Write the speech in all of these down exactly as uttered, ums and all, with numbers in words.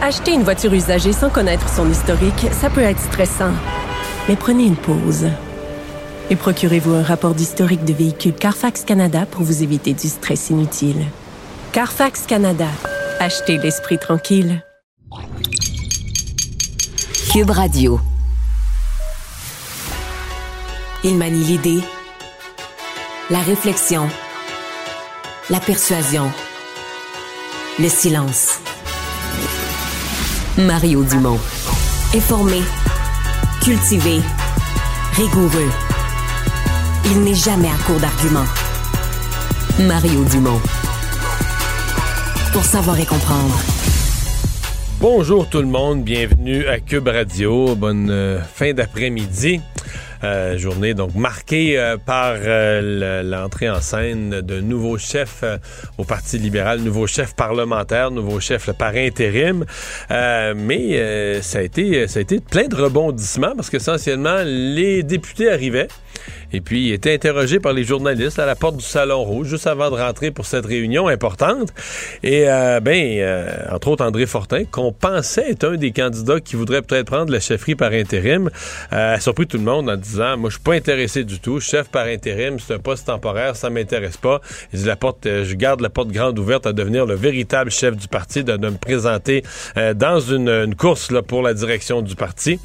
Acheter une voiture usagée sans connaître son historique, ça peut être stressant. Mais prenez une pause. Et procurez-vous un rapport d'historique de véhicule Carfax Canada pour vous éviter du stress inutile. Carfax Canada. Achetez l'esprit tranquille. Cube Radio. Il manie l'idée, la réflexion, la persuasion, le silence. Mario Dumont. Informé, cultivé, rigoureux. Il n'est jamais à court d'arguments. Mario Dumont. Pour savoir et comprendre. Bonjour tout le monde, bienvenue à Cube Radio. Bonne euh, fin d'après-midi. Euh, journée donc marquée euh, par euh, l'entrée en scène de nouveaux chefs euh, au Parti libéral, nouveaux chefs parlementaires, nouveaux chefs là, par intérim. Euh, mais euh, ça a été, ça a été plein de rebondissements parce qu'essentiellement, les députés arrivaient et puis ils étaient interrogés par les journalistes à la porte du Salon Rouge juste avant de rentrer pour cette réunion importante. Et euh, ben, euh, entre autres, André Fortin, qu'on pensait être un des candidats qui voudrait peut-être prendre la chefferie par intérim, euh, a surpris tout le monde en disant « Moi, je suis pas intéressé du tout. Chef par intérim, c'est un poste temporaire, ça m'intéresse pas. » Il dit, la porte, euh, je garde la porte grande ouverte à devenir le véritable chef du parti, de, de me présenter euh, dans une, une course là, pour la direction du parti.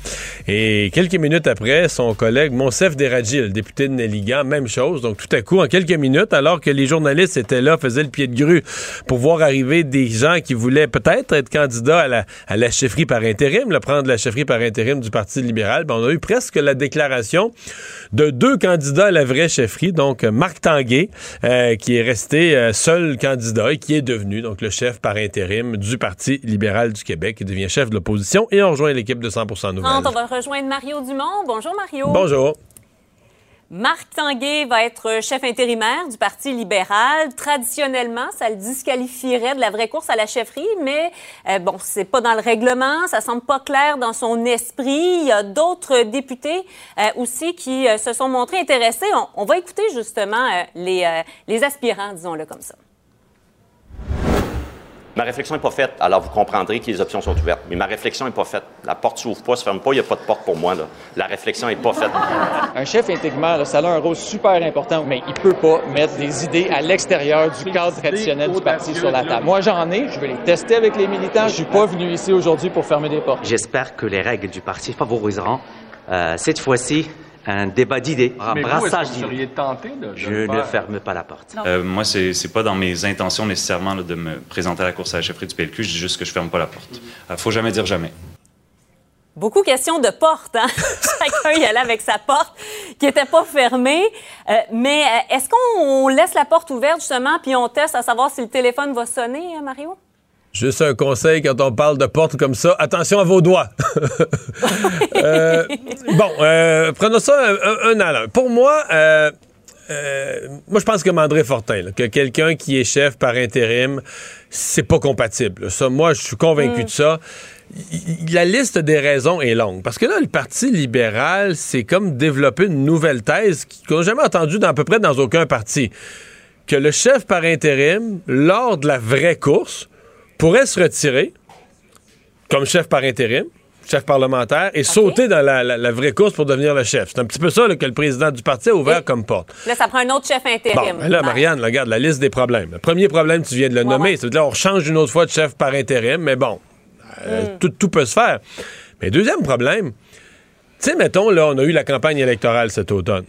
Et quelques minutes après, son collègue Monsef Derraji, le député de Nelligan, même chose. Donc, tout à coup, en quelques minutes, alors que les journalistes étaient là, faisaient le pied de grue pour voir arriver des gens qui voulaient peut-être être candidats à la, à la chefferie par intérim, là, prendre la chefferie par intérim du Parti libéral, ben, on a eu presque la déclaration de deux candidats à la vraie chefferie, donc Marc Tanguay, euh, qui est resté euh, seul candidat et qui est devenu donc le chef par intérim du Parti libéral du Québec, qui devient chef de l'opposition, et on rejoint l'équipe de cent pour cent Nouvelles. On va rejoindre Mario Dumont. Bonjour Mario. Bonjour. Marc Tanguay va être chef intérimaire du Parti libéral. Traditionnellement, ça le disqualifierait de la vraie course à la chefferie, mais euh, bon, c'est pas dans le règlement, ça semble pas clair dans son esprit. Il y a d'autres députés euh, aussi qui euh, se sont montrés intéressés. On, on va écouter justement euh, les, euh, les aspirants, disons-le comme ça. Ma réflexion n'est pas faite, alors vous comprendrez que les options sont ouvertes. Mais ma réflexion n'est pas faite. La porte ne s'ouvre pas, se ferme pas, il n'y a pas de porte pour moi. Là. La réflexion n'est pas faite. Un chef intégral, ça a un rôle super important, mais il ne peut pas mettre des idées à l'extérieur du cadre traditionnel du parti sur la table. Moi, j'en ai, je vais les tester avec les militants. Je ne suis pas venu ici aujourd'hui pour fermer des portes. J'espère que les règles du parti favoriseront euh, cette fois-ci un débat d'idées, un mais brassage vous, d'idées. Tenté de je faire... ne ferme pas la porte. Euh, moi, c'est, c'est pas dans mes intentions nécessairement là, de me présenter à la course à la chefferie du P L Q. Je dis juste que je ferme pas la porte. Mm-hmm. Euh, faut jamais dire jamais. Beaucoup question de porte, hein? Chacun y allait avec sa porte qui n'était pas fermée. Euh, mais est-ce qu'on laisse la porte ouverte justement puis on teste à savoir si le téléphone va sonner, hein, Mario? Juste un conseil quand on parle de porte comme ça, attention à vos doigts. euh, bon, euh, prenons ça un, un à l'un. Pour moi, euh, euh, moi je pense que André Fortin, là, que quelqu'un qui est chef par intérim, c'est pas compatible. Ça, moi, je suis convaincu mm. de ça. La liste des raisons est longue. Parce que là, le Parti libéral, c'est comme développer une nouvelle thèse qu'on n'a jamais entendue dans à peu près dans aucun parti. Que le chef par intérim, lors de la vraie course, pourrait se retirer comme chef par intérim, chef parlementaire, et okay. sauter dans la, la, la vraie course pour devenir le chef. C'est un petit peu ça là, que le président du parti a ouvert et comme porte. Là, ça prend un autre chef intérim. Bon, ben là, Marianne, là, regarde la liste des problèmes. Le premier problème, tu viens de le ouais, nommer. Ouais. C'est là, on change une autre fois de chef par intérim, mais bon, euh, mm. tout, tout peut se faire. Mais deuxième problème, tu sais, mettons, là, on a eu la campagne électorale cet automne.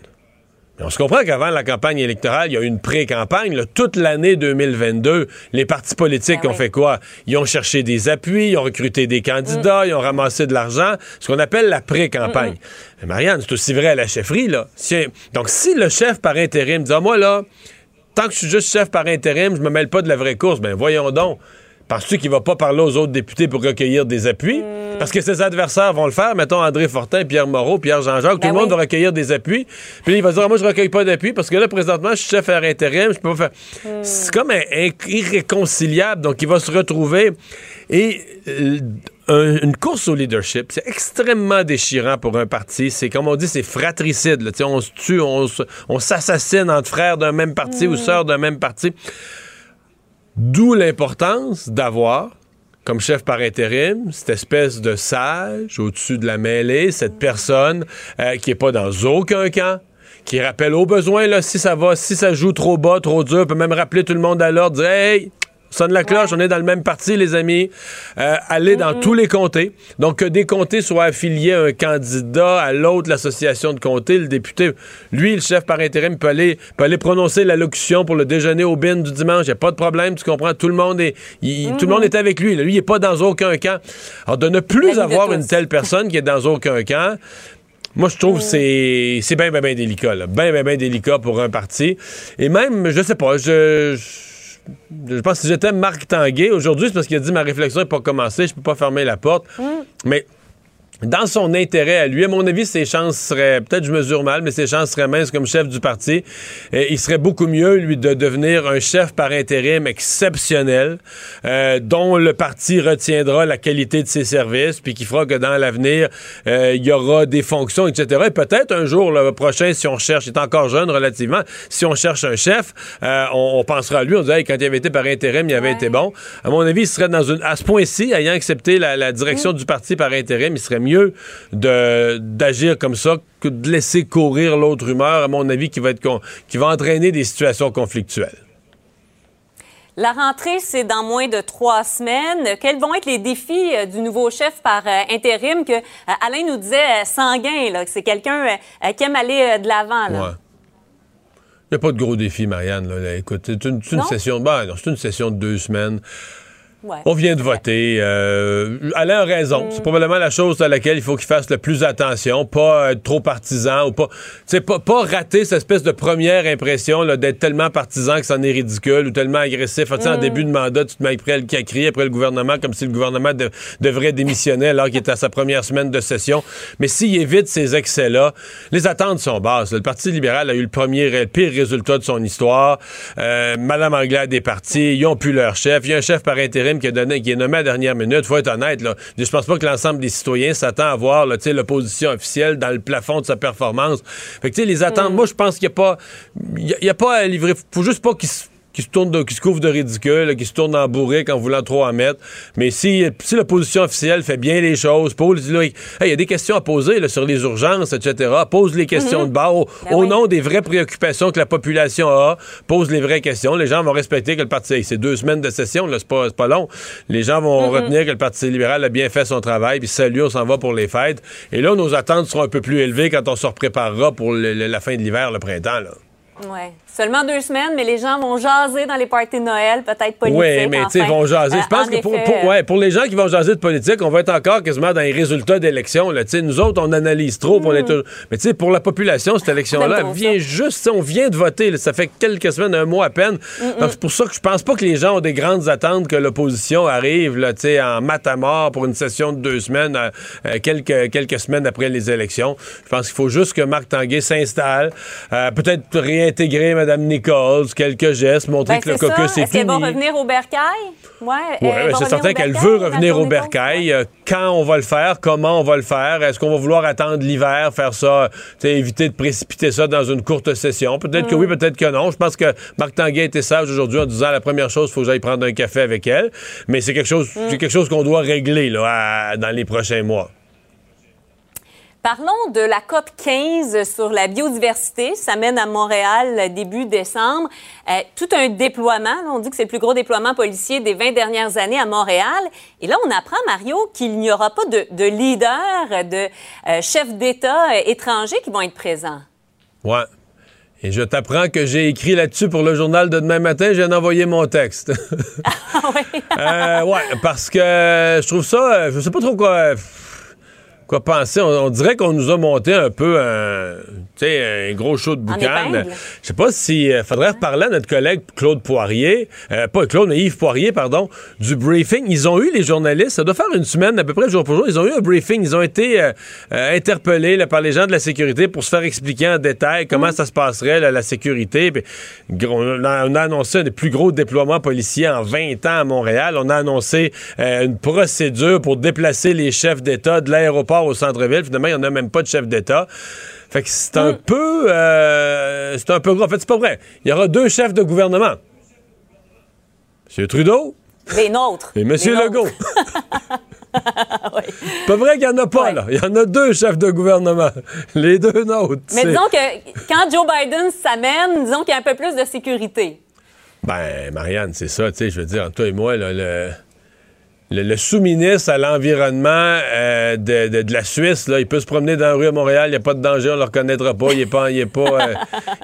On se comprend qu'avant la campagne électorale, il y a eu une pré-campagne. Là, toute l'année deux mille vingt-deux, les partis politiques ben ont oui. fait quoi? Ils ont cherché des appuis, ils ont recruté des candidats, mm. ils ont ramassé de l'argent. Ce qu'on appelle la pré-campagne. Mm-hmm. Mais Marianne, c'est aussi vrai à la chefferie, là. Si, donc, si le chef par intérim dit « Ah, moi, là, tant que je suis juste chef par intérim, je me mêle pas de la vraie course », ben voyons donc. Penses-tu qu'il va pas parler aux autres députés pour recueillir des appuis? Mmh. Parce que ses adversaires vont le faire. Mettons André Fortin, Pierre Moreau, Pierre Jean-Jacques. Ben tout le oui. monde va recueillir des appuis. Puis il va dire, ah, moi, je recueille pas d'appui parce que là, présentement, je suis chef à l'intérim. Je peux pas faire... Mmh. C'est comme un, un irréconciliable. Donc, il va se retrouver. Et... Euh, une course au leadership, c'est extrêmement déchirant pour un parti. C'est, comme on dit, c'est fratricide. Là. On se tue, on, se, on s'assassine entre frères d'un même parti mmh. ou sœurs d'un même parti. D'où l'importance d'avoir, comme chef par intérim, cette espèce de sage au-dessus de la mêlée, cette mmh. personne euh, qui n'est pas dans aucun camp, qui rappelle au besoin, là, si ça va, si ça joue trop bas, trop dur, peut même rappeler tout le monde à l'ordre, dire « Hey! » Sonne la cloche, ouais. on est dans le même parti, les amis. Euh, aller mm-hmm. dans tous les comtés. Donc, que des comtés soient affiliés à un candidat, à l'autre, l'association de comtés, le député. Lui, le chef par intérim, peut aller, peut aller prononcer l'allocution pour le déjeuner au bin du dimanche. Il n'y a pas de problème, tu comprends. Tout le monde est, il, mm-hmm. tout le monde est avec lui. Là. Lui, il n'est pas dans aucun camp. Alors, de ne plus la avoir une telle personne qui est dans aucun camp... Moi, je trouve que c'est, c'est bien, bien, bien délicat. Là. Bien, bien, bien délicat pour un parti. Et même, je sais pas, je... je Je pense que si j'étais Marc Tanguay, aujourd'hui, c'est parce qu'il a dit ma réflexion n'est pas commencée, je peux pas fermer la porte. Mm. Mais dans son intérêt à lui, à mon avis, ses chances seraient, peut-être je mesure mal, mais ses chances seraient minces comme chef du parti. Et il serait beaucoup mieux, lui, de devenir un chef par intérim exceptionnel, euh, dont le parti retiendra la qualité de ses services, puis qui fera que dans l'avenir, euh, il y aura des fonctions, et cetera. Et peut-être un jour, le prochain, si on cherche, il est encore jeune relativement, si on cherche un chef, euh, on, on pensera à lui, on dirait hey, quand il avait été par intérim, il avait ouais. été bon. À mon avis, il serait dans une... À ce point-ci, ayant accepté la, la direction mm. du parti par intérim, il serait mieux mieux de, d'agir comme ça que de laisser courir l'autre rumeur, à mon avis, qui va, être con, qui va entraîner des situations conflictuelles. La rentrée, c'est dans moins de trois semaines. Quels vont être les défis euh, du nouveau chef par euh, intérim que euh, Alain nous disait euh, sanguin, là, que c'est quelqu'un euh, qui aime aller euh, de l'avant? Là. Ouais. Il n'y a pas de gros défis, Marianne. Là, là. Écoute, c'est une, c'est une session, ben, non, c'est une session de deux semaines. Ouais. On vient de voter. Euh, Alain a raison. Mm. C'est probablement la chose à laquelle il faut qu'il fasse le plus attention. Pas être trop partisan ou pas. Tu pas, pas rater cette espèce de première impression là, d'être tellement partisan que ça en est ridicule ou tellement agressif. Mm. En début de mandat, tu te mets après le cacri, après le gouvernement, comme si le gouvernement de, devrait démissionner alors qu'il est à sa première semaine de session. Mais s'il évite ces excès-là, les attentes sont basses. Là. Le Parti libéral a eu le premier, le pire résultat de son histoire. Euh, Madame Anglade est partie. Ils ont pu leur chef. Il y a un chef par intérim Qui, a donné, qui est nommé à la dernière minute, faut être honnête, là. Je pense pas que l'ensemble des citoyens s'attend à voir là, l'opposition officielle dans le plafond de sa performance. Fait que les attentes, mm. moi je pense qu'il n'y a pas il y, y a pas à livrer, faut juste pas qu'ils se, qu'ils se, tournent de, qu'ils se couvrent de ridicule, qu'ils se tournent en bourrique en voulant trop en mettre. Mais si, si l'opposition officielle fait bien les choses, pose, là, il hey, y a des questions à poser là, sur les urgences, et cetera. Pose les questions mm-hmm. de base, au, ben au oui. nom des vraies préoccupations que la population a, pose les vraies questions. Les gens vont respecter que le Parti... Hey, c'est deux semaines de session, là, c'est, pas, c'est pas long. Les gens vont mm-hmm. retenir que le Parti libéral a bien fait son travail, puis salut, on s'en va pour les fêtes. Et là, nos attentes seront un peu plus élevées quand on se repréparera pour le, le, la fin de l'hiver, le printemps, là. Ouais. Seulement deux semaines, mais les gens vont jaser dans les parties de Noël, peut-être politique. Oui, mais enfin, ils vont jaser. Euh, Je pense que pour, pour, ouais, pour les gens qui vont jaser de politique, on va être encore quasiment dans les résultats d'élections. Là. Nous autres, on analyse trop. Mm. On est toujours... Mais tu sais, pour la population, cette élection-là vient juste... On vient de voter. Là. Ça fait quelques semaines, un mois à peine. Mm-mm. Donc, c'est pour ça que je pense pas que les gens ont des grandes attentes que l'opposition arrive là, en matamore pour une session de deux semaines, à, à quelques, quelques semaines après les élections. Je pense qu'il faut juste que Marc Tanguay s'installe. Euh, peut-être réintégrer Madame Nichols, quelques gestes, montrer ben, que le caucus est, est fini. Est-ce qu'elle va revenir au bercail? Ouais, ouais, ben c'est certain qu'elle bercail, veut revenir au bercail. Ouais. Quand on va le faire? Comment on va le faire? Est-ce qu'on va vouloir attendre l'hiver, faire ça, éviter de précipiter ça dans une courte session? Peut-être mm. que oui, peut-être que non. Je pense que Marc Tanguay était sage aujourd'hui en disant la première chose, il faut que j'aille prendre un café avec elle. Mais c'est quelque chose, mm. c'est quelque chose qu'on doit régler là, à, dans les prochains mois. Parlons de la COP quinze sur la biodiversité. Ça mène à Montréal début décembre. Euh, tout un déploiement. Là, on dit que c'est le plus gros déploiement policier des vingt dernières années à Montréal. Et là, on apprend, Mario, qu'il n'y aura pas de, de leader, de euh, chef d'État étrangers qui vont être présents. Ouais. Et je t'apprends que j'ai écrit là-dessus pour le journal de demain matin. Je viens d'envoyer mon texte. Ah oui? euh, ouais, parce que je trouve ça... Je sais pas trop quoi... quoi penser? On, on dirait qu'on nous a monté un peu un, un gros show de boucan. Je sais pas si... Euh, faudrait reparler à notre collègue Claude Poirier, euh, pas Claude, mais Yves Poirier, pardon, du briefing. Ils ont eu, les journalistes, ça doit faire une semaine, à peu près jour pour jour, ils ont eu un briefing. Ils ont été euh, euh, interpellés là, par les gens de la sécurité pour se faire expliquer en détail comment mmh. ça se passerait, là, la sécurité. Puis, on, a, on a annoncé un des plus gros déploiements policiers en vingt ans à Montréal. On a annoncé euh, une procédure pour déplacer les chefs d'État de l'aéroport au centre-ville. Finalement, il n'y en a même pas de chef d'État. Fait que c'est un mm. peu... Euh, c'est un peu gros. En fait, c'est pas vrai. Il y aura deux chefs de gouvernement. M. Trudeau. Les nôtres. Et M. Legault. Oui. C'est pas vrai qu'il n'y en a pas, ouais. là. Il y en a deux chefs de gouvernement. Les deux nôtres. Mais c'est... disons que quand Joe Biden s'amène, disons qu'il y a un peu plus de sécurité. Ben, Marianne, c'est ça. Tu sais, je veux dire, toi et moi, là, le... Le, le sous-ministre à l'environnement euh, de, de, de la Suisse, là, il peut se promener dans la rue à Montréal, il n'y a pas de danger, on ne le reconnaîtra pas, il est pas, il est pas, euh,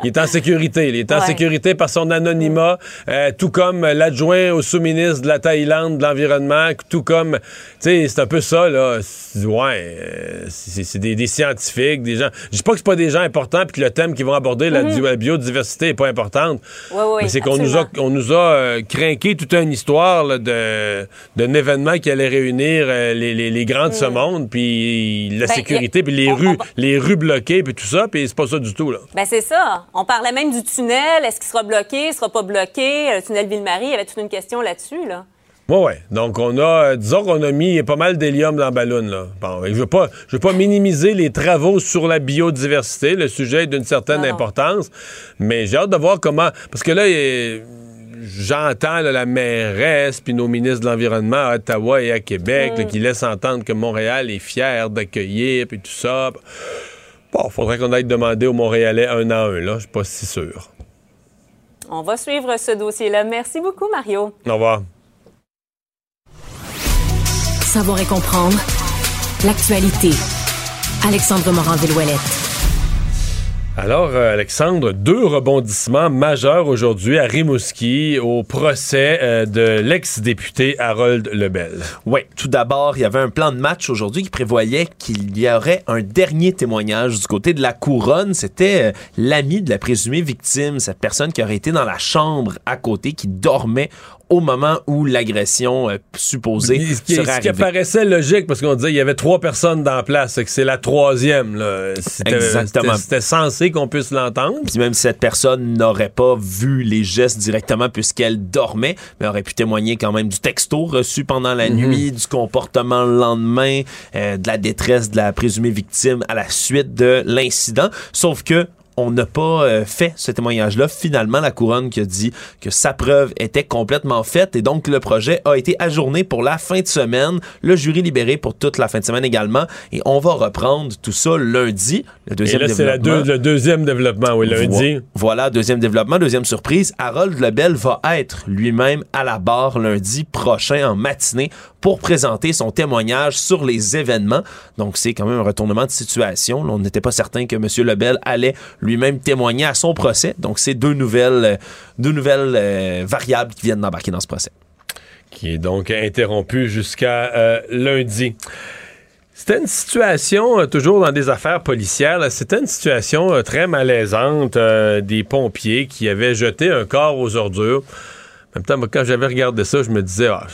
il est en sécurité, il est en ouais. sécurité par son anonymat, euh, tout comme l'adjoint au sous-ministre de la Thaïlande, de l'environnement, tout comme, tu sais, c'est un peu ça, là, c'est, ouais, euh, c'est, c'est des, des scientifiques, des gens, je dis pas que c'est pas des gens importants, puis que le thème qu'ils vont aborder, mm-hmm. la, la biodiversité, est pas importante, ouais, ouais, mais c'est qu'on absolument. nous a, on nous a euh, craqué toute une histoire là, de, d'un événement qui allait réunir euh, les, les, les grands de ce monde, puis la ben, sécurité, a... puis les on, rues on va... les rues bloquées, puis tout ça, puis c'est pas ça du tout, là. Ben c'est ça. On parlait même du tunnel. Est-ce qu'il sera bloqué? Il sera pas bloqué? Le tunnel Ville-Marie, il y avait toute une question là-dessus, là. Oui, oui. Donc, on a, euh, disons qu'on a mis pas mal d'hélium dans la balloune, là. Bon, je veux pas, je veux pas minimiser les travaux sur la biodiversité. Le sujet est d'une certaine non. importance, mais j'ai hâte de voir comment... Parce que là, il est... J'entends là, la mairesse puis nos ministres de l'Environnement à Ottawa et à Québec mm. là, qui laissent entendre que Montréal est fier d'accueillir puis tout ça. Bon, faudrait qu'on aille demander aux Montréalais un à un, là. Je suis pas si sûr. On va suivre ce dossier-là. Merci beaucoup, Mario. Au revoir. Savoir et comprendre l'actualité. Alexandre Morand-Villouellette. Alors, euh, Alexandre, deux rebondissements majeurs aujourd'hui à Rimouski au procès euh, de l'ex-député Harold Lebel. Oui, tout d'abord, il y avait un plan de match aujourd'hui qui prévoyait qu'il y aurait un dernier témoignage du côté de la couronne. C'était euh, l'ami de la présumée victime, cette personne qui aurait été dans la chambre à côté, qui dormait au moment où l'agression euh, supposée ce qui, serait ce qui apparaissait logique, parce qu'on disait qu'il y avait trois personnes dans la place, c'est que c'est la troisième. Là. C'était, Exactement. C'était, c'était censé qu'on puisse l'entendre. Puis même si cette personne n'aurait pas vu les gestes directement puisqu'elle dormait, mais aurait pu témoigner quand même du texto reçu pendant la mm-hmm. nuit, du comportement le lendemain, euh, de la détresse de la présumée victime à la suite de l'incident. Sauf que on n'a pas euh, fait ce témoignage-là. Finalement, la couronne qui a dit que sa preuve était complètement faite et donc le projet a été ajourné pour la fin de semaine. Le jury libéré pour toute la fin de semaine également. Et on va reprendre tout ça lundi. Le deuxième et là, c'est la deux, le deuxième développement, oui, lundi. Voilà, deuxième développement, deuxième surprise. Harold Lebel va être lui-même à la barre lundi prochain en matinée pour présenter son témoignage sur les événements. Donc, c'est quand même un retournement de situation. On n'était pas certain que M. Lebel allait lui-même témoigner à son procès. Donc, c'est deux nouvelles, deux nouvelles euh, variables qui viennent d'embarquer dans ce procès. Qui est donc interrompu jusqu'à euh, lundi. C'était une situation, euh, toujours dans des affaires policières, là, c'était une situation euh, très malaisante euh, des pompiers qui avaient jeté un corps aux ordures. En même temps, moi, quand j'avais regardé ça, je me disais... Ah,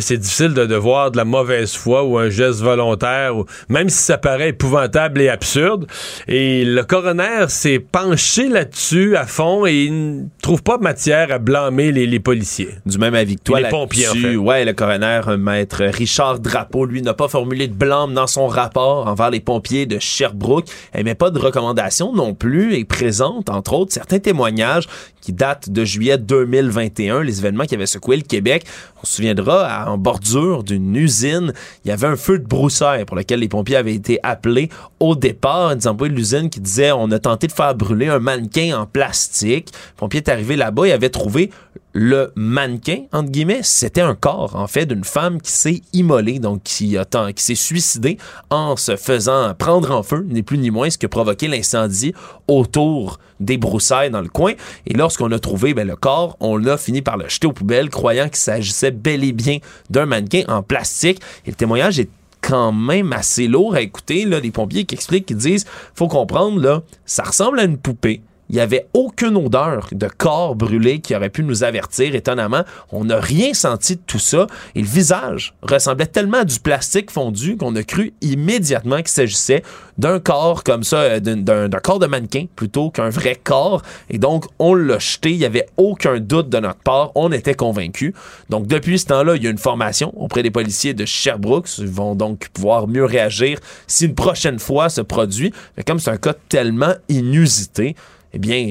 c'est difficile de, de voir de la mauvaise foi ou un geste volontaire, ou, même si ça paraît épouvantable et absurde. Et le coroner s'est penché là-dessus à fond et il ne trouve pas matière à blâmer les, les policiers. Du même avis que toi, les pompiers, en fait. Ouais, le coroner, maître Richard Drapeau, lui, n'a pas formulé de blâme dans son rapport envers les pompiers de Sherbrooke. Elle met pas de recommandation non plus et présente, entre autres, certains témoignages qui datent de juillet deux mille vingt et un, les événements qui avaient secoué le Québec. On se souviendra, à en bordure d'une usine, il y avait un feu de broussailles pour lequel les pompiers avaient été appelés au départ. Des employés de l'usine qui disaient on a tenté de faire brûler un mannequin en plastique. Le pompier est arrivé là-bas, il avait trouvé le mannequin, entre guillemets. C'était un corps, en fait, d'une femme qui s'est immolée, donc qui, a tant, qui s'est suicidée en se faisant prendre en feu, ni plus ni moins, ce que provoquait l'incendie autour des broussailles dans le coin. Et lorsqu'on a trouvé ben, le corps, on a fini par le jeter aux poubelles, croyant qu'il s'agissait bel et bien d'un mannequin en plastique. Et le témoignage est quand même assez lourd à écouter, là, les pompiers qui expliquent, qui disent, faut comprendre, là, ça ressemble à une poupée. Il n'y avait aucune odeur de corps brûlé qui aurait pu nous avertir, étonnamment. On n'a rien senti de tout ça. Et le visage ressemblait tellement à du plastique fondu qu'on a cru immédiatement qu'il s'agissait d'un corps comme ça, d'un, d'un, d'un corps de mannequin plutôt qu'un vrai corps. Et donc, on l'a jeté. Il n'y avait aucun doute de notre part. On était convaincus. Donc, depuis ce temps-là, il y a une formation auprès des policiers de Sherbrooke. Ils vont donc pouvoir mieux réagir si une prochaine fois se produit. Mais comme c'est un cas tellement inusité, eh bien,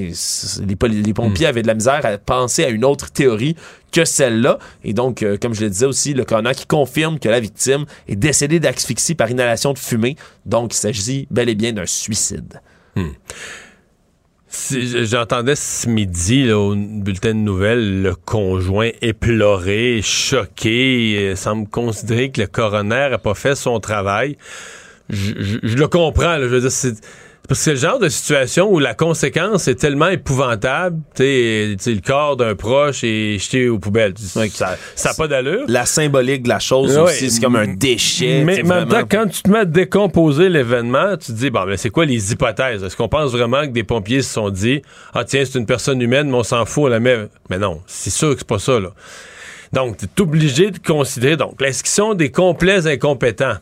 les, poli- les pompiers mmh. avaient de la misère à penser à une autre théorie que celle-là. Et donc, euh, comme je le disais aussi, le coroner qui confirme que la victime est décédée d'asphyxie par inhalation de fumée. Donc, il s'agit bel et bien d'un suicide. Mmh. Si, j'entendais ce midi, là, au bulletin de nouvelles, le conjoint éploré, choqué, semble considérer que le coroner n'a pas fait son travail. Je, je, je le comprends, là, je veux dire, c'est... Parce que c'est le genre de situation où la conséquence est tellement épouvantable, t'sais, t'sais, le corps d'un proche est jeté aux poubelles. Ouais, ça n'a pas d'allure. La symbolique de la chose ouais, aussi, c'est m- comme un déchet. Mais en même temps, quand tu te mets à décomposer l'événement, tu te dis, bon, mais c'est quoi les hypothèses? Est-ce qu'on pense vraiment que des pompiers se sont dit, ah tiens, c'est une personne humaine, mais on s'en fout, on la met. Mais non, c'est sûr que c'est pas ça, là. Donc, tu es obligé de considérer, donc, est-ce qu'ils sont des complets incompétents?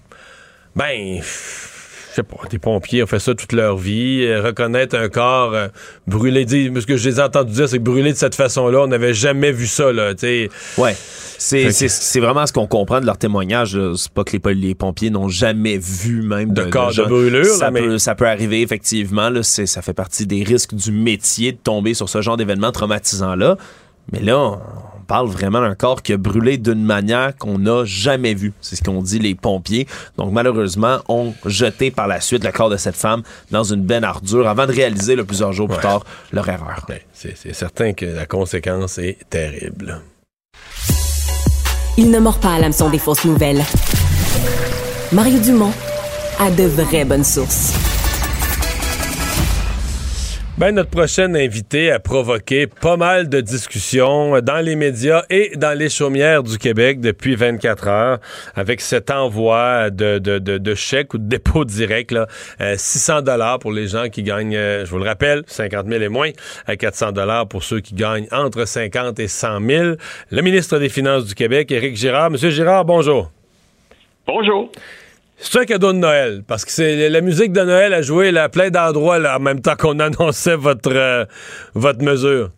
Ben... Je sais pas, des pompiers ont fait ça toute leur vie. Euh, reconnaître un corps euh, brûlé, dire, ce que je les ai entendus dire, c'est que brûlé de cette façon-là, on n'avait jamais vu ça, là, tu sais. Ouais. C'est, c'est, c'est vraiment ce qu'on comprend de leur témoignage. Là. C'est pas que les, les pompiers n'ont jamais vu même de, de corps de, gens. de brûlure. Ça, là, peut, mais... ça peut arriver, effectivement. Là, c'est, ça fait partie des risques du métier de tomber sur ce genre d'événement traumatisant-là. Mais là, on parle vraiment d'un corps qui a brûlé d'une manière qu'on n'a jamais vue. C'est ce qu'ont dit les pompiers. Donc, malheureusement, ont jeté par la suite le corps de cette femme dans une benne à ordures avant de réaliser, là, plusieurs jours ouais. plus tard, leur erreur. Ouais. C'est, c'est certain que la conséquence est terrible. Il ne mord pas à l'hameçon des fausses nouvelles. Mario Dumont a de vraies bonnes sources. Ben, notre prochaine invitée a provoqué pas mal de discussions dans les médias et dans les chaumières du Québec depuis vingt-quatre heures avec cet envoi de, de, de, de chèques ou de dépôt direct, là, six cents dollars pour les gens qui gagnent, je vous le rappelle, cinquante mille et moins, à quatre cents dollars pour ceux qui gagnent entre cinquante et cent mille. Le ministre des Finances du Québec, Éric Girard. Monsieur Girard, bonjour. Bonjour. C'est un cadeau de Noël, parce que c'est la musique de Noël à jouer là, à plein d'endroits là, en même temps qu'on annonçait votre, euh, votre mesure.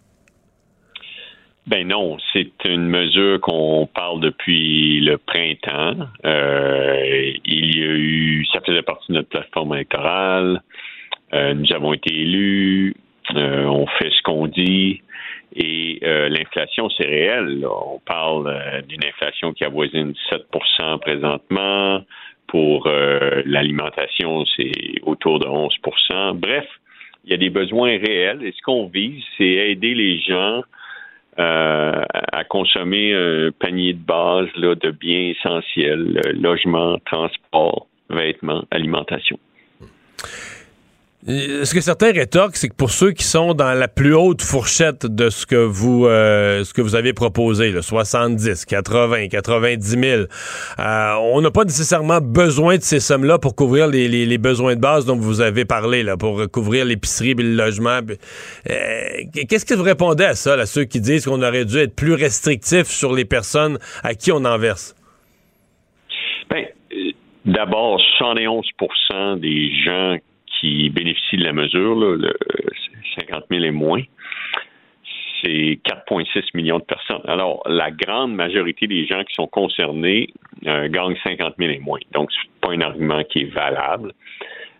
Ben non, c'est une mesure qu'on parle depuis le printemps. Euh, il y a eu, ça faisait partie de notre plateforme électorale. Euh, nous avons été élus. Euh, on fait ce qu'on dit. Et euh, l'inflation, c'est réel. Là. On parle euh, d'une inflation qui avoisine sept pour cent présentement. Pour euh, l'alimentation, c'est autour de onze pour cent. Bref, il y a des besoins réels. Et ce qu'on vise, c'est aider les gens euh, à consommer un panier de base là, de biens essentiels, euh, logement, transport, vêtements, alimentation. Ce que certains rétorquent, c'est que pour ceux qui sont dans la plus haute fourchette de ce que vous euh, ce que vous avez proposé, là, soixante-dix, quatre-vingts, quatre-vingt-dix mille, euh, on n'a pas nécessairement besoin de ces sommes-là pour couvrir les, les, les besoins de base dont vous avez parlé, là, pour couvrir l'épicerie, puis le logement. Puis, euh, qu'est-ce que vous répondez à ça, là, ceux qui disent qu'on aurait dû être plus restrictif sur les personnes à qui on en verse? Bien, d'abord, soixante et onze pour cent des gens qui bénéficient de la mesure, là, le cinquante mille et moins, c'est quatre virgule six millions de personnes. Alors, la grande majorité des gens qui sont concernés euh, gagnent cinquante mille et moins. Donc, ce n'est pas un argument qui est valable.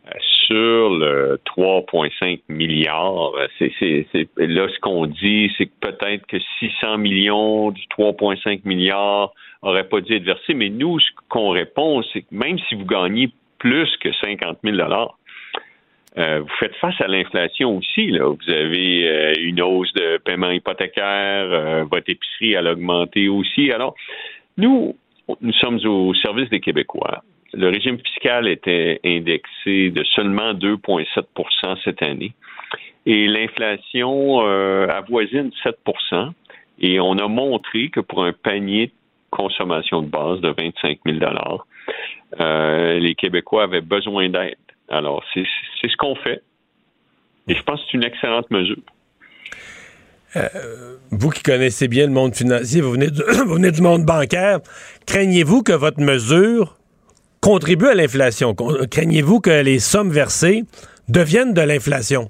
Euh, sur le trois virgule cinq milliards, c'est, c'est, c'est, là, ce qu'on dit, c'est que peut-être que six cents millions du trois virgule cinq milliards n'auraient pas dû être versés. Mais nous, ce qu'on répond, c'est que même si vous gagnez plus que cinquante mille dollars, Euh, vous faites face à l'inflation aussi. Là. Vous avez euh, une hausse de paiement hypothécaire, euh, votre épicerie elle a augmenté aussi. Alors, nous, nous sommes au service des Québécois. Le régime fiscal était indexé de seulement deux virgule sept pour cent cette année. Et l'inflation euh, avoisine sept pour cent. Et on a montré que pour un panier de consommation de base de vingt-cinq mille dollars euh, les Québécois avaient besoin d'aide. Alors, c'est, c'est ce qu'on fait. Et je pense que c'est une excellente mesure. Euh, vous qui connaissez bien le monde financier, vous venez, du, vous venez du monde bancaire, craignez-vous que votre mesure contribue à l'inflation? Craignez-vous que les sommes versées deviennent de l'inflation?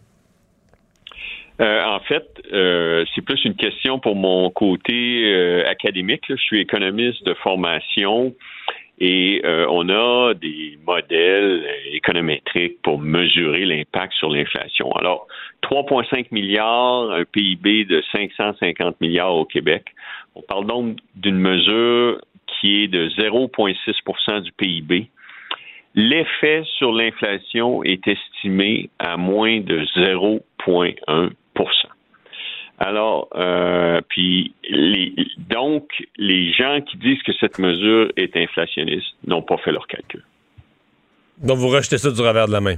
Euh, en fait, euh, c'est plus une question pour mon côté euh, académique. Là. Je suis économiste de formation et euh, on a des modèles économétriques pour mesurer l'impact sur l'inflation. Alors, trois virgule cinq milliards, un P I B de cinq cent cinquante milliards au Québec. On parle donc d'une mesure qui est de zéro virgule six pour cent du P I B. L'effet sur l'inflation est estimé à moins de zéro virgule un pour cent. Alors, euh, puis les, donc, les gens qui disent que cette mesure est inflationniste n'ont pas fait leur calcul. Donc, vous rejetez ça du revers de la main?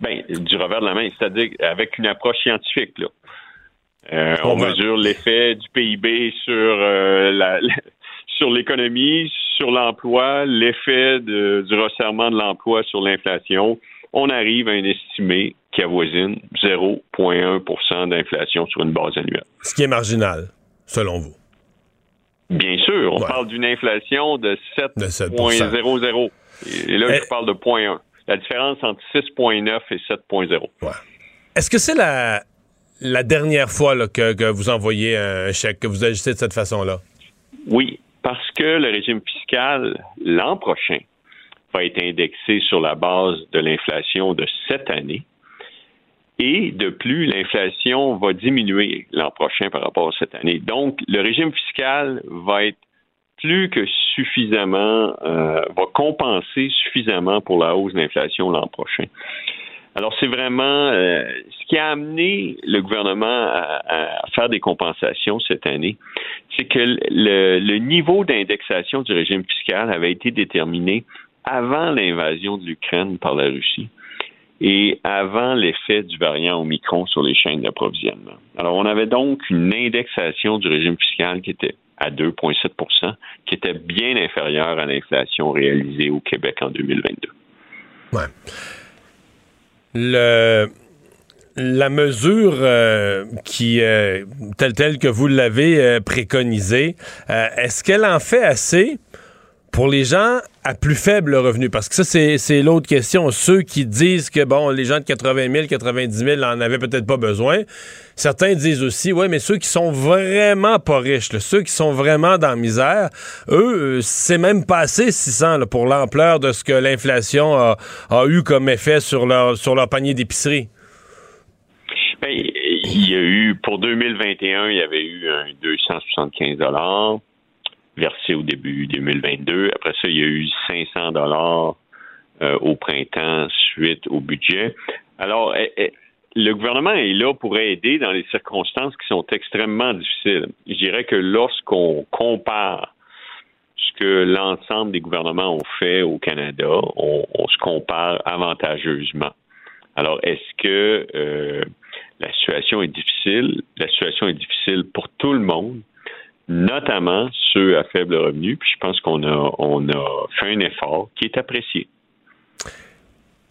Bien, du revers de la main, c'est-à-dire avec une approche scientifique, là. Euh, on va... mesure l'effet du P I B sur, euh, la, la, sur l'économie, sur l'emploi, l'effet de, du resserrement de l'emploi sur l'inflation. On arrive à un estimé qui avoisine zéro virgule un pour cent d'inflation sur une base annuelle. Ce qui est marginal, selon vous? Bien sûr. On ouais. parle d'une inflation de sept virgule zéro zéro. Et là, et... je parle de zéro virgule un. La différence entre six virgule neuf et sept virgule zéro. Ouais. Est-ce que c'est la, la dernière fois là, que, que vous envoyez un chèque, que vous agissez de cette façon-là? Oui, parce que le régime fiscal, l'an prochain, va être indexé sur la base de l'inflation de cette année. Et de plus, l'inflation va diminuer l'an prochain par rapport à cette année. Donc, le régime fiscal va être plus que suffisamment, euh, va compenser suffisamment pour la hausse de l'inflation l'an prochain. Alors, c'est vraiment euh, ce qui a amené le gouvernement à, à faire des compensations cette année, c'est que le, le niveau d'indexation du régime fiscal avait été déterminé avant l'invasion de l'Ukraine par la Russie et avant l'effet du variant Omicron sur les chaînes d'approvisionnement. Alors, on avait donc une indexation du régime fiscal qui était à deux virgule sept pour cent, qui était bien inférieure à l'inflation réalisée au Québec en deux mille vingt-deux. Ouais. Le... La mesure euh, qui, euh, telle, telle que vous l'avez euh, préconisée, euh, est-ce qu'elle en fait assez pour les gens à plus faible revenu? Parce que ça, c'est, c'est l'autre question. Ceux qui disent que, bon, les gens de quatre-vingt mille, quatre-vingt-dix mille en avaient peut-être pas besoin. Certains disent aussi, ouais, mais ceux qui sont vraiment pas riches, là, ceux qui sont vraiment dans la misère, eux, c'est même passé six cents là, pour l'ampleur de ce que l'inflation a, a eu comme effet sur leur, sur leur panier d'épicerie. Bien, il y a eu, pour deux mille vingt et un, il y avait eu un deux cent soixante-quinze dollars versé au début deux mille vingt-deux. Après ça, il y a eu cinq cents dollars euh, au printemps suite au budget. Alors, eh, eh, le gouvernement est là pour aider dans les circonstances qui sont extrêmement difficiles. Je dirais que lorsqu'on compare ce que l'ensemble des gouvernements ont fait au Canada, on, on se compare avantageusement. Alors, est-ce que euh, la situation est difficile? La situation est difficile pour tout le monde, notamment ceux à faible revenu. Puis je pense qu'on a, on a fait un effort qui est apprécié.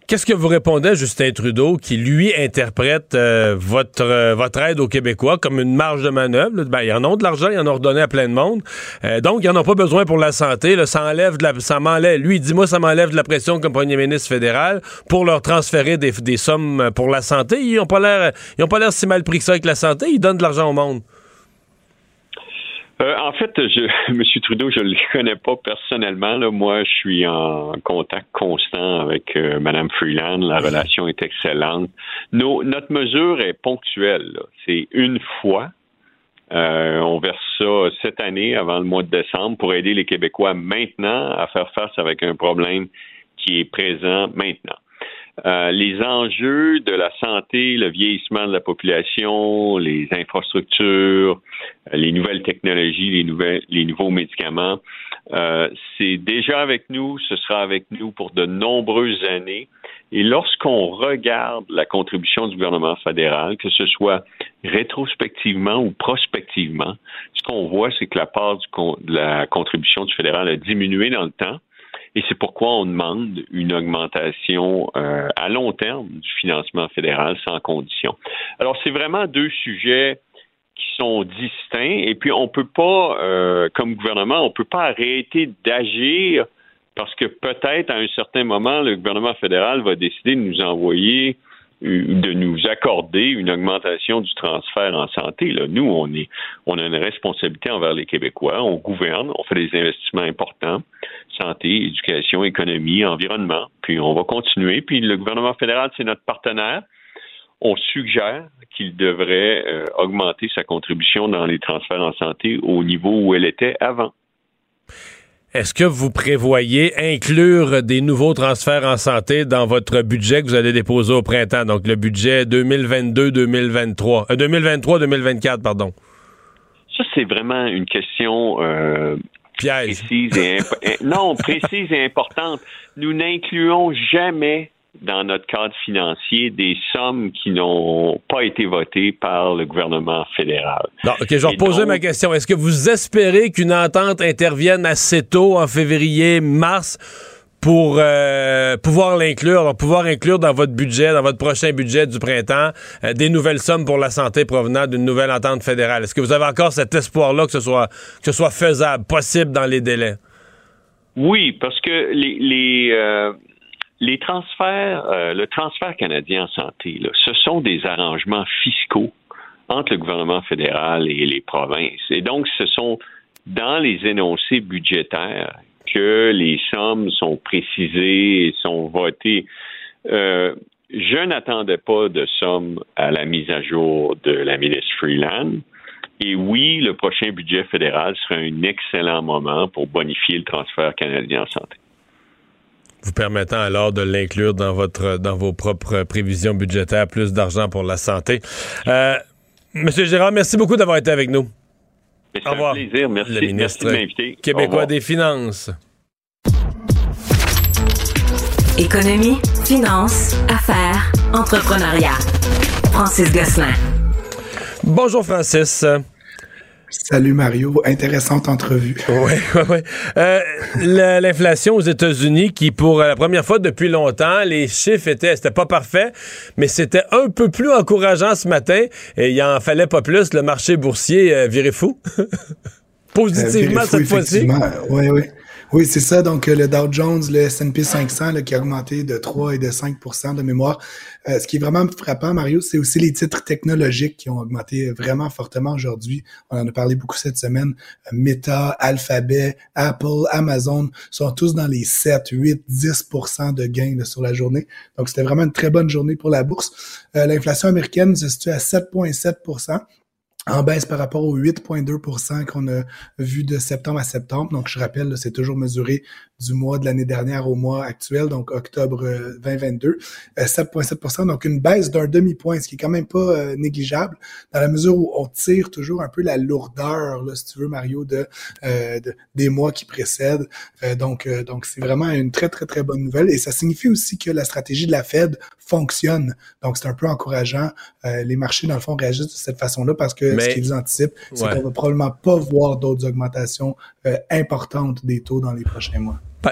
Qu'est-ce que vous répondez à Justin Trudeau qui, lui, interprète euh, votre, euh, votre aide aux Québécois comme une marge de manœuvre? Ben, ils en ont de l'argent, ils en ont redonné à plein de monde. Euh, donc, ils n'en ont pas besoin pour la santé. Là, ça enlève de la, ça m'enlève, lui, dis-moi, ça m'enlève de la pression comme premier ministre fédéral pour leur transférer des, des sommes pour la santé. Ils n'ont pas l'air, ils ont pas l'air si mal pris que ça avec la santé. Ils donnent de l'argent au monde. Euh, en fait, je, M. Trudeau, je ne le connais pas personnellement. Là. Moi, je suis en contact constant avec euh, Mme Freeland. La oui. relation est excellente. Nos, notre mesure est ponctuelle. Là. C'est une fois. Euh, on verse ça cette année, avant le mois de décembre, pour aider les Québécois maintenant à faire face avec un problème qui est présent maintenant. Euh, les enjeux de la santé, le vieillissement de la population, les infrastructures, les nouvelles technologies, les, nouvelles, les nouveaux médicaments, euh, c'est déjà avec nous, ce sera avec nous pour de nombreuses années. Et lorsqu'on regarde la contribution du gouvernement fédéral, que ce soit rétrospectivement ou prospectivement, ce qu'on voit, c'est que la part du con- de la contribution du fédéral a diminué dans le temps. Et c'est pourquoi on demande une augmentation euh, à long terme du financement fédéral sans condition. Alors, c'est vraiment deux sujets qui sont distincts. Et puis, on ne peut pas, euh, comme gouvernement, on ne peut pas arrêter d'agir parce que peut-être, à un certain moment, le gouvernement fédéral va décider de nous envoyer, de nous accorder une augmentation du transfert en santé. Là, nous, on est, on a une responsabilité envers les Québécois. On gouverne, on fait des investissements importants. Santé, éducation, économie, environnement. Puis on va continuer. Puis le gouvernement fédéral, c'est notre partenaire. On suggère qu'il devrait euh, augmenter sa contribution dans les transferts en santé au niveau où elle était avant. Est-ce que vous prévoyez inclure des nouveaux transferts en santé dans votre budget que vous allez déposer au printemps? Donc, le budget deux mille vingt-deux deux mille vingt-trois. Euh, deux mille vingt-trois deux mille vingt-quatre, pardon. Ça, c'est vraiment une question euh, précise et imp- non, précise et importante. Nous n'incluons jamais dans notre cadre financier des sommes qui n'ont pas été votées par le gouvernement fédéral. Non, OK, je vais reposer ma question. Est-ce que vous espérez qu'une entente intervienne assez tôt, en février, mars, pour euh, pouvoir l'inclure, alors pouvoir inclure dans votre budget, dans votre prochain budget du printemps, euh, des nouvelles sommes pour la santé provenant d'une nouvelle entente fédérale? Est-ce que vous avez encore cet espoir-là que ce soit, que ce soit faisable, possible dans les délais? Oui, parce que les... les euh Les transferts, euh, le transfert canadien en santé, là, ce sont des arrangements fiscaux entre le gouvernement fédéral et les provinces. Et donc, ce sont dans les énoncés budgétaires que les sommes sont précisées et sont votées. Euh, je n'attendais pas de somme à la mise à jour de la ministre Freeland. Et oui, le prochain budget fédéral sera un excellent moment pour bonifier le transfert canadien en santé, vous permettant alors de l'inclure dans votre, dans vos propres prévisions budgétaires, plus d'argent pour la santé. Euh, Monsieur Girard, merci beaucoup d'avoir été avec nous. C'est au revoir. Un plaisir, merci. Le ministre merci de m'inviter. Québécois des Finances. Économie, finances, affaires, entrepreneuriat. Francis Gosselin. Bonjour Francis. Salut Mario, intéressante entrevue. Oui, oui, oui. Euh, la, l'inflation aux États-Unis qui, pour la première fois depuis longtemps, les chiffres étaient, c'était pas parfait, mais c'était un peu plus encourageant ce matin et il en fallait pas plus. Le marché boursier euh, virait fou. Positivement euh, virait fou, cette fois-ci. Oui, oui. Oui, c'est ça. Donc, le Dow Jones, le S and P cinq cents là, qui a augmenté de trois et de cinq pour cent de mémoire. Euh, ce qui est vraiment frappant, Mario, c'est aussi les titres technologiques qui ont augmenté vraiment fortement aujourd'hui. On en a parlé beaucoup cette semaine. Meta, Alphabet, Apple, Amazon sont tous dans les sept, huit, dix pour cent de gains là, sur la journée. Donc, c'était vraiment une très bonne journée pour la bourse. Euh, l'inflation américaine se situe à sept virgule sept pour cent. En baisse par rapport aux huit virgule deux pour cent qu'on a vu de septembre à septembre. Donc, je rappelle, là, c'est toujours mesuré du mois de l'année dernière au mois actuel, donc octobre vingt vingt-deux, sept virgule sept pour cent, donc une baisse d'un demi-point, ce qui est quand même pas euh, négligeable, dans la mesure où on tire toujours un peu la lourdeur, là, si tu veux, Mario, de, euh, de des mois qui précèdent. Euh, donc, euh, donc c'est vraiment une très, très, très bonne nouvelle. Et ça signifie aussi que la stratégie de la Fed fonctionne. Donc, c'est un peu encourageant. Euh, les marchés, dans le fond, réagissent de cette façon-là parce que mais, ce qu'ils anticipent, c'est ouais. qu'on va probablement pas voir d'autres augmentations euh, importantes des taux dans les prochains mois. Ben,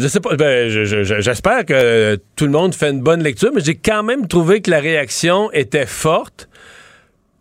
je sais pas, ben, je, je, j'espère que euh, tout le monde fait une bonne lecture, mais j'ai quand même trouvé que la réaction était forte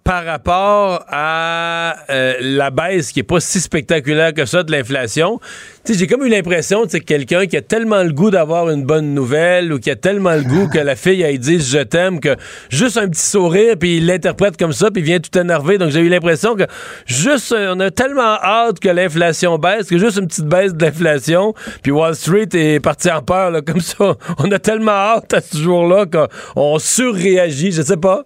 par rapport à euh, la baisse qui est pas si spectaculaire que ça de l'inflation. T'sais, j'ai comme eu l'impression que quelqu'un qui a tellement le goût d'avoir une bonne nouvelle ou qui a tellement le goût que la fille elle dise je t'aime, que juste un petit sourire puis il l'interprète comme ça puis il vient tout énervé. Donc j'ai eu l'impression que juste on a tellement hâte que l'inflation baisse que juste une petite baisse de l'inflation puis Wall Street est parti en peur là, comme ça. On a tellement hâte à ce jour-là qu'on surréagit, je sais pas.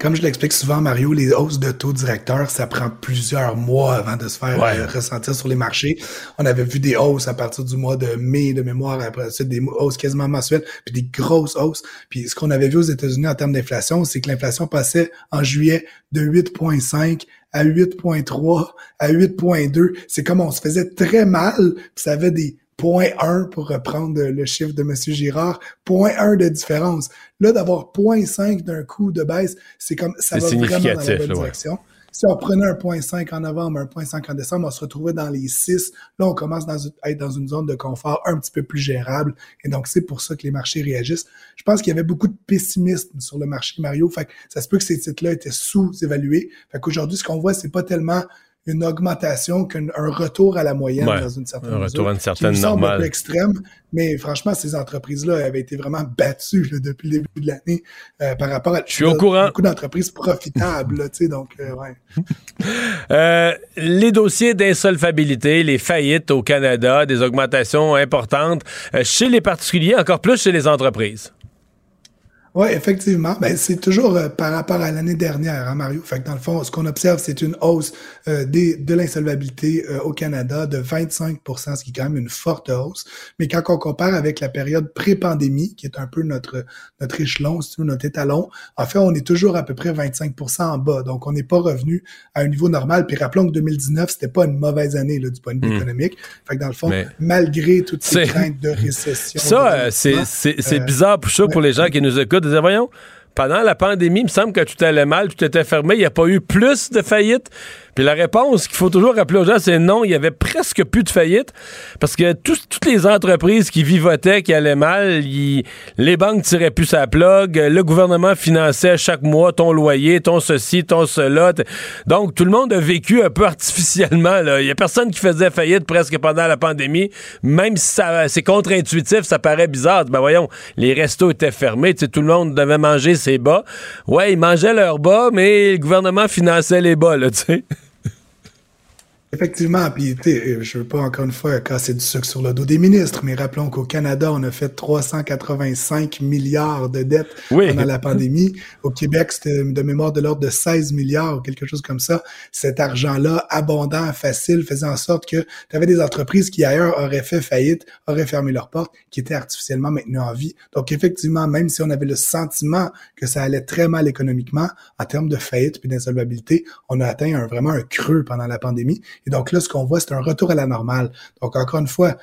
Comme je l'explique souvent, Mario, les hausses de taux directeurs, ça prend plusieurs mois avant de se faire ouais. euh, ressentir sur les marchés. On avait vu des hausses à partir du mois de mai, de mémoire, après ça, des hausses quasiment mensuelles, puis des grosses hausses. Puis ce qu'on avait vu aux États-Unis en termes d'inflation, c'est que l'inflation passait en juillet de huit virgule cinq à huit virgule trois, à huit virgule deux. C'est comme on se faisait très mal, puis ça avait des zéro virgule un pour reprendre le chiffre de M. Girard, zéro virgule un de différence. Là, d'avoir zéro virgule cinq d'un coup de baisse, c'est comme ça c'est va vraiment dans la bonne direction. Ouais. Si on prenait un virgule cinq en novembre, un virgule cinq en décembre, on se retrouvait dans les six. Là, on commence dans, à être dans une zone de confort un petit peu plus gérable. Et donc, c'est pour ça que les marchés réagissent. Je pense qu'il y avait beaucoup de pessimisme sur le marché, Mario. Fait que ça se peut que ces titres-là étaient sous-évalués. Fait qu'aujourd'hui, ce qu'on voit, c'est pas tellement une augmentation qu'un retour à la moyenne, ouais, dans une certaine mesure. Un retour mesure, à une certaine normale. Peu extrême, mais franchement, ces entreprises-là avaient été vraiment battues là, depuis le début de l'année euh, par rapport à Je suis là, au courant. beaucoup d'entreprises profitables. Là, donc, euh, ouais. euh, les dossiers d'insolvabilité, les faillites au Canada, des augmentations importantes euh, chez les particuliers, encore plus chez les entreprises. Oui, effectivement. Ben, c'est toujours euh, par rapport à l'année dernière, hein, Mario. Fait que dans le fond, ce qu'on observe, c'est une hausse euh, des, de l'insolvabilité euh, au Canada de vingt-cinq pour cent, ce qui est quand même une forte hausse. Mais quand on compare avec la période pré-pandémie, qui est un peu notre notre échelon, si tu veux, notre étalon, en fait, on est toujours à peu près vingt-cinq pour cent en bas. Donc, on n'est pas revenu à un niveau normal. Puis rappelons que deux mille dix-neuf, c'était pas une mauvaise année là, du point de vue mmh. économique. Fait que dans le fond, Mais malgré toutes ces craintes de récession... Ça, de c'est, c'est, c'est euh, bizarre pour, ça, pour ouais, les gens qui nous écoutent. Disait, voyons, pendant la pandémie, il me semble que tout allait mal, tout était fermé, il n'y a pas eu plus de faillites. Puis la réponse qu'il faut toujours rappeler aux gens, c'est non, il y avait presque plus de faillites, parce que tout, toutes les entreprises qui vivotaient, qui allaient mal, y, les banques tiraient plus sa plug, le gouvernement finançait chaque mois ton loyer, ton ceci, ton cela. T- Donc, tout le monde a vécu un peu artificiellement. Il n'y a personne qui faisait faillite presque pendant la pandémie, même si ça, c'est contre-intuitif, ça paraît bizarre. Ben voyons, les restos étaient fermés, tout le monde devait manger ses bas. Ouais, ils mangeaient leurs bas, mais le gouvernement finançait les bas, tu sais. Effectivement, puis je veux pas encore une fois casser du sucre sur le dos des ministres, mais rappelons qu'au Canada, on a fait trois cent quatre-vingt-cinq milliards de dettes oui. pendant la pandémie. Au Québec, c'était de mémoire de l'ordre de seize milliards ou quelque chose comme ça. Cet argent-là, abondant, facile, faisait en sorte que tu avais des entreprises qui ailleurs auraient fait faillite, auraient fermé leurs portes, qui étaient artificiellement maintenues en vie. Donc effectivement, même si on avait le sentiment que ça allait très mal économiquement, en termes de faillite puis d'insolvabilité, on a atteint un, vraiment un creux pendant la pandémie. Et donc là, ce qu'on voit, c'est un retour à la normale. Donc, encore une fois,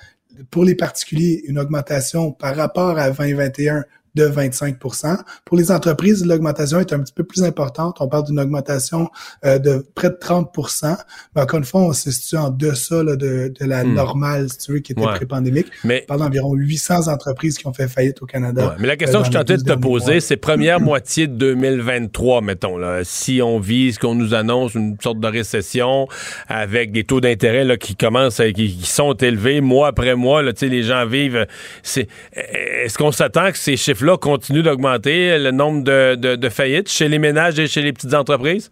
pour les particuliers, une augmentation par rapport à vingt vingt et un de vingt-cinq pour cent. Pour les entreprises, l'augmentation est un petit peu plus importante. On parle d'une augmentation euh, de près de trente pour cent. Mais encore une fois, on se situe en deçà là, de, de la mmh. normale, si tu veux, qui était ouais. pré-pandémique. Mais, on parle d'environ huit cents entreprises qui ont fait faillite au Canada. Ouais. Mais la question euh, que je tentais de te poser, mois. c'est première moitié de deux mille vingt-trois, mettons. Là, si on vit ce qu'on nous annonce, une sorte de récession avec des taux d'intérêt là, qui commencent, à, qui, qui sont élevés mois après mois, là, tu sais, les gens vivent. C'est, est-ce qu'on s'attend que ces chiffres là, continue d'augmenter le nombre de, de, de faillites chez les ménages et chez les petites entreprises?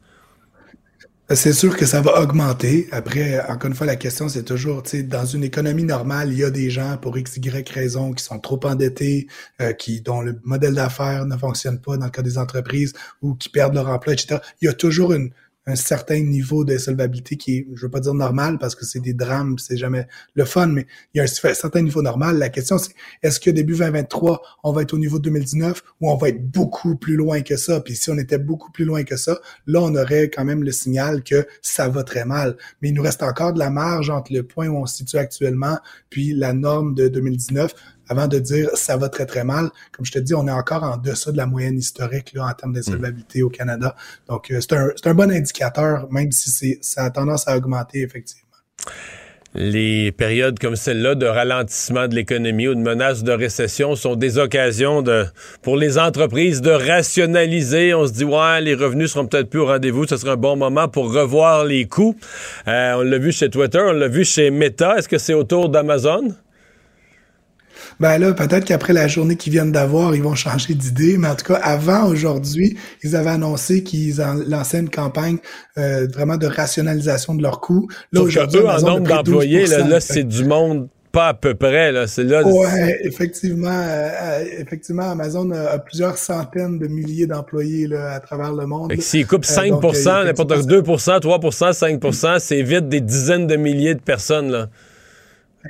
C'est sûr que ça va augmenter. Après, encore une fois, la question, c'est toujours, tu sais, dans une économie normale, il y a des gens, pour x, y raison, qui sont trop endettés, euh, qui dont le modèle d'affaires ne fonctionne pas dans le cas des entreprises ou qui perdent leur emploi, et cetera. Il y a toujours une un certain niveau d'insolvabilité qui est, je veux pas dire normal parce que c'est des drames, c'est jamais le fun, mais il y a un certain niveau normal. La question, c'est est-ce que début vingt vingt-trois, on va être au niveau de deux mille dix-neuf ou on va être beaucoup plus loin que ça? Puis si on était beaucoup plus loin que ça, là, on aurait quand même le signal que ça va très mal. Mais il nous reste encore de la marge entre le point où on se situe actuellement puis la norme de deux mille dix-neuf. Avant de dire « ça va très, très mal », comme je te dis, on est encore en deçà de la moyenne historique là, en termes d'insolvabilité mmh. au Canada. Donc, euh, c'est, un, c'est un bon indicateur, même si c'est, ça a tendance à augmenter, effectivement. Les périodes comme celle-là de ralentissement de l'économie ou de menace de récession sont des occasions de, pour les entreprises de rationaliser. On se dit, ouais, les revenus seront peut-être plus au rendez-vous. Ce serait un bon moment pour revoir les coûts. Euh, on l'a vu chez Twitter, on l'a vu chez Meta. Est-ce que c'est au tour d'Amazon? Ben là, peut-être qu'après la journée qu'ils viennent d'avoir, ils vont changer d'idée. Mais en tout cas, avant aujourd'hui, ils avaient annoncé qu'ils en lançaient une campagne euh, vraiment de rationalisation de leurs coûts. Là, aujourd'hui, eux, en nombre d'employés, là, là, c'est du monde... Pas à peu près, là. C'est là. Ouais, effectivement, euh, effectivement, Amazon a, a plusieurs centaines de milliers d'employés, là, à travers le monde. Fait que s'ils coupent cinq pour cent, euh, donc, euh, n'importe quoi, deux pour cent, trois pour cent, cinq pour cent, c'est vite des dizaines de milliers de personnes, là.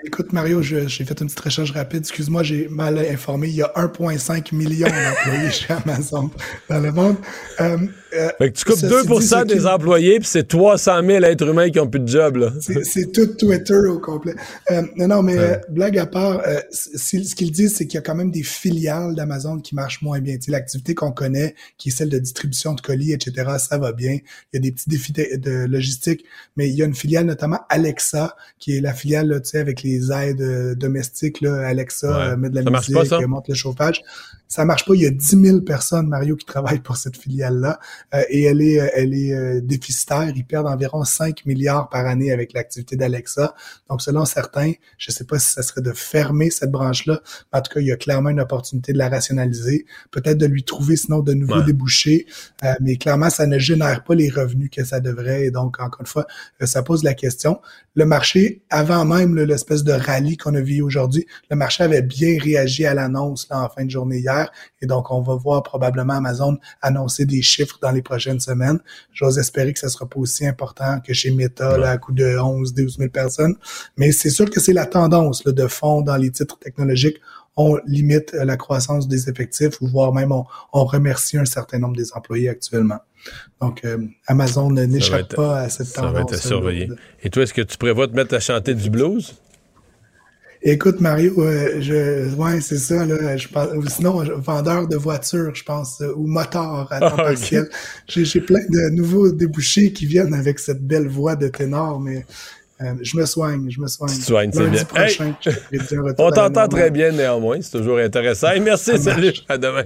Écoute, Mario, je, j'ai fait une petite recherche rapide. Excuse-moi, j'ai mal informé. Il y a un virgule cinq million d'employés chez Amazon dans le monde. Euh, Euh, fait que tu coupes deux pour cent dit, des qui... employés, puis c'est trois cent mille êtres humains qui n'ont plus de job, là. C'est, c'est tout Twitter au complet. Euh, non, non, mais ouais. euh, blague à part, euh, c'est, ce qu'ils disent, c'est qu'il y a quand même des filiales d'Amazon qui marchent moins bien. T'sais, l'activité qu'on connaît, qui est celle de distribution de colis, et cetera, ça va bien. Il y a des petits défis de, de logistique, mais il y a une filiale, notamment Alexa, qui est la filiale, là, tu sais, avec les aides euh, domestiques, là, Alexa ouais. euh, met de la ça musique, marche pas, ça? Monte le chauffage. Ça marche pas. Il y a dix mille personnes, Mario, qui travaillent pour cette filiale-là. Euh, et elle est, elle est euh, déficitaire. Ils perdent environ cinq milliards par année avec l'activité d'Alexa. Donc, selon certains, je ne sais pas si ça serait de fermer cette branche-là. En tout cas, il y a clairement une opportunité de la rationaliser. Peut-être de lui trouver, sinon, de nouveaux ouais. débouchés. Euh, mais clairement, ça ne génère pas les revenus que ça devrait. Et donc, encore une fois, euh, ça pose la question. Le marché, avant même là, l'espèce de rallye qu'on a vu aujourd'hui, le marché avait bien réagi à l'annonce là, en fin de journée hier. Et donc, on va voir probablement Amazon annoncer des chiffres dans les prochaines semaines. J'ose espérer que ça sera pas aussi important que chez Meta, là, à coup de onze à douze mille personnes. Mais c'est sûr que c'est la tendance là, de fond dans les titres technologiques. On limite la croissance des effectifs ou voire même on, on remercie un certain nombre des employés actuellement. Donc, euh, Amazon n'échappe être, pas à cette ça tendance. Ça va être à surveiller. De... Et toi, est-ce que tu prévois de mettre à chanter du blues? Écoute, Mario, euh, je, ouais, c'est ça, là, je pense, ou sinon, vendeur de voitures, je pense, euh, ou moteur à temps oh, partiel. Okay. J'ai, j'ai plein de nouveaux débouchés qui viennent avec cette belle voix de ténor, mais, euh, je me soigne, je me soigne. Tu soignes, c'est bien. Prochain, hey, on t'entend très bien, néanmoins, c'est toujours intéressant. Et merci, salut, à demain.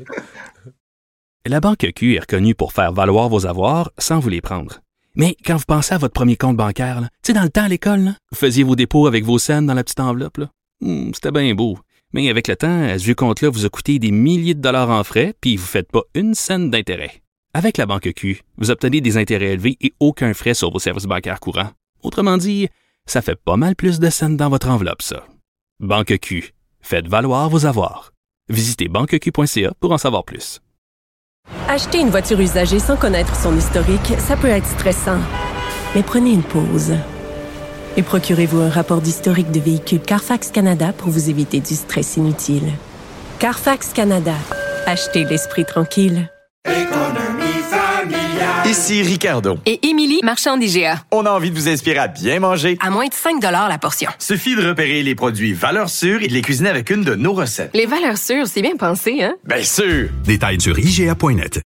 La Banque Q est reconnue pour faire valoir vos avoirs sans vous les prendre. Mais quand vous pensez à votre premier compte bancaire, tu sais, dans le temps à l'école, là, vous faisiez vos dépôts avec vos cents dans la petite enveloppe, là. Mmh, c'était bien beau. Mais avec le temps, à ce vieux compte-là vous a coûté des milliers de dollars en frais puis vous ne faites pas une scène d'intérêt. Avec la Banque Q, vous obtenez des intérêts élevés et aucun frais sur vos services bancaires courants. Autrement dit, ça fait pas mal plus de scènes dans votre enveloppe, ça. Banque Q. Faites valoir vos avoirs. Visitez banque q point c a pour en savoir plus. Acheter une voiture usagée sans connaître son historique, ça peut être stressant. Mais prenez une pause. Et procurez-vous un rapport d'historique de véhicule Carfax Canada pour vous éviter du stress inutile. Carfax Canada. Achetez l'esprit tranquille. Économie familiale. Ici Ricardo. Et Émilie, marchand d'I G A. On a envie de vous inspirer à bien manger. À moins de cinq dollars la portion. Suffit de repérer les produits valeurs sûres et de les cuisiner avec une de nos recettes. Les valeurs sûres, c'est bien pensé, hein? Bien sûr! Détails sur I G A point net.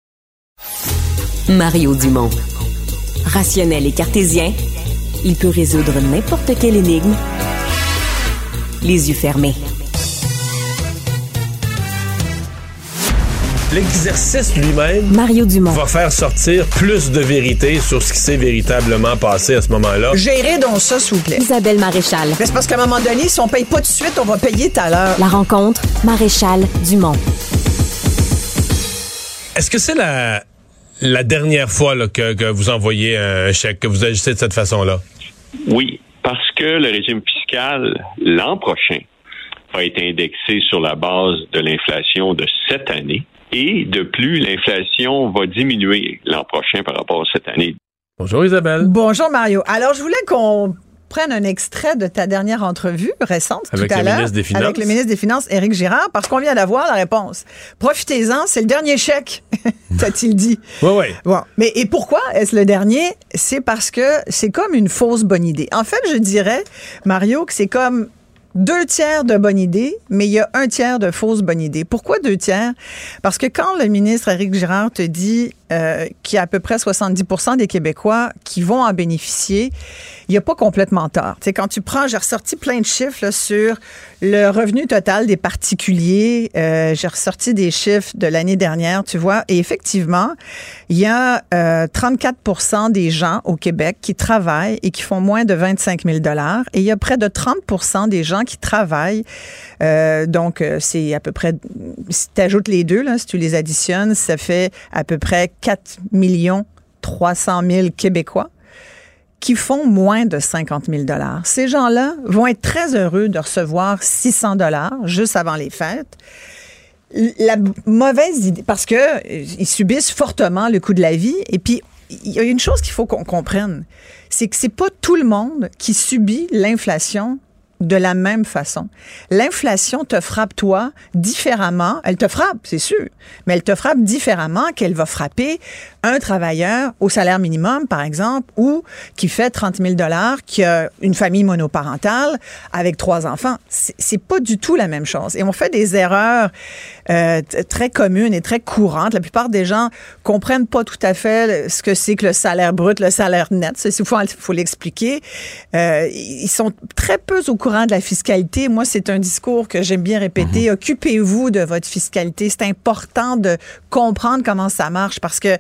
Mario Dumont. Rationnel et cartésien. Il peut résoudre n'importe quelle énigme, les yeux fermés. L'exercice lui-même Mario Dumont. Va faire sortir plus de vérité sur ce qui s'est véritablement passé à ce moment-là. Gérez donc ça, s'il vous plaît. Isabelle Maréchal. Mais c'est parce qu'à un moment donné, si on paye pas tout de suite, on va payer tout à l'heure. La rencontre Maréchal-Dumont. Est-ce que c'est la... La dernière fois là, que, que vous envoyez un chèque, que vous agissez de cette façon-là? Oui, parce que le régime fiscal, l'an prochain, va être indexé sur la base de l'inflation de cette année. Et de plus, l'inflation va diminuer l'an prochain par rapport à cette année. Bonjour Isabelle. Bonjour Mario. Alors, je voulais qu'on prenne un extrait de ta dernière entrevue récente avec tout à l'heure avec le ministre des Finances, Éric Girard, parce qu'on vient d'avoir la réponse. Profitez-en, c'est le dernier chèque, t'a-t-il dit. Oui, oui. Bon, mais et pourquoi est-ce le dernier? C'est parce que c'est comme une fausse bonne idée. En fait, je dirais, Mario, que c'est comme deux tiers de bonne idée, mais il y a un tiers de fausse bonne idée. Pourquoi deux tiers? Parce que quand le ministre Éric Girard te dit euh, qu'il y a à peu près soixante-dix pour cent des Québécois qui vont en bénéficier, il n'y a pas complètement tort. T'sais, quand tu prends, j'ai ressorti plein de chiffres là, sur le revenu total des particuliers. Euh, j'ai ressorti des chiffres de l'année dernière, tu vois. Et effectivement, il y a euh, trente-quatre pour cent des gens au Québec qui travaillent et qui font moins de vingt-cinq mille dollars. Et il y a près de trente pour cent des gens qui travaillent. Euh, donc, c'est à peu près, si tu ajoutes les deux, là, si tu les additionnes, ça fait à peu près quatre millions trois cent mille Québécois qui font moins de cinquante mille dollars. Ces gens-là vont être très heureux de recevoir six cents dollars juste avant les fêtes. La mauvaise idée, parce qu'ils subissent fortement le coût de la vie. Et puis, il y a une chose qu'il faut qu'on comprenne, c'est que c'est pas tout le monde qui subit l'inflation de la même façon. L'inflation te frappe, toi, différemment. Elle te frappe, c'est sûr, mais elle te frappe différemment qu'elle va frapper un travailleur au salaire minimum, par exemple, ou qui fait trente mille dollars, qui a une famille monoparentale avec trois enfants. C'est, c'est pas du tout la même chose. Et on fait des erreurs euh, très communes et très courantes. La plupart des gens comprennent pas tout à fait ce que c'est que le salaire brut, le salaire net. Il faut, faut l'expliquer. Euh, ils sont très peu au courant de la fiscalité. Moi, c'est un discours que j'aime bien répéter. Mmh. Occupez-vous de votre fiscalité. C'est important de comprendre comment ça marche parce que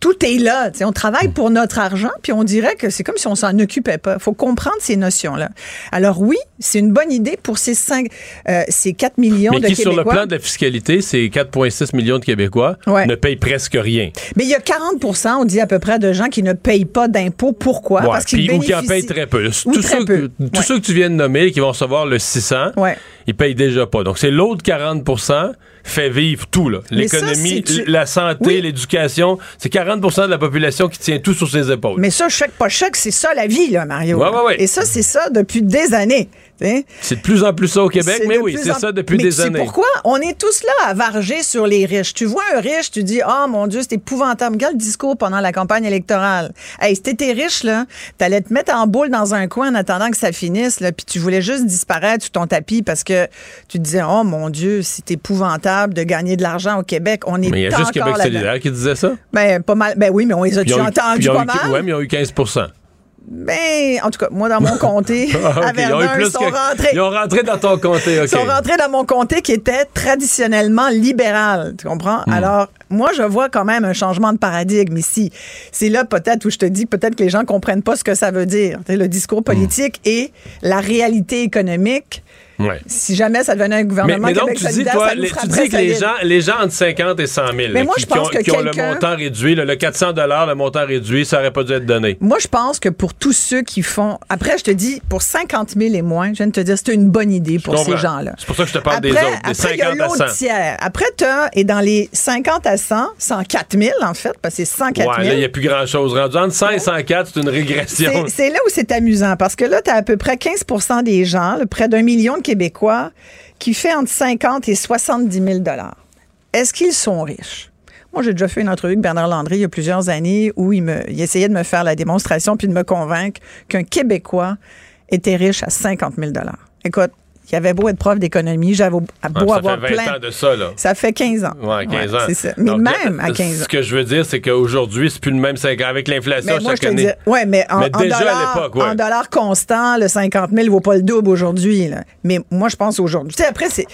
tout est là. T'sais, on travaille pour notre argent, puis on dirait que c'est comme si on s'en occupait pas. Il faut comprendre ces notions-là. Alors oui, c'est une bonne idée pour ces, cinq, euh, ces quatre millions mais de qui, Québécois. Mais sur le plan de la fiscalité, ces quatre virgule six millions de Québécois ouais. ne payent presque rien. Mais il y a quarante pour cent, on dit à peu près, de gens qui ne payent pas d'impôts. Pourquoi? Ouais, parce qu'ils puis, bénéficient... Ou qui en payent très peu. Tous ceux, peu. Tous ouais. ceux que tu viens de nommer, qui vont recevoir le six cents, ouais. ils payent déjà pas. Donc c'est l'autre quarante pour cent fait vivre tout. Là. L'économie, ça, tu... la santé, oui. l'éducation. C'est quarante pour cent de la population qui tient tout sur ses épaules. Mais ça, chèque pas chèque, c'est ça la vie, là, Mario. Ouais, ouais, ouais. Et ça, c'est ça depuis des années. T'sais? C'est de plus en plus ça au Québec, c'est mais oui, c'est en... ça depuis mais des années. Mais c'est pourquoi on est tous là à varger sur les riches. Tu vois un riche, tu dis « Ah, oh, mon Dieu, c'est épouvantable. » Regarde le discours pendant la campagne électorale. Hey, si t'étais riche, là, t'allais te mettre en boule dans un coin en attendant que ça finisse, là, puis tu voulais juste disparaître sous ton tapis parce que tu te disais « Oh, mon Dieu, c'est épouvantable de gagner de l'argent au Québec. » On est Mais il y a juste Québec solidaire qui disait ça? Ben, pas mal. Ben oui, mais on les a-tu entendus pas mal? Oui, mais ils ont eu quinze pour cent. Ben, en tout cas, moi, dans mon comté, à Verdun, ils sont rentrés. Ils ont rentré dans ton comté, OK. Ils sont rentrés dans mon comté qui était traditionnellement libéral, tu comprends? Mm. Alors, moi, je vois quand même un changement de paradigme ici. C'est là, peut-être, où je te dis, peut-être que les gens ne comprennent pas ce que ça veut dire. T'sais, le discours politique mm. et la réalité économique. Ouais. Si jamais ça devenait un gouvernement mais, mais Québec solidaire, toi, ça nous frapperait. Tu dis que les gens, les gens entre cinquante et cent mille mais là, moi, qui, je pense qui, ont, que qui ont le montant réduit, le, le quatre cents dollars, le montant réduit, ça n'aurait pas dû être donné. Moi, je pense que pour tous ceux qui font... Après, je te dis, pour cinquante mille et moins, je viens de te dire, c'est une bonne idée pour ces gens-là. C'est pour ça que je te parle après, des autres, des après, cinquante à cent. Tiers. Après, tu es dans les cinquante à cent, cent quatre mille en fait, parce que c'est cent quatre mille. Ouais, là, il n'y a plus grand-chose. Rendu entre cent ouais. et cent quatre, c'est une régression. C'est, c'est là où c'est amusant, parce que là, tu as à peu près quinze pour cent des gens, là, près d'un million de Québécois qui fait entre cinquante et soixante-dix mille dollars. Est-ce qu'ils sont riches? Moi, j'ai déjà fait une entrevue avec Bernard Landry il y a plusieurs années où il, me, il essayait de me faire la démonstration puis de me convaincre qu'un Québécois était riche à cinquante mille dollars. Écoute, il avait beau être prof d'économie, j'avais beau ah, avoir plein... Ça fait vingt ans de ça, là. Ça fait quinze ans. Oui, quinze ouais, ans. C'est ça. Mais donc, même à quinze ans. Ce que je veux dire, c'est qu'aujourd'hui, c'est plus le même cinquante avec l'inflation mais moi, chaque année. Oui, mais en, mais en, déjà, dollars, ouais. en dollars constants, le cinquante mille ne vaut pas le double aujourd'hui. Là. Mais moi, je pense aujourd'hui. Tu sais, après, c'est,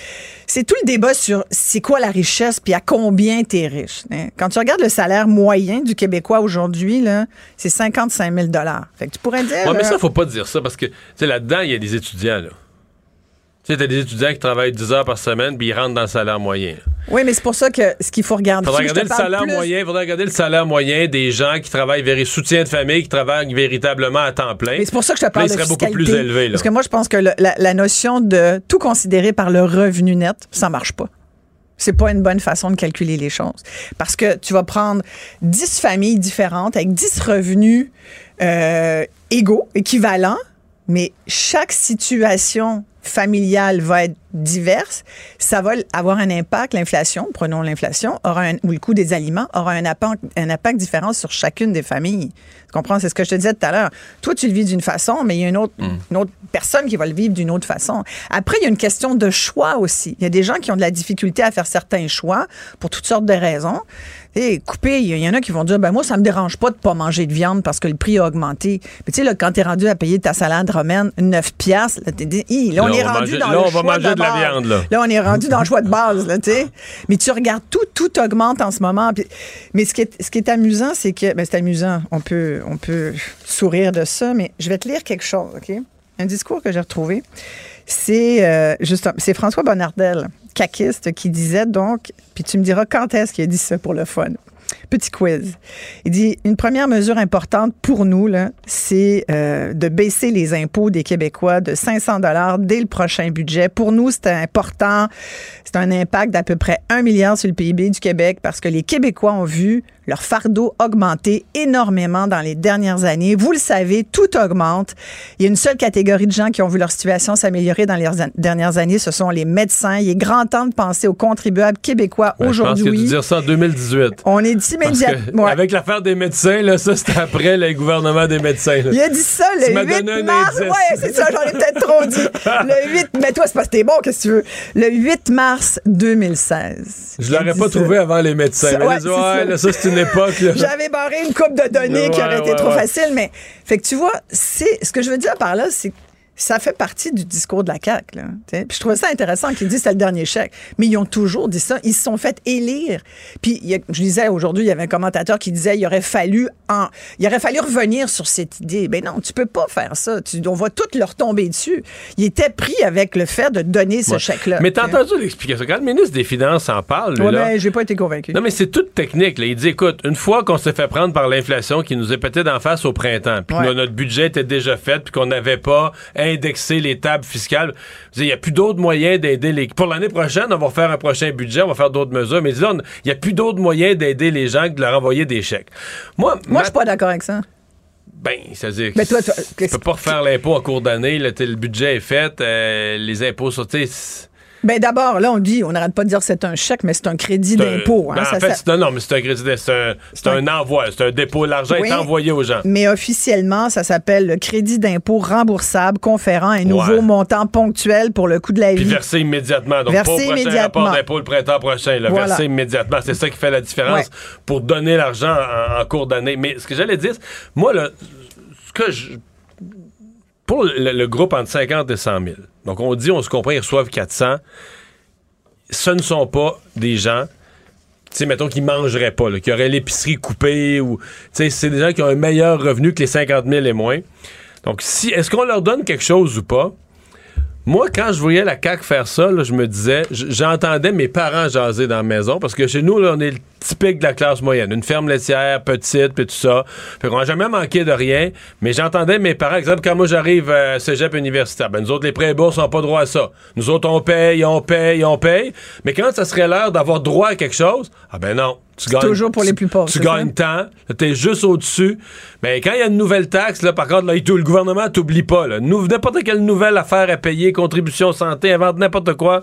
c'est tout le débat sur c'est quoi la richesse puis à combien tu es riche. Hein? Quand tu regardes le salaire moyen du Québécois aujourd'hui, là, c'est cinquante-cinq mille dollars. Fait que tu pourrais dire... Oui, mais ça, il ne faut pas dire ça parce que là-dedans, il y a des étudiants, là. Tu sais, t'as des étudiants qui travaillent dix heures par semaine puis ils rentrent dans le salaire moyen. Oui, mais c'est pour ça que ce qu'il faut regarder... Il faudrait regarder, le salaire, moyen, faudrait regarder le salaire moyen des gens qui travaillent vers les soutiens de famille, qui travaillent véritablement à temps plein. Mais c'est pour ça que je te parle là, de fiscalité. Beaucoup plus élevé, là. Parce que moi, je pense que le, la, la notion de tout considérer par le revenu net, ça marche pas. C'est pas une bonne façon de calculer les choses. Parce que tu vas prendre dix familles différentes avec dix revenus euh, égaux, équivalents, mais chaque situation... familiale va être diverse, ça va avoir un impact, l'inflation, prenons l'inflation, aura un, ou le coût des aliments aura un impact, un impact différent sur chacune des familles. Tu comprends? C'est ce que je te disais tout à l'heure. Toi, tu le vis d'une façon, mais il y a une autre, mmh. une autre personne qui va le vivre d'une autre façon. Après, il y a une question de choix aussi. Il y a des gens qui ont de la difficulté à faire certains choix pour toutes sortes de raisons. Et couper, il y en a qui vont dire, ben moi, ça me dérange pas de pas manger de viande parce que le prix a augmenté. Mais tu sais, là, quand t'es rendu à payer ta salade romaine neuf piastres, là, t'es dit, hi, là, on là, est on rendu manger, dans là, le on choix va manger de, de la viande. Là. là, on est rendu dans le choix de base, là, tu sais. Mais tu regardes, tout, tout augmente en ce moment. Puis, mais ce qui est, ce qui est amusant, c'est que, ben c'est amusant, on peut, on peut sourire de ça, mais je vais te lire quelque chose, OK? Un discours que j'ai retrouvé. C'est, euh, juste, c'est François Bonnardel, caquiste, qui disait donc, puis tu me diras quand est-ce qu'il a dit ça pour le fun. Petit quiz. Il dit, une première mesure importante pour nous, là, c'est euh, de baisser les impôts des Québécois de cinq cents dollars dès le prochain budget. Pour nous, c'est important. C'est un impact d'à peu près un milliard sur le P I B du Québec parce que les Québécois ont vu leur fardeau augmenté énormément dans les dernières années. Vous le savez, tout augmente. Il y a une seule catégorie de gens qui ont vu leur situation s'améliorer dans les dernières années, ce sont les médecins. Il est grand temps de penser aux contribuables québécois ben, aujourd'hui. Je pense que tu dis ça en deux mille dix-huit. On est dit immédiatement. Ouais. Avec l'affaire des médecins, là, ça c'était après le gouvernement des médecins. Là. Il a dit ça le tu huit mars. Ouais, c'est ça, j'en ai peut-être trop dit. Le huit, mais toi c'est parce que t'es bon, qu'est-ce que tu veux. Le huit mars deux mille seize. Je l'aurais pas trouvé ça avant les médecins. Ouais, les, ouais, ça, ça c'est une époque. Là. J'avais barré une coupe de données ouais, qui aurait ouais, été ouais, trop ouais. facile, mais fait que tu vois, c'est ce que je veux dire par là, c'est ça fait partie du discours de la C A Q. Là, puis je trouvais ça intéressant qu'ils disent c'est le dernier chèque. Mais ils ont toujours dit ça. Ils se sont fait élire. Puis il y a, je disais aujourd'hui, il y avait un commentateur qui disait il aurait fallu en, il aurait fallu revenir sur cette idée. Ben non, tu peux pas faire ça. Tu, on va tout leur tomber dessus. Ils étaient pris avec le fait de donner ce ouais. chèque-là. Mais t'as entendu l'explication. Quand le ministre des Finances en parle, lui, ouais, là... Ben, j'ai pas été convaincu. Non, mais c'est toute technique. Là. Il dit, écoute, une fois qu'on s'est fait prendre par l'inflation qui nous est pété d'en face au printemps, puis ouais. que notre budget était déjà fait, puis qu'on n'avait pas indexer les tables fiscales. Il n'y a plus d'autres moyens d'aider les... Pour l'année prochaine, on va faire un prochain budget, on va faire d'autres mesures, mais là, il n'y a plus d'autres moyens d'aider les gens que de leur envoyer des chèques. Moi, Moi ma... je suis pas d'accord avec ça. Ben, c'est-à-dire que toi, toi, tu peux pas refaire l'impôt en cours d'année, là, le budget est fait, euh, les impôts sont... Ben d'abord, là, on dit, on n'arrête pas de dire c'est un chèque, mais c'est un crédit c'est un, d'impôt. Hein, ben ça, en fait, ça... c'est, non, non, mais c'est un crédit, c'est un, c'est un envoi, c'est un dépôt. L'argent oui, est envoyé aux gens. Mais officiellement, ça s'appelle le crédit d'impôt remboursable conférant un nouveau ouais. montant ponctuel pour le coût de la Puis vie. Puis versé immédiatement. Donc, versé pas au prochain immédiatement. Rapport d'impôt le printemps prochain. Là, voilà. Versé immédiatement. C'est ça qui fait la différence ouais. pour donner l'argent en, en cours d'année. Mais ce que j'allais dire, moi, là, ce que je... Pour le, le groupe entre cinquante et cent mille, donc on dit, on se comprend, ils reçoivent quatre cents. Ce ne sont pas des gens, tu sais, mettons, qui ne mangeraient pas, là, qui auraient l'épicerie coupée, ou, tu sais, c'est des gens qui ont un meilleur revenu que les cinquante mille et moins. Donc, si, est-ce qu'on leur donne quelque chose ou pas? Moi, quand je voyais la C A Q faire ça, là, je me disais, j'entendais mes parents jaser dans la maison, parce que chez nous, là, on est le typique de la classe moyenne. Une ferme laitière, petite, puis tout ça. Fait qu'on n'a jamais manqué de rien, mais j'entendais mes parents, exemple, quand moi j'arrive à cégep universitaire, ben nous autres, les prêts et bourses n'ont pas droit à ça. Nous autres, on paye, on paye, on paye, mais quand ça serait l'heure d'avoir droit à quelque chose, ah ben non. Tu c'est gagnes, toujours pour les plus pauvres. Tu gagnes tant, t'es juste au-dessus. Mais quand il y a une nouvelle taxe, là, par contre, là, le gouvernement t'oublie pas. Là. N'importe quelle nouvelle affaire à payer, contribution santé, invente n'importe quoi.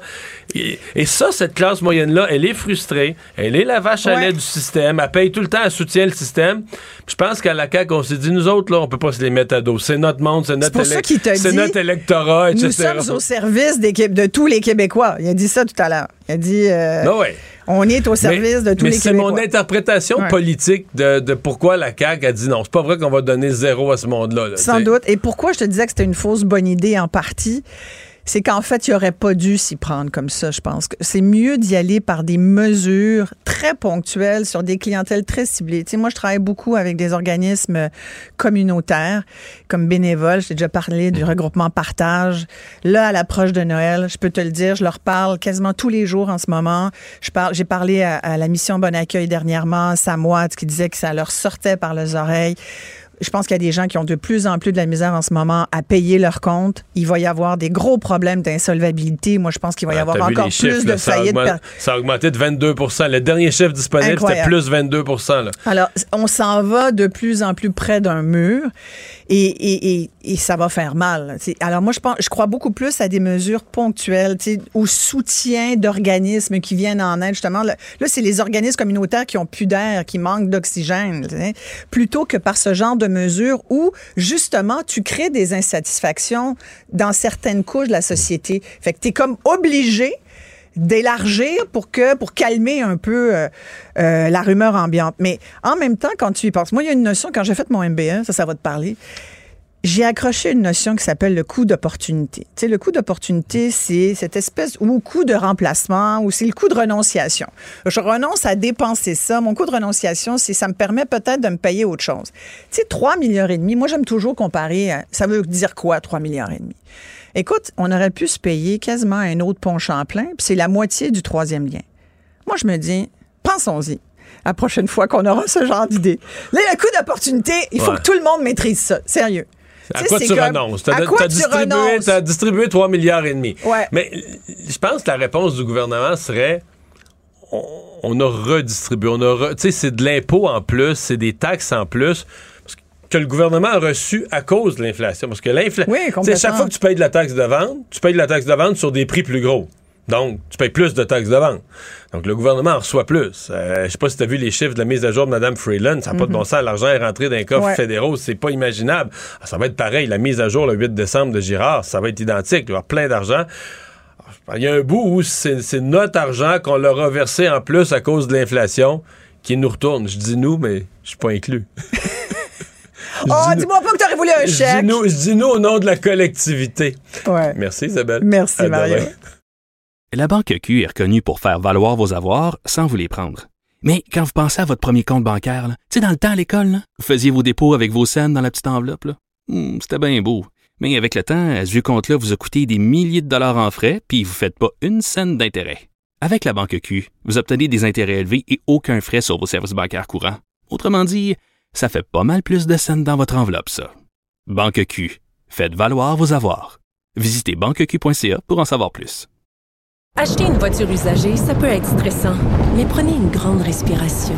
Et, et ça, cette classe moyenne-là, elle est frustrée, elle est la vache à lait ouais. du système, elle paye tout le temps, elle soutient le système. Je pense qu'à la C A Q, on s'est dit, nous autres, là, on peut pas se les mettre à dos. C'est notre monde, c'est notre, c'est élec- c'est dit, notre électorat, et cetera. Nous sommes au service des, de tous les Québécois. Il a dit ça tout à l'heure. Il a dit... Euh, non, ouais. On est au service mais, de tous les Québécois. Mais c'est mon interprétation ouais. politique de, de pourquoi la C A Q a dit non. C'est pas vrai qu'on va donner zéro à ce monde-là. Là, sans t'sais. Doute. Et pourquoi je te disais que c'était une fausse bonne idée en partie, c'est qu'en fait, il n'aurait pas dû s'y prendre comme ça, je pense. C'est mieux d'y aller par des mesures très ponctuelles sur des clientèles très ciblées. Tu sais, moi, je travaille beaucoup avec des organismes communautaires, comme bénévoles. Je t'ai déjà parlé du regroupement Partage. Là, à l'approche de Noël, je peux te le dire, je leur parle quasiment tous les jours en ce moment. Je parle, j'ai parlé à, à la mission Bon Accueil dernièrement, Samoa, qui disait que ça leur sortait par les oreilles. Je pense qu'il y a des gens qui ont de plus en plus de la misère en ce moment à payer leurs comptes. Il va y avoir des gros problèmes d'insolvabilité. Moi, je pense qu'il va y ah, avoir encore plus chiffres, de faillites. Augmente, ça a augmenté de vingt-deux pour cent. Le dernier chiffre disponible, incroyable. C'était plus vingt-deux pour cent. Là. Alors, on s'en va de plus en plus près d'un mur et, et, et, et ça va faire mal. C'est, alors, moi, je pense, je crois beaucoup plus à des mesures ponctuelles, au soutien d'organismes qui viennent en aide, justement. Là, là, c'est les organismes communautaires qui ont plus d'air, qui manquent d'oxygène, plutôt que par ce genre de mesures où, justement, tu crées des insatisfactions dans certaines couches de la société. Fait que t'es comme obligé d'élargir pour que pour calmer un peu euh, euh, la rumeur ambiante. Mais en même temps, quand tu y penses, moi, il y a une notion, quand j'ai fait mon M B A, ça, ça va te parler, j'ai accroché une notion qui s'appelle le coût d'opportunité. Tu sais, le coût d'opportunité, c'est cette espèce, ou coût de remplacement, ou c'est le coût de renonciation. Je renonce à dépenser ça. Mon coût de renonciation, c'est ça me permet peut-être de me payer autre chose. Tu sais, trois milliards et demi, moi, j'aime toujours comparer à, ça veut dire quoi, trois milliards et demi? Écoute, on aurait pu se payer quasiment un autre pont Champlain, puis c'est la moitié du troisième lien. Moi, je me dis, pensons-y. La prochaine fois qu'on aura ce genre d'idée. Là, le coût d'opportunité, il faut ouais. que tout le monde maîtrise ça. Sérieux. À quoi, tu comme, renonces? T'as, à quoi t'as tu distribué, renonces? T'as distribué trois milliards et demi. Ouais. Mais je pense que la réponse du gouvernement serait on, on a redistribué. On a, tu sais, c'est de l'impôt en plus, c'est des taxes en plus que le gouvernement a reçu à cause de l'inflation. Parce que l'inflation... Oui, complètement. Chaque fois que tu payes de la taxe de vente, tu payes de la taxe de vente sur des prix plus gros. Donc, tu payes plus de taxes de vente. Donc, le gouvernement en reçoit plus. Euh, je sais pas si tu as vu les chiffres de la mise à jour de Mme Freeland. Ça n'a mm-hmm. pas de bon sens. L'argent est rentré dans les coffres ouais. fédéraux. C'est pas imaginable. Alors, ça va être pareil. La mise à jour le huit décembre de Girard, ça va être identique. Il va y avoir plein d'argent. Alors, il y a un bout où c'est, c'est notre argent qu'on leur a versé en plus à cause de l'inflation qui nous retourne. Je dis nous, mais je suis pas inclus. Oh, dis-nous, dis-moi pas que t'aurais voulu un chèque. Dis-nous, dis-nous au nom de la collectivité. Ouais. Merci, Isabelle. Merci, à Mario. Demain. La Banque Q est reconnue pour faire valoir vos avoirs sans vous les prendre. Mais quand vous pensez à votre premier compte bancaire, tu sais, dans le temps à l'école, là, vous faisiez vos dépôts avec vos cents dans la petite enveloppe. Là. Mmh, c'était bien beau. Mais avec le temps, à ce compte-là vous a coûté des milliers de dollars en frais puis vous ne faites pas une scène d'intérêt. Avec la Banque Q, vous obtenez des intérêts élevés et aucun frais sur vos services bancaires courants. Autrement dit... ça fait pas mal plus de scènes dans votre enveloppe, ça. Banque Q. Faites valoir vos avoirs. Visitez banque q point c a pour en savoir plus. Acheter une voiture usagée, ça peut être stressant, mais prenez une grande respiration.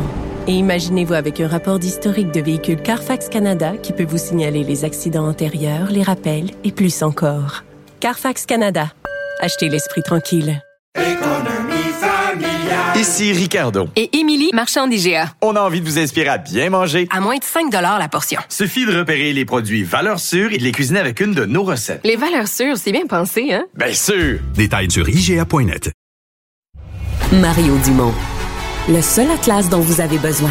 Et imaginez-vous avec un rapport d'historique de véhicule Carfax Canada qui peut vous signaler les accidents antérieurs, les rappels et plus encore. Carfax Canada. Achetez l'esprit tranquille. Économie familiale. Ici Ricardo. Et Émilie, marchand d'I G A. On a envie de vous inspirer à bien manger. À moins de cinq dollars la portion. Suffit de repérer les produits valeurs sûres et de les cuisiner avec une de nos recettes. Les valeurs sûres, c'est bien pensé, hein? Bien sûr! Détails sur I G A point net. Mario Dumont. Le seul atlas dont vous avez besoin.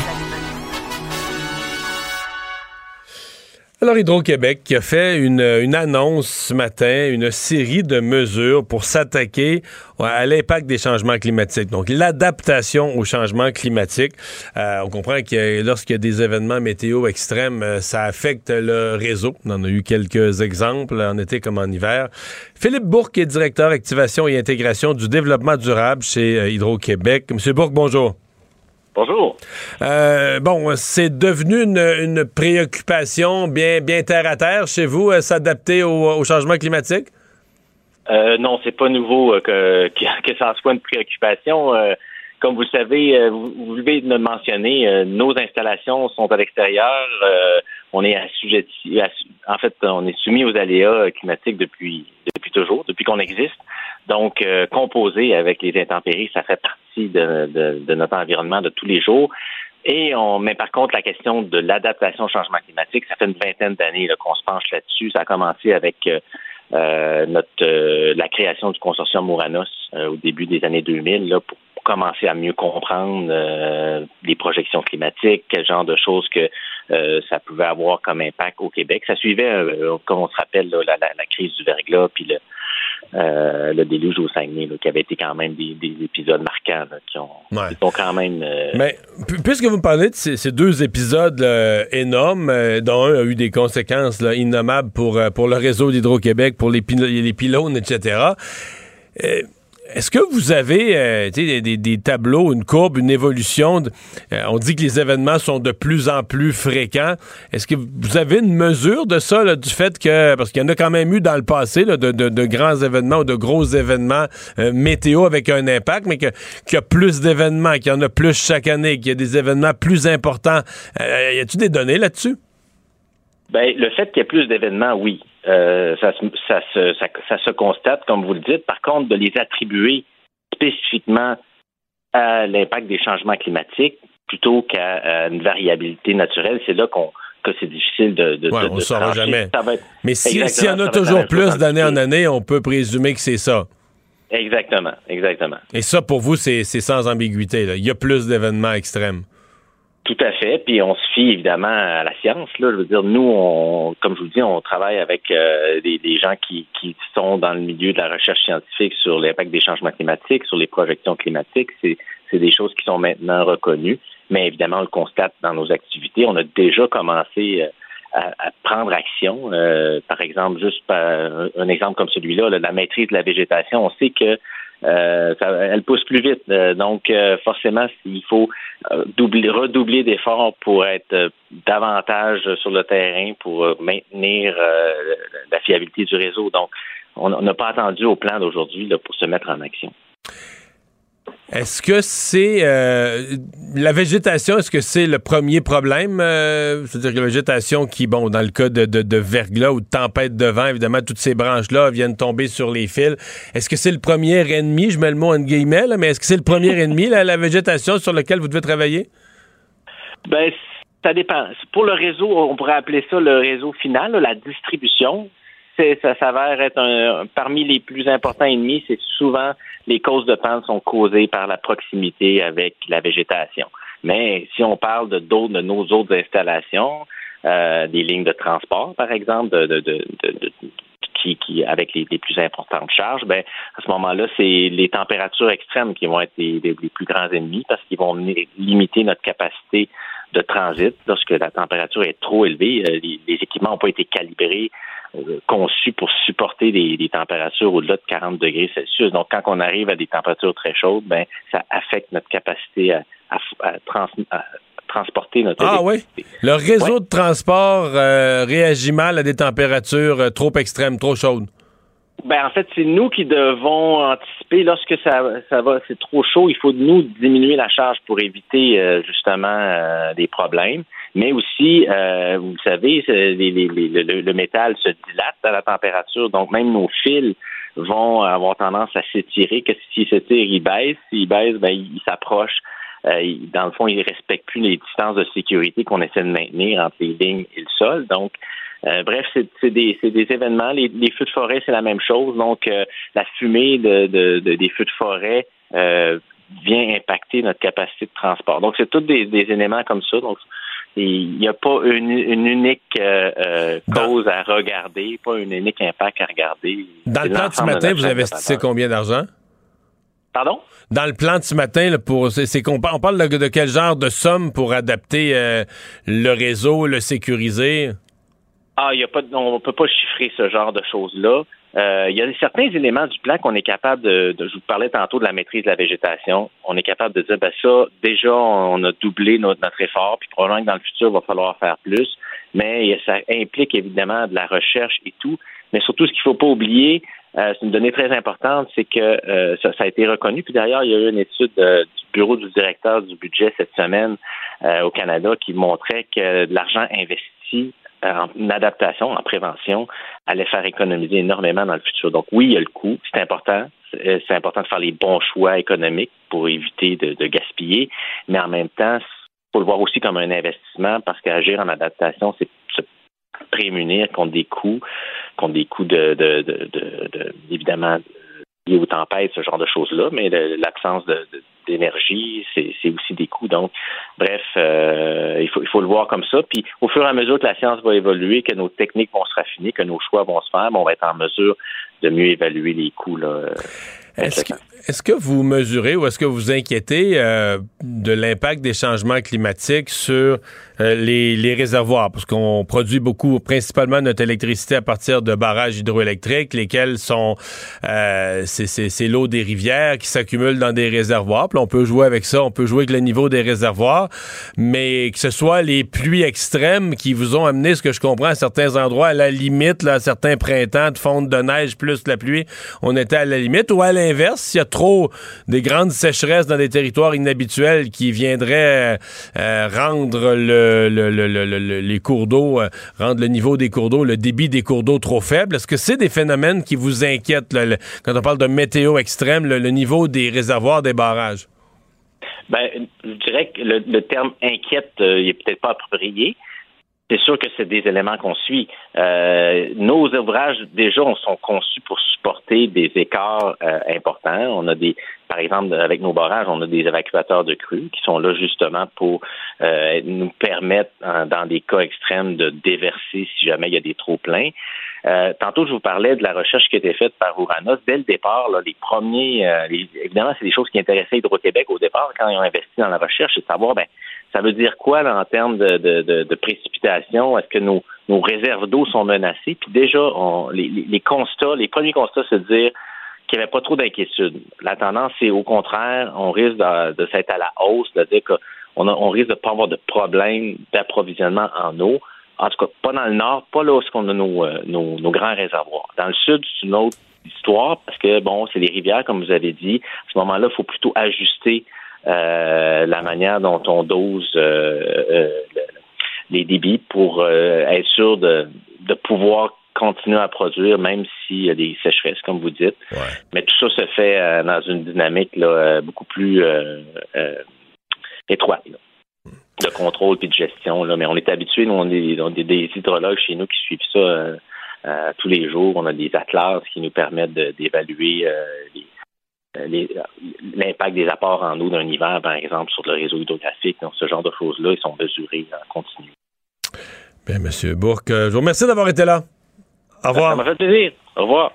Alors, Hydro-Québec qui a fait une, une annonce ce matin, une série de mesures pour s'attaquer à l'impact des changements climatiques. Donc, l'adaptation aux changements climatiques. Euh, on comprend que lorsqu'il y a des événements météo extrêmes, ça affecte le réseau. On en a eu quelques exemples en été comme en hiver. Philippe Bourque est directeur activation et intégration du développement durable chez Hydro-Québec. Monsieur Bourque, bonjour. Bonjour. Euh, bon, c'est devenu une, une préoccupation bien, bien terre à terre chez vous, euh, s'adapter au, au changement climatique? Euh, non, c'est pas nouveau euh, que, que, que ça soit une préoccupation. Euh, comme vous le savez, euh, vous, vous venez de le mentionner, euh, nos installations sont à l'extérieur. Euh, on est assujettis, en fait, on est soumis aux aléas climatiques depuis, depuis toujours, depuis qu'on existe. Donc, euh, composer avec les intempéries, ça fait partie de, de, de notre environnement de tous les jours. Et on, mais par contre, la question de l'adaptation au changement climatique, ça fait une vingtaine d'années là, qu'on se penche là-dessus. Ça a commencé avec euh, notre euh, la création du consortium Mouranos euh, au début des années deux mille là, pour commencer à mieux comprendre euh, les projections climatiques, quel genre de choses que euh, ça pouvait avoir comme impact au Québec. Ça suivait, euh, comme on se rappelle, là, la, la, la crise du verglas, puis le Euh, le déluge au Saguenay, là, qui avait été quand même des, des épisodes marquants là, qui, ont, ouais. qui ont quand même... Euh... Mais puisque vous me parlez de ces, ces deux épisodes là, énormes, euh, dont un a eu des conséquences là, innommables pour, pour le réseau d'Hydro-Québec, pour les, pil- les pylônes, et cetera, euh, est-ce que vous avez euh, des, des, des tableaux, une courbe, une évolution? De, euh, on dit que les événements sont de plus en plus fréquents. Est-ce que vous avez une mesure de ça, là, du fait que... Parce qu'il y en a quand même eu dans le passé là, de, de, de grands événements ou de gros événements euh, météo avec un impact, mais que, qu'il y a plus d'événements, qu'il y en a plus chaque année, qu'il y a des événements plus importants. Euh, y a-tu des données là-dessus? Ben, le fait qu'il y ait plus d'événements, oui. Euh, ça, ça, ça, ça, ça se constate, comme vous le dites. Par contre, de les attribuer spécifiquement à l'impact des changements climatiques plutôt qu'à à une variabilité naturelle, c'est là qu'on, que c'est difficile de... de, ouais, de on ne saura jamais. Ça va être, mais s'il si y en a toujours plus d'année en année, on peut présumer que c'est ça. Exactement, exactement. Et ça, pour vous, c'est, c'est sans ambiguïté. Là. Il y a plus d'événements extrêmes. Tout à fait, puis on se fie évidemment à la science. Là, je veux dire, nous, on, comme je vous dis, on travaille avec euh, des, des gens qui, qui sont dans le milieu de la recherche scientifique sur l'impact des changements climatiques, sur les projections climatiques. C'est, c'est des choses qui sont maintenant reconnues, mais évidemment, on le constate dans nos activités. On a déjà commencé euh, à, à prendre action. Euh, par exemple, juste par un exemple comme celui-là, là, la maîtrise de la végétation. On sait que Euh, ça, elle pousse plus vite, euh, donc euh, forcément il faut euh, doubler, redoubler d'efforts pour être euh, davantage sur le terrain pour euh, maintenir euh, la fiabilité du réseau. Donc on n'a pas attendu au plan d'aujourd'hui là, pour se mettre en action. Est-ce que c'est... Euh, la végétation, est-ce que c'est le premier problème? Euh, c'est-à-dire que la végétation qui, bon, dans le cas de, de, de verglas ou de tempête de vent, évidemment, toutes ces branches-là viennent tomber sur les fils. Est-ce que c'est le premier ennemi? Je mets le mot entre guillemets, là, mais est-ce que c'est le premier ennemi, là, la végétation sur laquelle vous devez travailler? Ben, ça dépend. Pour le réseau, on pourrait appeler ça le réseau final, là, la distribution. C'est, ça s'avère être un, parmi les plus importants ennemis, c'est souvent... Les causes de panne sont causées par la proximité avec la végétation. Mais si on parle de, d'autres, de nos autres installations, euh, des lignes de transport, par exemple, de, de, de, de, de, qui, qui, avec les, les plus importantes charges, ben, à ce moment-là, c'est les températures extrêmes qui vont être les, les plus grands ennemis parce qu'ils vont limiter notre capacité de transit. Lorsque la température est trop élevée, les, les équipements n'ont pas été calibrés, conçu pour supporter des, des températures au-delà de quarante degrés Celsius. Donc, quand on arrive à des températures très chaudes, ben, ça affecte notre capacité à, à, à, trans, à transporter notre ah électricité. Oui? Le réseau ouais. de transport euh, réagit mal à des températures trop extrêmes, trop chaudes? Ben, en fait, c'est nous qui devons anticiper. Lorsque ça, ça va, c'est trop chaud, il faut, nous, diminuer la charge pour éviter, euh, justement, euh, des problèmes. Mais aussi, euh, vous le savez, les, les, les, le, le métal se dilate à la température, donc même nos fils vont avoir tendance à s'étirer, que s'ils s'étirent, ils baissent. S'ils baissent, ben, ils s'approchent. Euh, ils, dans le fond, ils ne respectent plus les distances de sécurité qu'on essaie de maintenir entre les lignes et le sol. Donc, euh, bref, c'est, c'est, des, c'est des événements. Les, les feux de forêt, c'est la même chose. Donc, euh, la fumée de, de, de, des feux de forêt... Euh, vient impacter notre capacité de transport. Donc, c'est tous des, des éléments comme ça. Donc, il n'y a pas une, une unique euh, cause dans... à regarder, pas un unique impact à regarder. Dans c'est le plan de ce matin, de vous investissez combien d'argent? Pardon? Dans le plan de ce matin, là, pour, c'est, c'est qu'on on parle de, de quel genre de somme pour adapter euh, le réseau, le sécuriser? Ah, y a pas, on ne peut pas chiffrer ce genre de choses-là. Euh, il y a certains éléments du plan qu'on est capable de, de... Je vous parlais tantôt de la maîtrise de la végétation. On est capable de dire, ben ça, déjà, on a doublé notre, notre effort, puis probablement que dans le futur, il va falloir faire plus. Mais ça implique évidemment de la recherche et tout. Mais surtout, ce qu'il ne faut pas oublier, euh, c'est une donnée très importante, c'est que euh, ça, ça a été reconnu. Puis d'ailleurs, il y a eu une étude euh, du bureau du directeur du budget cette semaine euh, au Canada qui montrait que de l'argent investi en adaptation, en prévention, allait faire économiser énormément dans le futur. Donc oui, il y a le coût, c'est important. C'est important de faire les bons choix économiques pour éviter de, de gaspiller, mais en même temps, il faut le voir aussi comme un investissement parce qu'agir en adaptation, c'est se prémunir contre des coûts, contre des coûts de, de, de, de, de évidemment liés aux tempêtes, ce genre de choses-là, mais de, de l'absence de, de d'énergie, c'est, c'est aussi des coûts. Donc, bref, euh, il faut, il faut le voir comme ça. Puis, au fur et à mesure que la science va évoluer, que nos techniques vont se raffiner, que nos choix vont se faire, ben, on va être en mesure de mieux évaluer les coûts. Là, est-ce, que, est-ce que vous mesurez ou est-ce que vous inquiétez euh, de l'impact des changements climatiques sur euh, les, les réservoirs? Parce qu'on produit beaucoup, principalement, notre électricité à partir de barrages hydroélectriques, lesquels sont... Euh, c'est, c'est, c'est l'eau des rivières qui s'accumule dans des réservoirs. On peut jouer avec ça, on peut jouer avec le niveau des réservoirs, mais que ce soit les pluies extrêmes qui vous ont amené, ce que je comprends, à certains endroits, à la limite, là, à certains printemps, de fonte de neige plus la pluie, on était à la limite, ou à l'inverse, s'il y a trop des grandes sécheresses dans des territoires inhabituels qui viendraient euh, rendre le, le, le, le, le, les cours d'eau, euh, rendre le niveau des cours d'eau, le débit des cours d'eau trop faible. Est-ce que c'est des phénomènes qui vous inquiètent, là, le, quand on parle de météo extrême, le, le niveau des réservoirs, des barrages? Ben, je dirais que le, le terme inquiète, euh, il est peut-être pas approprié. C'est sûr que c'est des éléments qu'on suit. Euh, nos ouvrages, déjà, sont conçus pour supporter des écarts euh, importants. On a des, par exemple, avec nos barrages, on a des évacuateurs de crues qui sont là justement pour euh, nous permettre, en, dans des cas extrêmes, de déverser si jamais il y a des trop-pleins. Euh, tantôt, je vous parlais de la recherche qui a été faite par Ouranos. Dès le départ, là, les premiers... Euh, les, évidemment, c'est des choses qui intéressaient Hydro-Québec au départ quand ils ont investi dans la recherche, c'est de savoir... ben ça veut dire quoi là, en termes de, de, de, de précipitation? Est-ce que nos, nos réserves d'eau sont menacées? Puis déjà, on, les, les constats, les premiers constats, c'est de dire qu'il n'y avait pas trop d'inquiétude. La tendance, c'est au contraire, on risque de, de s'être à la hausse, c'est-à-dire qu'on a, on risque de ne pas avoir de problème d'approvisionnement en eau. En tout cas, pas dans le nord, pas là où on a nos, nos, nos grands réservoirs. Dans le sud, c'est une autre d'histoire parce que, bon, c'est des rivières, comme vous avez dit. À ce moment-là, il faut plutôt ajuster euh, la manière dont on dose euh, euh, les débits pour euh, être sûr de, de pouvoir continuer à produire, même s'il y a des sécheresses, comme vous dites. Ouais. Mais tout ça se fait euh, dans une dynamique là, beaucoup plus euh, euh, étroite, là, de contrôle puis de gestion. Là. Mais on est habitués, nous, on est, on est des hydrologues chez nous qui suivent ça euh, euh, tous les jours. On a des atlas qui nous permettent de, d'évaluer euh, les, les, l'impact des apports en eau d'un hiver, par exemple, sur le réseau hydrographique. Donc, ce genre de choses-là, ils sont mesurés en continu. Bien, M. Bourque, je vous remercie d'avoir été là. Au revoir. Ça m'a fait plaisir. Au revoir.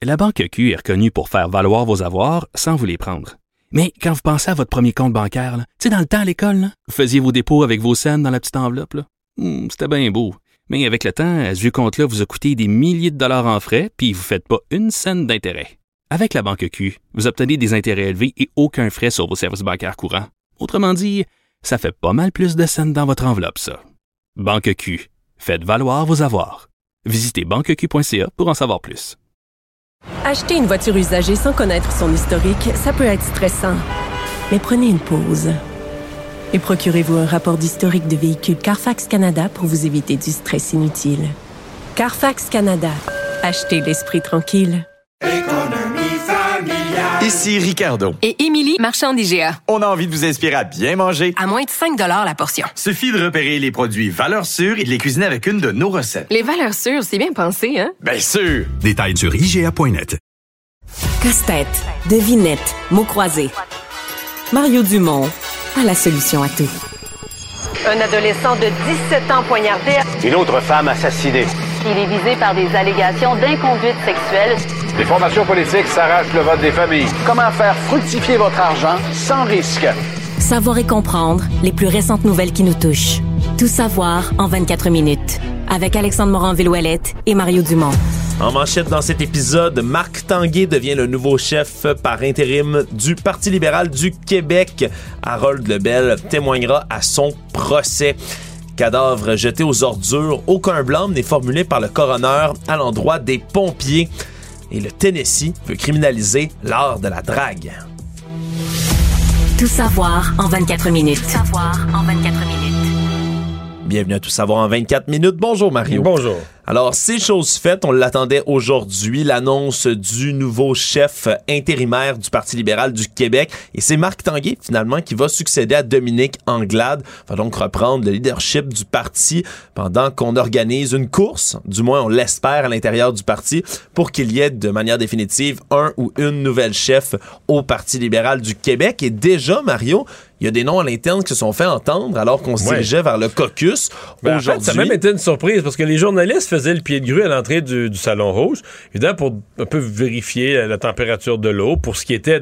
La Banque Q est reconnue pour faire valoir vos avoirs sans vous les prendre. Mais quand vous pensez à votre premier compte bancaire, tu sais, dans le temps à l'école, là, vous faisiez vos dépôts avec vos cents dans la petite enveloppe. Là. Mmh, c'était bien beau. Mais avec le temps, à ce vieux compte-là vous a coûté des milliers de dollars en frais puis vous ne faites pas une cent d'intérêt. Avec la Banque Q, vous obtenez des intérêts élevés et aucun frais sur vos services bancaires courants. Autrement dit, ça fait pas mal plus de cents dans votre enveloppe, ça. Banque Q. Faites valoir vos avoirs. Visitez banque q point c a pour en savoir plus. Acheter une voiture usagée sans connaître son historique, ça peut être stressant. Mais prenez une pause. Et procurez-vous un rapport d'historique de véhicule Carfax Canada pour vous éviter du stress inutile. Carfax Canada. Achetez l'esprit tranquille. Économie familiale. Ici Ricardo. Et Émilie, marchand d'I G A. On a envie de vous inspirer à bien manger. À moins de cinq dollars la portion. Suffit de repérer les produits valeurs sûres et de les cuisiner avec une de nos recettes. Les valeurs sûres, c'est bien pensé, hein? Bien sûr! Détails sur I G A point net. Casse-tête, devinette, mots croisés. Mario Dumont a la solution à tout. Un adolescent de dix-sept ans poignardé. Une autre femme assassinée. Il est visé par des allégations d'inconduite sexuelle. Les formations politiques s'arrachent le vote des familles. Comment faire fructifier votre argent sans risque? Savoir et comprendre les plus récentes nouvelles qui nous touchent. Tout savoir en vingt-quatre minutes. Avec Alexandre Morin-Villouellette et Mario Dumont. En manchette dans cet épisode, Marc Tanguay devient le nouveau chef par intérim du Parti libéral du Québec. Harold Lebel témoignera à son procès. Cadavre jeté aux ordures, aucun blâme n'est formulé par le coroner à l'endroit des pompiers. Et le Tennessee veut criminaliser l'art de la drague. Tout savoir en vingt-quatre minutes. Tout savoir en vingt-quatre minutes. Bienvenue à Tout savoir en vingt-quatre minutes. Bonjour Mario. Bonjour. Alors, c'est chose faite, on l'attendait aujourd'hui, l'annonce du nouveau chef intérimaire du Parti libéral du Québec. Et c'est Marc Tanguay, finalement, qui va succéder à Dominique Anglade. Va donc reprendre le leadership du parti pendant qu'on organise une course, du moins on l'espère à l'intérieur du parti, pour qu'il y ait de manière définitive un ou une nouvelle chef au Parti libéral du Québec. Et déjà, Mario, il y a des noms à l'interne qui se sont fait entendre alors qu'on se ouais. dirigeait vers le caucus. Ben aujourd'hui, en fait, ça a même été une surprise parce que les journalistes faisaient le pied de grue à l'entrée du, du Salon Rouge, évidemment pour un peu vérifier la température de l'eau pour ce qui était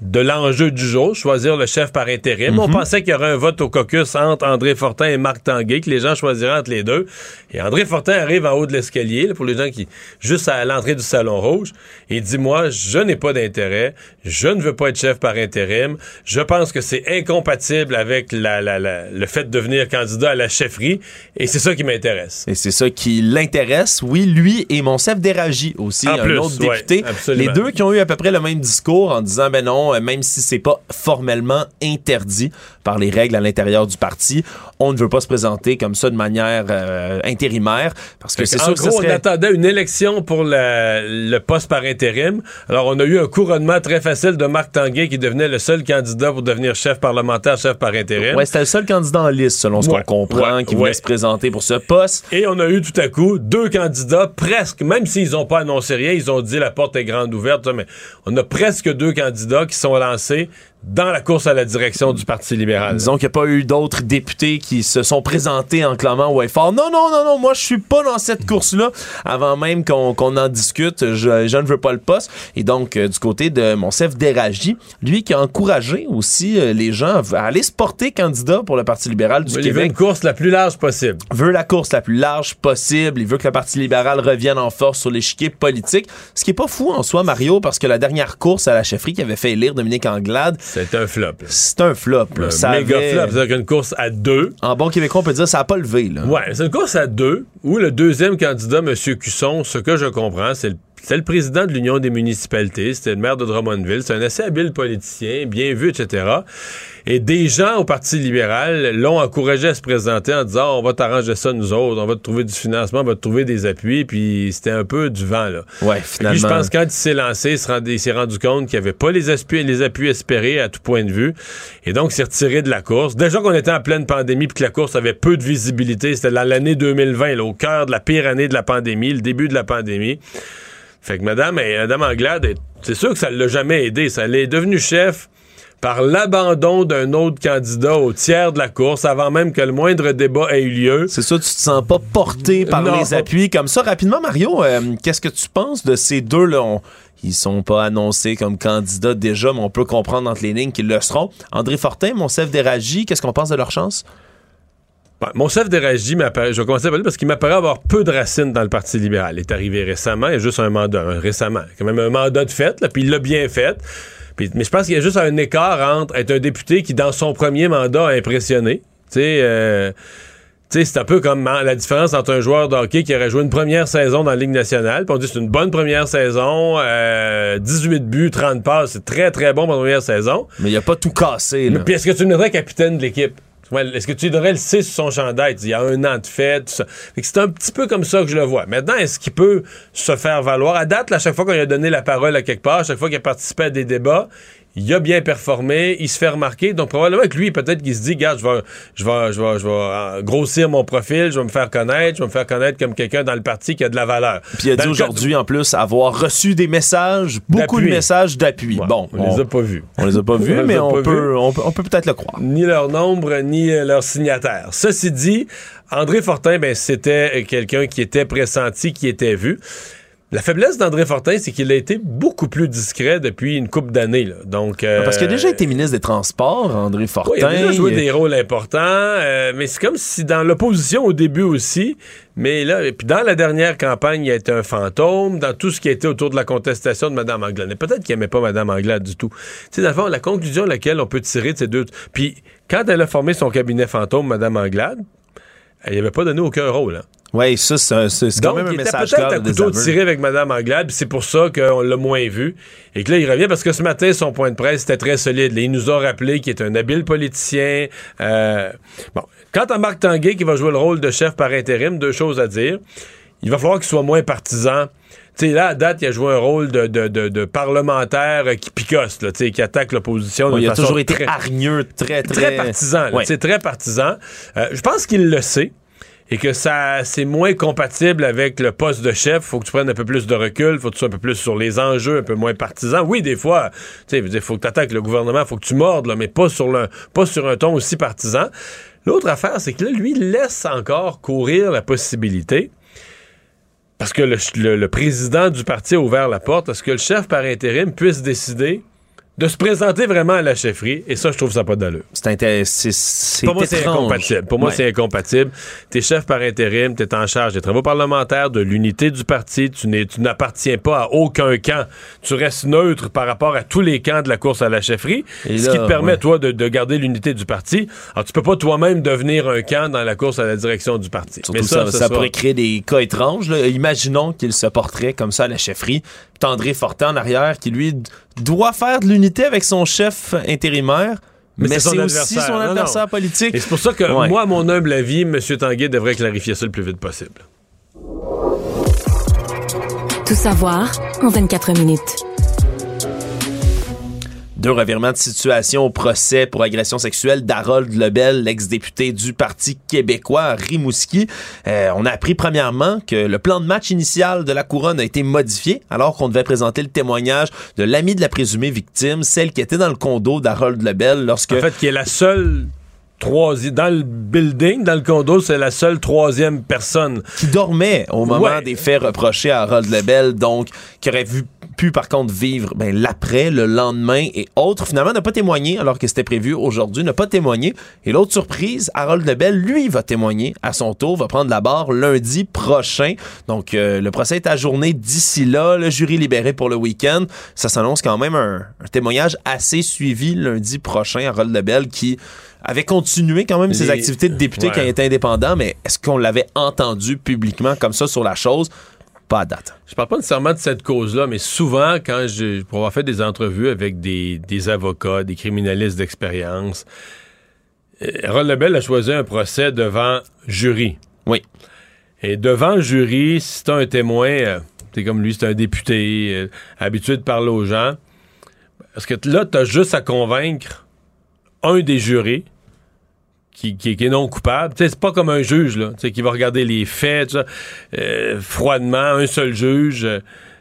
de l'enjeu du jour, choisir le chef par intérim. Mm-hmm. On pensait qu'il y aurait un vote au caucus entre André Fortin et Marc Tanguay, que les gens choisiraient entre les deux. Et André Fortin arrive en haut de l'escalier, là, pour les gens qui, juste à l'entrée du Salon Rouge, et dit, moi, je n'ai pas d'intérêt, je ne veux pas être chef par intérim, je pense que c'est incompatible avec la, la, la, le fait de devenir candidat à la chefferie, et c'est ça qui m'intéresse. Et c'est ça qui l'intéresse, oui, lui et Monsef Derraji aussi, en un plus, autre député. Ouais, les deux qui ont eu à peu près le même discours en disant, ben non, même si c'est pas formellement interdit par les règles à l'intérieur du parti, on ne veut pas se présenter comme ça de manière euh, intérimaire parce que c'est en sûr gros, que ça serait... on attendait une élection pour la, le poste par intérim. Alors on a eu un couronnement très facile de Marc Tanguay qui devenait le seul candidat pour devenir chef parlementaire, chef par intérim. Ouais, c'était le seul candidat en liste selon ce ouais, qu'on comprend ouais, qui voulait ouais. se présenter pour ce poste. Et on a eu tout à coup deux candidats presque, même s'ils n'ont pas annoncé rien, ils ont dit la porte est grande ouverte, mais on a presque deux candidats qui sont lancés dans la course à la direction du Parti libéral. Disons qu'il n'y a pas eu d'autres députés qui se sont présentés en clamant ouais fort. Non, non, non, non, moi je suis pas dans cette course-là. Avant même qu'on, qu'on en discute, je, je ne veux pas le poste. Et donc, euh, du côté de Monsef Derraji, lui qui a encouragé aussi euh, les gens à aller se porter candidat pour le Parti libéral du il Québec. Il veut une course la plus large possible. Veut la course la plus large possible. Il veut que le Parti libéral revienne en force sur l'échiquier politique. Ce qui est pas fou en soi, Mario, parce que la dernière course à la chefferie qui avait fait élire Dominique Anglade, c'est un flop. Là. C'est un flop. Là. Un ça méga avait... flop. C'est-à-dire qu'une course à deux. En bon québécois, on peut dire que ça n'a pas levé. Là. Ouais, c'est une course à deux où le deuxième candidat, M. Cusson, ce que je comprends, c'est le C'était le président de l'Union des municipalités, c'était le maire de Drummondville, c'est un assez habile politicien, bien vu, et cetera. Et des gens au Parti libéral l'ont encouragé à se présenter en disant oh, on va t'arranger ça nous autres, on va te trouver du financement, on va te trouver des appuis, puis c'était un peu du vent, là. Ouais, finalement. Puis je pense que quand il s'est lancé, il, se rend, il s'est rendu compte qu'il n'y avait pas les appuis, les appuis espérés à tout point de vue, et donc il s'est retiré de la course. Déjà qu'on était en pleine pandémie, puis que la course avait peu de visibilité, c'était dans l'année deux mille vingt, là, au cœur de la pire année de la pandémie, le début de la pandémie. Fait que Madame, et, Madame Anglade, c'est sûr que ça ne l'a jamais aidé. Ça l'est devenu chef par l'abandon d'un autre candidat au tiers de la course, avant même que le moindre débat ait eu lieu. C'est ça, tu te sens pas porté par non. les appuis comme ça. Rapidement, Mario, euh, qu'est-ce que tu penses de ces deux-là? On... Ils sont pas annoncés comme candidats déjà, mais on peut comprendre entre les lignes qu'ils le seront. André Fortin, Monsef Derraji, qu'est-ce qu'on pense de leur chance? Monsef Derraji, je vais commencer par lui parce qu'il m'apparaît avoir peu de racines dans le Parti libéral. Il est arrivé récemment, il a juste un mandat, hein, récemment. Quand même un mandat de fait, là, puis il l'a bien fait. Puis, mais je pense qu'il y a juste un écart entre être un député qui, dans son premier mandat, a impressionné. Tu sais, euh, c'est un peu comme la différence entre un joueur de hockey qui aurait joué une première saison dans la Ligue nationale, puis on dit c'est une bonne première saison, euh, dix-huit buts, trente passes, c'est très, très bon pour la première saison. Mais il n'a pas tout cassé, là. Puis est-ce que tu me mettrais capitaine de l'équipe? Est-ce que tu lui donnerais le C sur son chandail? Il y a un an de fête, tout ça. Fait que c'est un petit peu comme ça que je le vois. Maintenant, est-ce qu'il peut se faire valoir? À date, là, à chaque fois qu'on lui a donné la parole à quelque part, à chaque fois qu'il a participé à des débats, il a bien performé, il se fait remarquer. Donc, probablement que lui, peut-être qu'il se dit, regarde, je vais, je vais, je vais, je vais grossir mon profil, je vais me faire connaître, je vais me faire connaître comme quelqu'un dans le parti qui a de la valeur. Puis il a dit aujourd'hui, en plus, avoir reçu des messages, beaucoup de messages d'appui. Ouais, bon, on, on les a pas vus. On les a pas vus, mais on peut, on peut, on peut peut-être le croire. Ni leur nombre, ni leur signataire. Ceci dit, André Fortin, ben, c'était quelqu'un qui était pressenti, qui était vu. La faiblesse d'André Fortin, c'est qu'il a été beaucoup plus discret depuis une couple d'années, là. Donc, euh, parce qu'il a déjà été ministre des Transports, André Fortin. Ouais, il a déjà joué et... des rôles importants, euh, mais c'est comme si dans l'opposition au début aussi, mais là, et puis dans la dernière campagne, il a été un fantôme, dans tout ce qui a été autour de la contestation de Mme Anglade. Et peut-être qu'il n'aimait pas Mme Anglade du tout. Tu sais, dans le fond, la conclusion à laquelle on peut tirer de ces deux... Puis quand elle a formé son cabinet fantôme, Mme Anglade, elle n'avait pas donné aucun rôle, hein. Oui, ça, c'est, c'est quand donc, même un message clair. Donc, il était peut-être à couteau tiré avec Mme Anglade, puis c'est pour ça qu'on l'a moins vu. Et que là, il revient parce que ce matin, son point de presse était très solide. Il nous a rappelé qu'il est un habile politicien. Euh, bon, quant à Marc Tanguay, qui va jouer le rôle de chef par intérim, deux choses à dire. Il va falloir qu'il soit moins partisan. Tu sais, là, à date, il a joué un rôle de, de, de, de parlementaire qui picosse, là, tu sais, qui attaque l'opposition. Ouais, il a toujours été très, hargneux, très, très... Très partisan, là, ouais. Tu sais, très partisan. Euh, je pense qu'il le sait. Et que ça, c'est moins compatible avec le poste de chef. Faut que tu prennes un peu plus de recul. Faut que tu sois un peu plus sur les enjeux, un peu moins partisan. Oui, des fois, tu sais, faut que tu attaques le gouvernement, faut que tu mordes, là, mais pas sur le, pas sur un ton aussi partisan. L'autre affaire, c'est que là, lui, laisse encore courir la possibilité. Parce que le, le, le président du parti a ouvert la porte à ce que le chef par intérim puisse décider de se présenter vraiment à la chefferie, et ça, je trouve ça pas d'allure. C'est, inté- c'est, c'est Pour moi, étrange. C'est incompatible. Pour moi, ouais. c'est incompatible. T'es chef par intérim, t'es en charge des travaux parlementaires, de l'unité du parti, tu, n'es, tu n'appartiens pas à aucun camp. Tu restes neutre par rapport à tous les camps de la course à la chefferie, et ce là, qui te permet, ouais. toi, de, de garder l'unité du parti. Alors, tu peux pas toi-même devenir un camp dans la course à la direction du parti. Surtout Mais ça, ça, ça, ça sera... pourrait créer des cas étranges, là. Imaginons qu'il se porterait comme ça à la chefferie. André Fortin en arrière, qui, lui, doit faire de l'unité avec son chef intérimaire, mais, mais c'est, c'est aussi son adversaire non, non. politique. Et c'est pour ça que, ouais. moi, à mon humble avis, M. Tanguay devrait clarifier ça le plus vite possible. Tout savoir en vingt-quatre minutes. Deux revirements de situation au procès pour agression sexuelle d'Harold Lebel, l'ex-député du Parti québécois à Rimouski. Euh, on a appris premièrement que le plan de match initial de la couronne a été modifié alors qu'on devait présenter le témoignage de l'ami de la présumée victime, celle qui était dans le condo d'Harold Lebel lorsque... En fait, qui est la seule... Troisi- dans le building, dans le condo, c'est la seule troisième personne qui dormait au moment ouais. des faits reprochés à Harold Lebel, donc qui aurait vu, pu par contre vivre ben, l'après, le lendemain et autres. Finalement, n'a pas témoigné alors que c'était prévu aujourd'hui, n'a pas témoigné. Et l'autre surprise, Harold Lebel, lui, va témoigner à son tour, va prendre la barre lundi prochain. Donc euh, le procès est ajourné d'ici là, le jury libéré pour le week-end. Ça s'annonce quand même un, un témoignage assez suivi lundi prochain. Harold Lebel qui avait continué quand même Les... ses activités de député ouais. quand il était indépendant, mais est-ce qu'on l'avait entendu publiquement comme ça sur la chose? Pas à date. Je parle pas nécessairement de cette cause-là, mais souvent, quand je, pour avoir fait des entrevues avec des, des avocats, des criminalistes d'expérience, Harold Lebel a choisi un procès devant jury. Oui. Et devant jury, si t'as un témoin, t'es comme lui, c'est un député, euh, habitué de parler aux gens, parce que là, t'as juste à convaincre un des jurés qui, qui, qui est non coupable. T'sais, c'est pas comme un juge là, qui va regarder les faits euh, froidement, un seul juge, euh,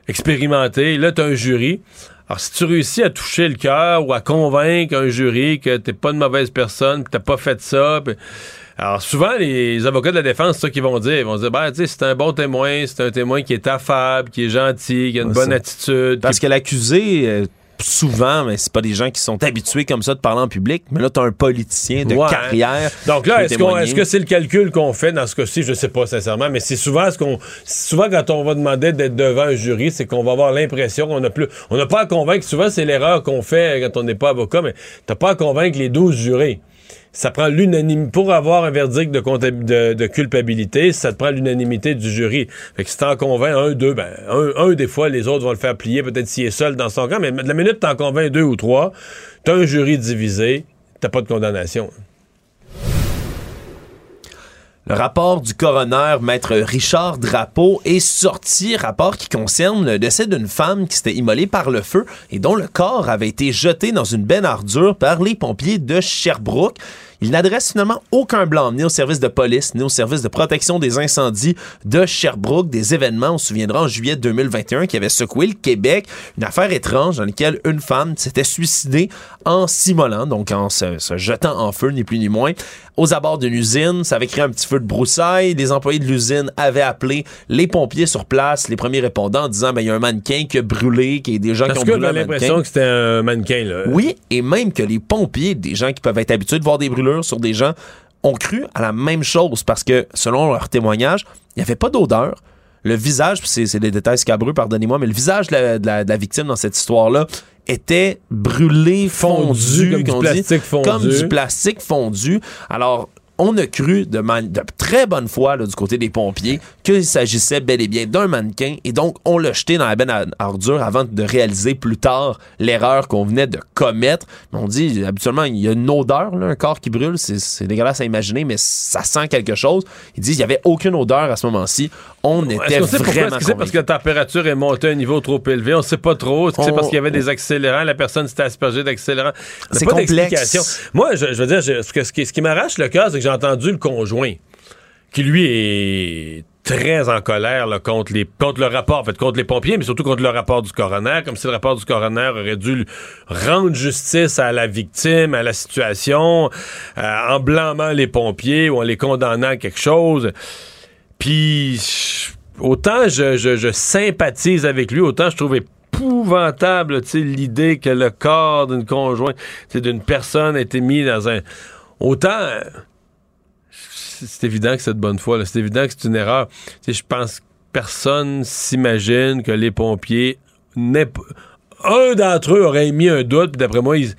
expérimenté. Là, t'as un jury. Alors, si tu réussis à toucher le cœur ou à convaincre un jury que t'es pas une mauvaise personne, que t'as pas fait ça... Pis... Alors, souvent, les avocats de la défense, c'est ça qu'ils vont dire. Ils vont dire, ben, tu sais, c'est un bon témoin, c'est un témoin qui est affable, qui est gentil, qui a une bonne attitude. Parce qui... que l'accusé... Euh... souvent, mais c'est pas des gens qui sont habitués comme ça de parler en public, mais là, t'as un politicien de ouais. carrière. Donc là, est-ce, qu'on, est-ce que c'est le calcul qu'on fait dans ce cas-ci? Je sais pas, sincèrement, mais c'est souvent ce qu'on... Souvent, quand on va demander d'être devant un jury, c'est qu'on va avoir l'impression qu'on a plus... On n'a pas à convaincre, souvent, c'est l'erreur qu'on fait quand on n'est pas avocat, mais t'as pas à convaincre les douze jurés. Ça prend l'unanimité. Pour avoir un verdict de, comptab... de, de culpabilité, ça te prend l'unanimité du jury. Fait que si t'en convaincs un, deux, ben, un, un, des fois, les autres vont le faire plier, peut-être s'il est seul dans son camp, mais de la minute t'en convaincs deux ou trois, t'as un jury divisé, t'as pas de condamnation. Le rapport du coroner, maître Richard Drapeau, est sorti, rapport qui concerne le décès d'une femme qui s'était immolée par le feu et dont le corps avait été jeté dans une benne à ordures par les pompiers de Sherbrooke. Il n'adresse finalement aucun blâme, ni au service de police, ni au service de protection des incendies de Sherbrooke, des événements, on se souviendra, en juillet deux mille vingt et un, qui avaient secoué le Québec. Une affaire étrange dans laquelle une femme s'était suicidée en s'immolant, donc en se, se jetant en feu, ni plus ni moins, aux abords d'une usine. Ça avait créé un petit feu de broussailles. Les employés de l'usine avaient appelé les pompiers sur place, les premiers répondants, en disant, ben, il y a un mannequin qui a brûlé, qu'il y a des gens Parce qui ont brûlé un mannequin. Parce que j'ai l'impression que c'était un mannequin, là. Oui, et même que les pompiers, des gens qui peuvent être habitués de voir des brûlures, sur des gens, ont cru à la même chose parce que, selon leur témoignage, il n'y avait pas d'odeur. Le visage, c'est, c'est des détails scabreux, pardonnez-moi, mais le visage de la, de la, de la victime dans cette histoire-là était brûlé, fondu, fondu, comme, du plastique dit, fondu. comme du plastique fondu. Alors, on a cru de, man- de très bonne foi là, du côté des pompiers qu'il s'agissait bel et bien d'un mannequin et donc on l'a jeté dans la benne à ordures avant de réaliser plus tard l'erreur qu'on venait de commettre. On dit, habituellement, il y a une odeur, là, un corps qui brûle, c'est, c'est dégueulasse à imaginer, mais ça sent quelque chose. Ils disent, il n'y avait aucune odeur à ce moment-ci. On Est-ce était vraiment convaincus. Est-ce que c'est parce que la température est montée à un niveau trop élevé? On ne sait pas trop. Est-ce que on... c'est parce qu'il y avait des accélérants? La personne s'était aspergée d'accélérants? C'est pas d'explication. Moi, je, je veux dire, je, ce, que, ce, qui, ce qui m'arrache le cœur, c'est que j'ai entendu le conjoint, qui lui est très en colère là, contre, les, contre le rapport, en fait, contre les pompiers, mais surtout contre le rapport du coroner, comme si le rapport du coroner aurait dû rendre justice à la victime, à la situation, euh, en blâmant les pompiers ou en les condamnant à quelque chose. Puis, autant je, je, je sympathise avec lui, autant je trouve épouvantable l'idée que le corps d'une conjointe, d'une personne a été mis dans un... Autant... C'est évident que c'est de bonne foi, là. C'est évident que c'est une erreur. Je pense que personne s'imagine que les pompiers, n'aient p... un d'entre eux aurait émis un doute, puis d'après moi, ils...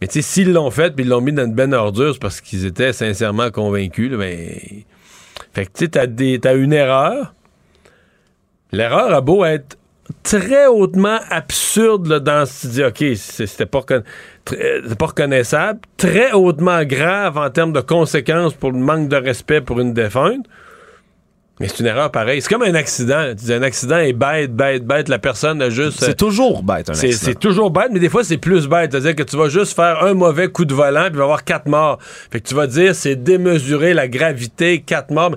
mais tu sais, s'ils l'ont fait, puis ils l'ont mis dans une benne à ordures, c'est parce qu'ils étaient sincèrement convaincus. Là, ben... Fait que tu sais, t'as, des... t'as une erreur. L'erreur a beau être très hautement absurde là, dans ce dis OK, c'était pas, reconna... très... c'était pas reconnaissable, très hautement grave en termes de conséquences pour le manque de respect pour une défunte, mais c'est une erreur pareille. C'est comme un accident. Tu dis, un accident est bête, bête, bête. La personne a juste... C'est toujours bête, un c'est, accident. C'est toujours bête, mais des fois, c'est plus bête. C'est-à-dire que tu vas juste faire un mauvais coup de volant puis il va y avoir quatre morts. Fait que tu vas dire, c'est démesuré, la gravité, quatre morts... Mais...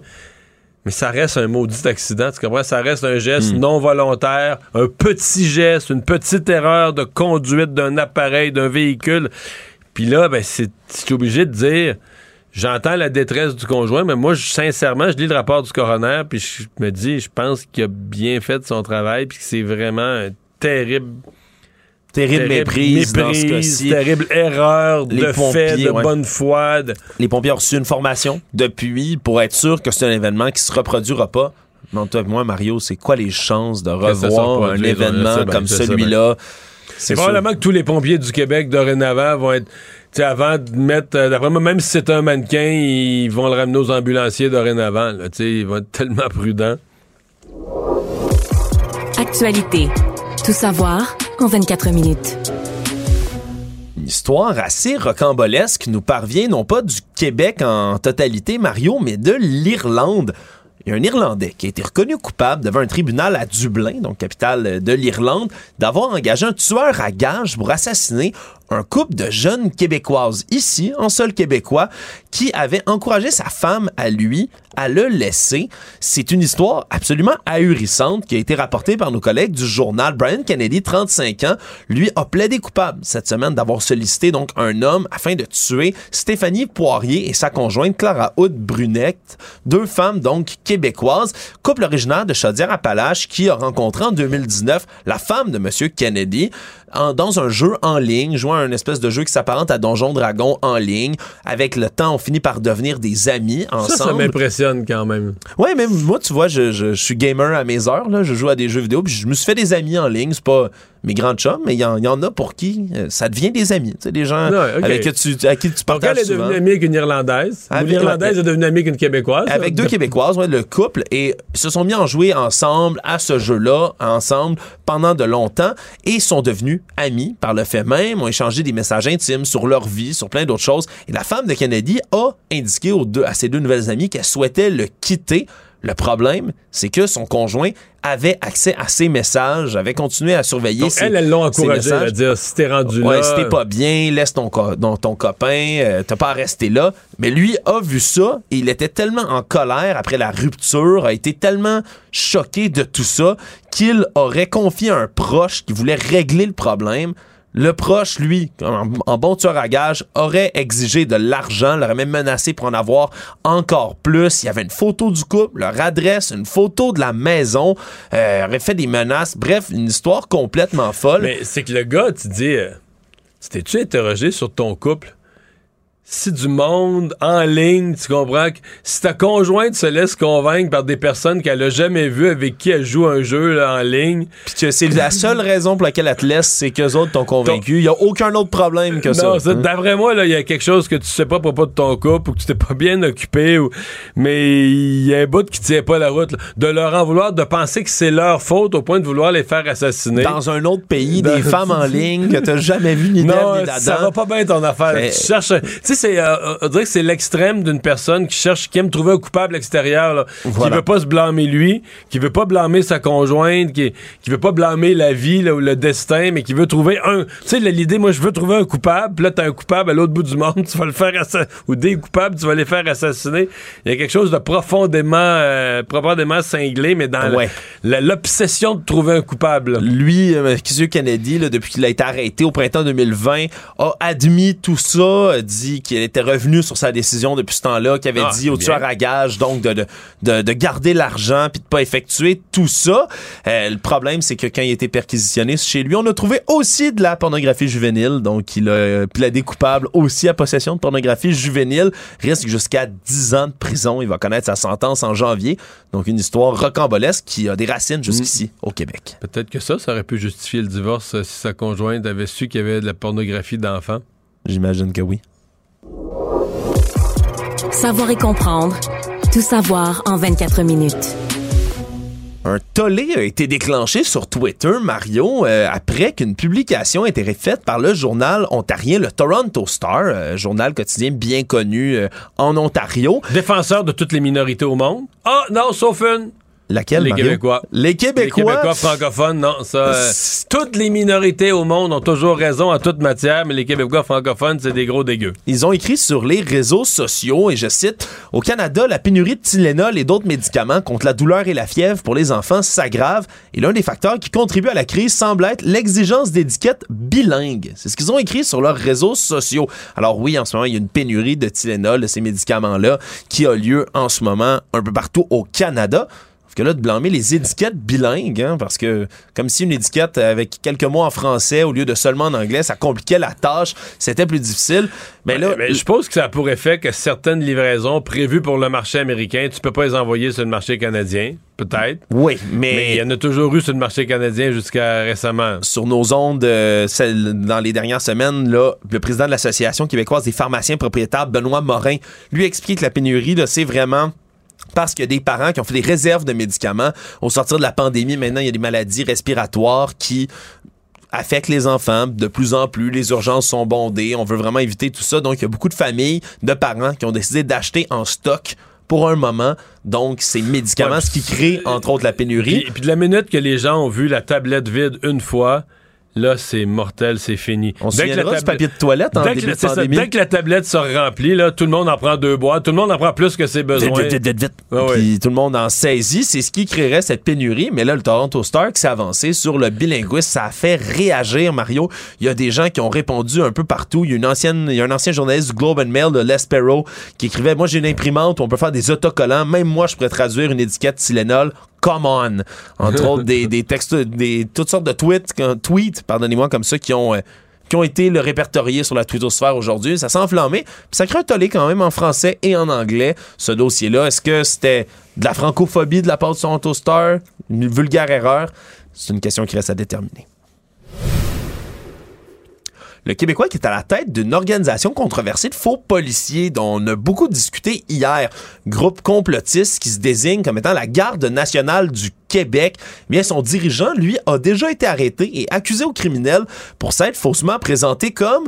Mais ça reste un maudit accident, tu comprends? Ça reste un geste mmh. non volontaire, un petit geste, une petite erreur de conduite d'un appareil, d'un véhicule. Puis là, ben, c'est, c'est obligé de dire, j'entends la détresse du conjoint, mais moi, je, sincèrement, je lis le rapport du coroner, puis je me dis, je pense qu'il a bien fait son travail, puis que c'est vraiment un terrible... Terrible, terrible méprise, méprise dans ce cas-ci. Terrible erreur les de pompiers, fait, de ouais. bonne foi. De... Les pompiers ont reçu une formation depuis pour être sûr que c'est un événement qui se reproduira pas. Non, toi et moi, Mario, c'est quoi les chances de revoir un événement comme celui-là? C'est probablement que tous les pompiers du Québec dorénavant vont être... Tu sais, avant de mettre... Euh, d'après moi, même si c'est un mannequin, ils vont le ramener aux ambulanciers dorénavant. Tu sais, ils vont être tellement prudents. Actualité. Tout savoir en vingt-quatre minutes. Une histoire assez rocambolesque qui nous parvient non pas du Québec en totalité, Mario, mais de l'Irlande. Il y a un Irlandais qui a été reconnu coupable devant un tribunal à Dublin, donc capitale de l'Irlande, d'avoir engagé un tueur à gages pour assassiner un couple de jeunes Québécoises, ici, en sol québécois, qui avait encouragé sa femme à lui à le laisser. C'est une histoire absolument ahurissante qui a été rapportée par nos collègues du journal. Brian Kennedy, trente-cinq ans, lui a plaidé coupable cette semaine d'avoir sollicité donc un homme afin de tuer Stéphanie Poirier et sa conjointe Clara Hood-Brunette, deux femmes donc québécoises, couple originaire de Chaudière-Appalaches qui a rencontré en deux mille dix-neuf la femme de M. Kennedy en, dans un jeu en ligne, jouant un espèce de jeu qui s'apparente à Donjon Dragon en ligne. Avec le temps, on finit par devenir des amis ensemble. Ça, ça m'impressionne quand même. Ouais, mais moi, tu vois, je, je, je suis gamer à mes heures, là. Je joue à des jeux vidéo, puis je me suis fait des amis en ligne. C'est pas mes grands chums, mais il y, y en a pour qui euh, ça devient des amis. Tu sais, des gens ouais, okay. avec qui tu, à qui tu partages donc, elle souvent. Elle est devenue amie avec une Irlandaise. Avec, une Irlandaise ouais, est devenue amie avec une Québécoise. Avec deux Québécoises, ouais, le couple, et se sont mis en jouer ensemble à ce jeu-là, ensemble, pendant de longtemps, et sont devenus amis par le fait même, ont échangé des messages intimes sur leur vie, sur plein d'autres choses. Et la femme de Kennedy a indiqué aux deux, à ses deux nouvelles amies qu'elle souhaitait le quitter. Le problème, c'est que son conjoint avait accès à ses messages, avait continué à surveiller donc ses messages. Elle, elles l'ont encouragé à dire, si t'es rendu ouais, là... si t'es pas bien, laisse ton, co- ton, ton copain, euh, t'as pas à rester là. Mais lui a vu ça, et il était tellement en colère après la rupture, a été tellement choqué de tout ça, qu'il aurait confié à un proche qui voulait régler le problème. Le proche, lui, en, en bon tueur à gages, aurait exigé de l'argent, l'aurait même menacé pour en avoir encore plus. Il y avait une photo du couple, leur adresse, une photo de la maison, euh, aurait fait des menaces. Bref, une histoire complètement folle. Mais c'est que le gars, tu dis, euh, t'es-tu interrogé sur ton couple? Si du monde, en ligne, tu comprends que si ta conjointe se laisse convaincre par des personnes qu'elle a jamais vues avec qui elle joue un jeu là, en ligne... Puis que c'est la seule raison pour laquelle elle te laisse, c'est qu'eux autres t'ont convaincu. Il n'y a aucun autre problème que non, ça. ça. D'après moi, il y a quelque chose que tu sais pas à propos de ton couple ou que tu t'es pas bien occupé, ou... mais il y a un bout qui tient pas la route. Là. De leur en vouloir, de penser que c'est leur faute au point de vouloir les faire assassiner. Dans un autre pays, dans... des femmes en ligne que t'as jamais vu ni d'elle ni d'Adam. Ça va pas bien ton affaire. Mais... Tu cherches... Tu C'est, euh, on dirait que c'est l'extrême d'une personne qui cherche, qui aime trouver un coupable extérieur, là, voilà. Qui veut pas se blâmer lui, qui veut pas blâmer sa conjointe, qui, qui veut pas blâmer la vie là, ou le destin, mais qui veut trouver un. Tu sais, l'idée, moi, je veux trouver un coupable, puis là, t'as un coupable à l'autre bout du monde, tu vas le faire assassiner, ou des coupables, tu vas les faire assassiner. Il y a quelque chose de profondément, euh, profondément cinglé, mais dans ouais. la, la, l'obsession de trouver un coupable. Lui, euh, Kizu Kennedy, là, depuis qu'il a été arrêté au printemps deux mille vingt, a admis tout ça, dit qu'il était revenu sur sa décision depuis ce temps-là, qu'il avait ah, dit au tueur à gages donc de, de, de, de garder l'argent puis de pas effectuer tout ça. Euh, le problème, c'est que quand il était perquisitionné chez lui, on a trouvé aussi de la pornographie juvénile, donc il a plaidé coupable aussi à possession de pornographie juvénile, risque jusqu'à dix ans de prison. Il va connaître sa sentence en janvier, donc une histoire rocambolesque qui a des racines jusqu'ici, mmh. au Québec. Peut-être que ça, ça aurait pu justifier le divorce si sa conjointe avait su qu'il y avait de la pornographie d'enfants. J'imagine que oui. Savoir et comprendre. Tout savoir en vingt-quatre minutes. Un tollé a été déclenché sur Twitter, Mario, euh, après qu'une publication ait été faite par le journal ontarien, le Toronto Star, euh, journal quotidien bien connu euh, en Ontario. Défenseur de toutes les minorités au monde. Ah non, sauf une. Laquelle, les Mario? Québécois. Les Québécois. Les Québécois francophones, non. Ça, euh, toutes les minorités au monde ont toujours raison en toute matière, mais les Québécois francophones, c'est des gros dégueux. Ils ont écrit sur les réseaux sociaux, et je cite, « Au Canada, la pénurie de Tylenol et d'autres médicaments contre la douleur et la fièvre pour les enfants s'aggrave, et l'un des facteurs qui contribue à la crise semble être l'exigence d'étiquettes bilingues. » C'est ce qu'ils ont écrit sur leurs réseaux sociaux. Alors oui, en ce moment, il y a une pénurie de Tylenol, de ces médicaments-là, qui a lieu en ce moment un peu partout au Canada. Que là, de blâmer les étiquettes bilingues, hein, parce que comme si une étiquette avec quelques mots en français au lieu de seulement en anglais, ça compliquait la tâche, c'était plus difficile. Mais là, mais je pense que ça pourrait faire que certaines livraisons prévues pour le marché américain, tu peux pas les envoyer sur le marché canadien. Peut-être. Oui, mais... mais il y en a toujours eu sur le marché canadien jusqu'à récemment. Sur nos ondes, euh, dans les dernières semaines, là, le président de l'Association québécoise des pharmaciens propriétaires, Benoît Morin, lui explique que la pénurie, là, c'est vraiment... parce qu'il y a des parents qui ont fait des réserves de médicaments au sortir de la pandémie. Maintenant, il y a des maladies respiratoires qui affectent les enfants de plus en plus. Les urgences sont bondées. On veut vraiment éviter tout ça. Donc, il y a beaucoup de familles, de parents qui ont décidé d'acheter en stock pour un moment, donc ces médicaments, ouais, ce qui crée, entre autres, la pénurie. Puis, puis de la minute que les gens ont vu la tablette vide une fois, là, c'est mortel, c'est fini. On se souviendra du papier de toilette en début de pandémie. Dès que la tablette se remplit, là, tout le monde en prend deux boîtes, tout le monde en prend plus que ses besoins. Vite, vite, vite, vite. Ah oui. Puis tout le monde en saisit. C'est ce qui créerait cette pénurie. Mais là, le Toronto Star qui s'est avancé sur le bilinguisme, ça a fait réagir, Mario. Il y a des gens qui ont répondu un peu partout. Il y a, une ancienne, il y a un ancien journaliste du Globe and Mail, de Les Perreault, qui écrivait « Moi, j'ai une imprimante où on peut faire des autocollants. Même moi, je pourrais traduire une étiquette Tylenol. » Come on! Entre autres, des, des textes, des, toutes sortes de tweets, tweets pardonnez-moi, comme ça, qui ont, euh, qui ont été le répertoriés sur la twittosphère aujourd'hui. Ça s'est enflammé, puis ça crée un tollé quand même en français et en anglais, ce dossier-là. Est-ce que c'était de la francophobie de la part du Toronto Star? Une vulgaire erreur? C'est une question qui reste à déterminer. Le Québécois qui est à la tête d'une organisation controversée de faux policiers dont on a beaucoup discuté hier, groupe complotiste qui se désigne comme étant la Garde nationale du Québec, bien son dirigeant, lui, a déjà été arrêté et accusé au criminel pour s'être faussement présenté comme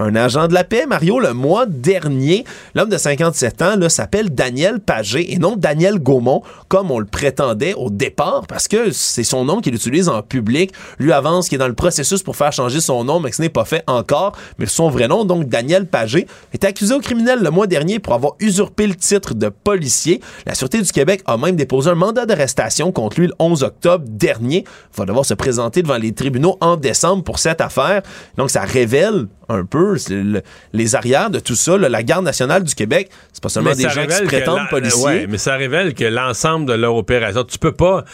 un agent de la paix, Mario, le mois dernier. L'homme de cinquante-sept ans là, s'appelle Daniel Pagé et non Daniel Gaumont, comme on le prétendait au départ, parce que c'est son nom qu'il utilise en public. Lui avance qu'il est dans le processus pour faire changer son nom, mais que ce n'est pas fait encore. Mais son vrai nom, donc Daniel Pagé, est accusé au criminel le mois dernier pour avoir usurpé le titre de policier. La Sûreté du Québec a même déposé un mandat d'arrestation contre lui le onze octobre dernier. Il va devoir se présenter devant les tribunaux en décembre pour cette affaire. Donc ça révèle un peu le, les arrières de tout ça, là, la Garde nationale du Québec, c'est pas seulement mais des gens qui se prétendent la, policiers. Ouais, mais ça révèle que l'ensemble de leur opération, tu peux pas,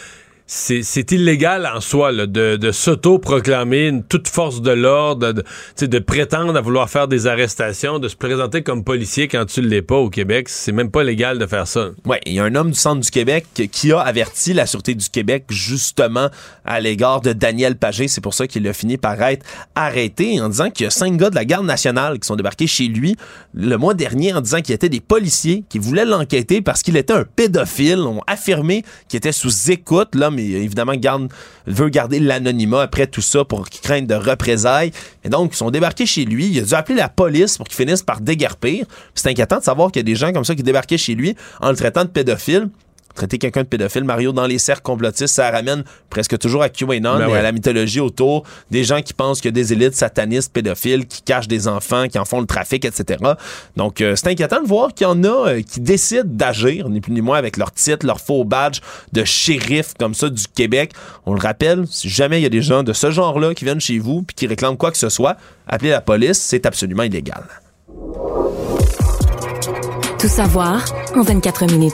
c'est, c'est illégal en soi là, de, de s'auto-proclamer une, toute force de l'ordre, de, de, de prétendre à vouloir faire des arrestations, de se présenter comme policier quand tu l'es pas au Québec, c'est même pas légal de faire ça. Oui, il y a un homme du centre du Québec qui a averti la Sûreté du Québec justement à l'égard de Daniel Pagé, c'est pour ça qu'il a fini par être arrêté en disant qu'il y a cinq gars de la Garde nationale qui sont débarqués chez lui le mois dernier en disant qu'il était des policiers qui voulaient l'enquêter parce qu'il était un pédophile, ont affirmé qu'il était sous écoute, l'homme mais évidemment garde, veut garder l'anonymat après tout ça pour qu'ils craignent de représailles. Et donc, ils sont débarqués chez lui. Il a dû appeler la police pour qu'ils finissent par déguerpir. C'est inquiétant de savoir qu'il y a des gens comme ça qui débarquaient chez lui en le traitant de pédophile. Traiter quelqu'un de pédophile, Mario, dans les cercles complotistes, ça ramène presque toujours à QAnon ben et ouais. à la mythologie autour des gens qui pensent qu'il y a des élites satanistes, pédophiles, qui cachent des enfants, qui en font le trafic, et cetera. Donc, euh, c'est inquiétant de voir qu'il y en a euh, qui décident d'agir, ni plus ni moins avec leur titre, leur faux badge de shérif comme ça du Québec. On le rappelle, si jamais il y a des gens de ce genre-là qui viennent chez vous puis qui réclament quoi que ce soit, appelez la police, c'est absolument illégal. Tout savoir en vingt-quatre minutes.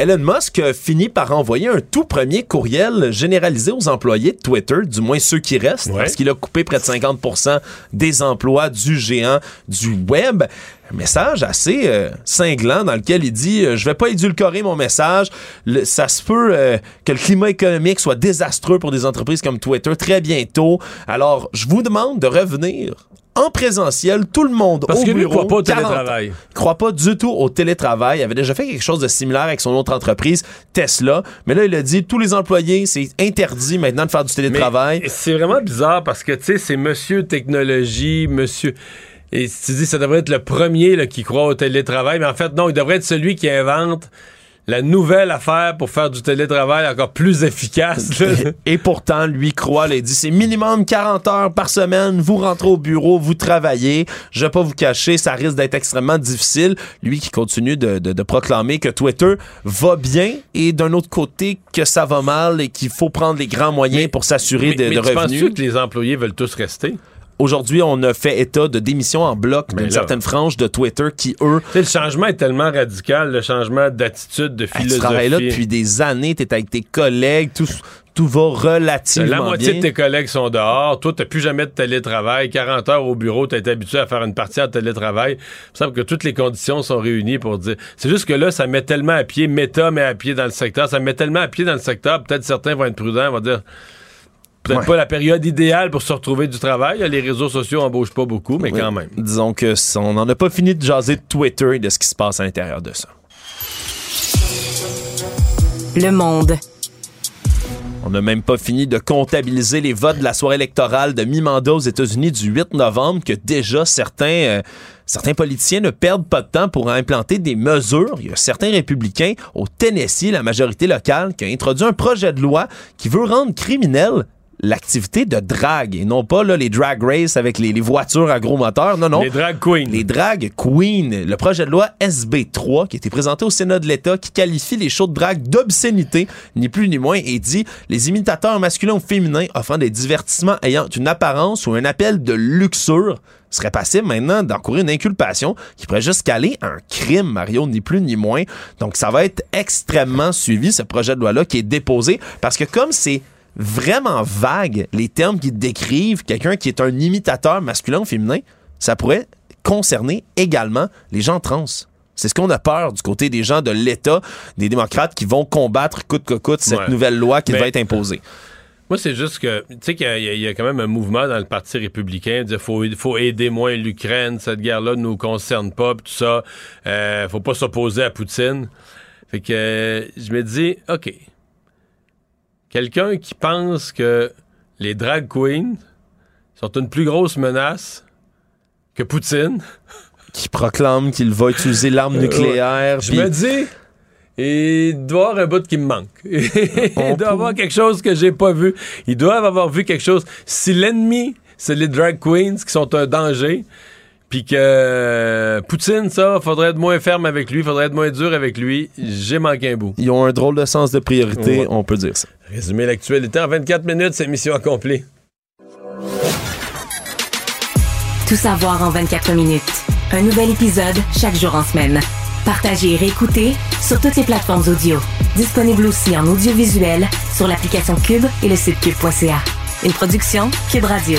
Elon Musk finit par envoyer un tout premier courriel généralisé aux employés de Twitter, du moins ceux qui restent, ouais. parce qu'il a coupé près de cinquante pour cent des emplois du géant du web. Un message assez euh, cinglant dans lequel il dit euh, « Je vais pas édulcorer mon message. Le, ça se peut euh, que le climat économique soit désastreux pour des entreprises comme Twitter très bientôt. Alors, je vous demande de revenir en présentiel, tout le monde parce au bureau. Parce que lui, il croit pas au télétravail. Il ne croit pas du tout au télétravail. Il avait déjà fait quelque chose de similaire avec son autre entreprise, Tesla. Mais là, il a dit, tous les employés, c'est interdit maintenant de faire du télétravail. Mais c'est vraiment bizarre parce que, tu sais, c'est monsieur technologie, monsieur... Et tu dis, ça devrait être le premier là, qui croit au télétravail. Mais en fait, non, il devrait être celui qui invente la nouvelle affaire pour faire du télétravail encore plus efficace. Et, et pourtant, lui croit, là, il dit, c'est minimum quarante heures par semaine, vous rentrez au bureau, vous travaillez, je vais pas vous cacher, ça risque d'être extrêmement difficile. Lui qui continue de, de, de proclamer que Twitter va bien et d'un autre côté que ça va mal et qu'il faut prendre les grands moyens mais, pour s'assurer mais, de, mais de revenus. Mais tu penses que les employés veulent tous rester? Aujourd'hui, on a fait état de démissions en bloc d'une certaine frange de Twitter qui, eux... T'sais, le changement est tellement radical, le changement d'attitude, de philosophie. Tu travailles là depuis des années, t'es avec tes collègues, tout, tout va relativement bien. La moitié bien. De tes collègues sont dehors, toi, t'as plus jamais de télétravail, quarante heures au bureau, t'as été habitué à faire une partie en télétravail. Il me semble que toutes les conditions sont réunies pour dire... C'est juste que là, ça met tellement à pied, Meta met à pied dans le secteur, ça met tellement à pied dans le secteur, peut-être certains vont être prudents, vont dire... peut-être ouais. pas la période idéale pour se retrouver du travail. Les réseaux sociaux n'embauchent pas beaucoup, mais oui. quand même. Disons que si on n'en a pas fini de jaser de Twitter et de ce qui se passe à l'intérieur de ça. Le Monde. On n'a même pas fini de comptabiliser les votes de la soirée électorale de mi-mandat aux États-Unis du huit novembre, que déjà certains, euh, certains politiciens ne perdent pas de temps pour implanter des mesures. Il y a certains républicains au Tennessee, la majorité locale, qui a introduit un projet de loi qui veut rendre criminel l'activité de drague, et non pas là, les drag race avec les, les voitures à gros moteurs, non, non. Les drag queens. Les drag queens. Le projet de loi S B trois, qui a été présenté au Sénat de l'État, qui qualifie les shows de drague d'obscénité, ni plus ni moins, et dit « Les imitateurs masculins ou féminins offrant des divertissements ayant une apparence ou un appel de luxure » serait passible maintenant d'encourir une inculpation qui pourrait jusqu'à aller à un crime, Mario, ni plus ni moins. Donc ça va être extrêmement suivi, ce projet de loi-là, qui est déposé, parce que comme c'est vraiment vague, les termes qui décrivent quelqu'un qui est un imitateur masculin ou féminin, ça pourrait concerner également les gens trans. C'est ce qu'on a peur du côté des gens de l'État, des démocrates qui vont combattre coûte que coûte cette ouais. nouvelle loi qui Mais, devait être imposée. Moi, c'est juste que, tu sais, qu'il y a, il y a quand même un mouvement dans le Parti républicain de dire faut, faut aider moins l'Ukraine, cette guerre-là ne nous concerne pas, pis tout ça, euh, faut pas s'opposer à Poutine. Fait que je me dis, OK. Quelqu'un qui pense que les drag queens sont une plus grosse menace que Poutine. Qui proclame qu'il va utiliser l'arme nucléaire. Euh, je pis... me dis, il doit avoir un bout qui me manque. Il doit avoir quelque chose que j'ai pas vu. Ils doivent avoir vu quelque chose. Si l'ennemi, c'est les drag queens qui sont un danger, puis que Poutine, ça, faudrait être moins ferme avec lui, faudrait être moins dur avec lui, j'ai manqué un bout. Ils ont un drôle de sens de priorité, ouais. on peut dire ça. Résumer l'actualité en vingt-quatre minutes, c'est mission accomplie. Tout savoir en vingt-quatre minutes. Un nouvel épisode chaque jour en semaine. Partagez et réécoutez sur toutes les plateformes audio. Disponible aussi en audiovisuel sur l'application Cube et le site cube point c a. Une production Cube Radio.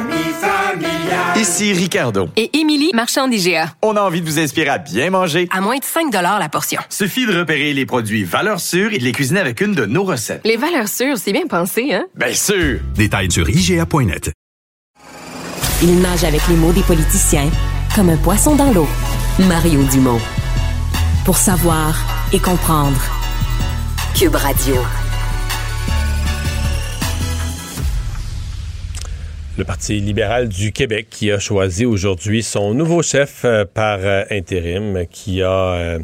familiale. Ici Ricardo. Et Émilie, marchand d'I G A. On a envie de vous inspirer à bien manger. À moins de cinq dollars la portion. Suffit de repérer les produits valeurs sûres et de les cuisiner avec une de nos recettes. Les valeurs sûres, c'est bien pensé, hein? Bien sûr! Détails sur I G A point net. Il nage avec les mots des politiciens comme un poisson dans l'eau. Mario Dumont. Pour savoir et comprendre. Cube Radio. Le Parti libéral du Québec qui a choisi aujourd'hui son nouveau chef euh, par euh, intérim, qui a euh,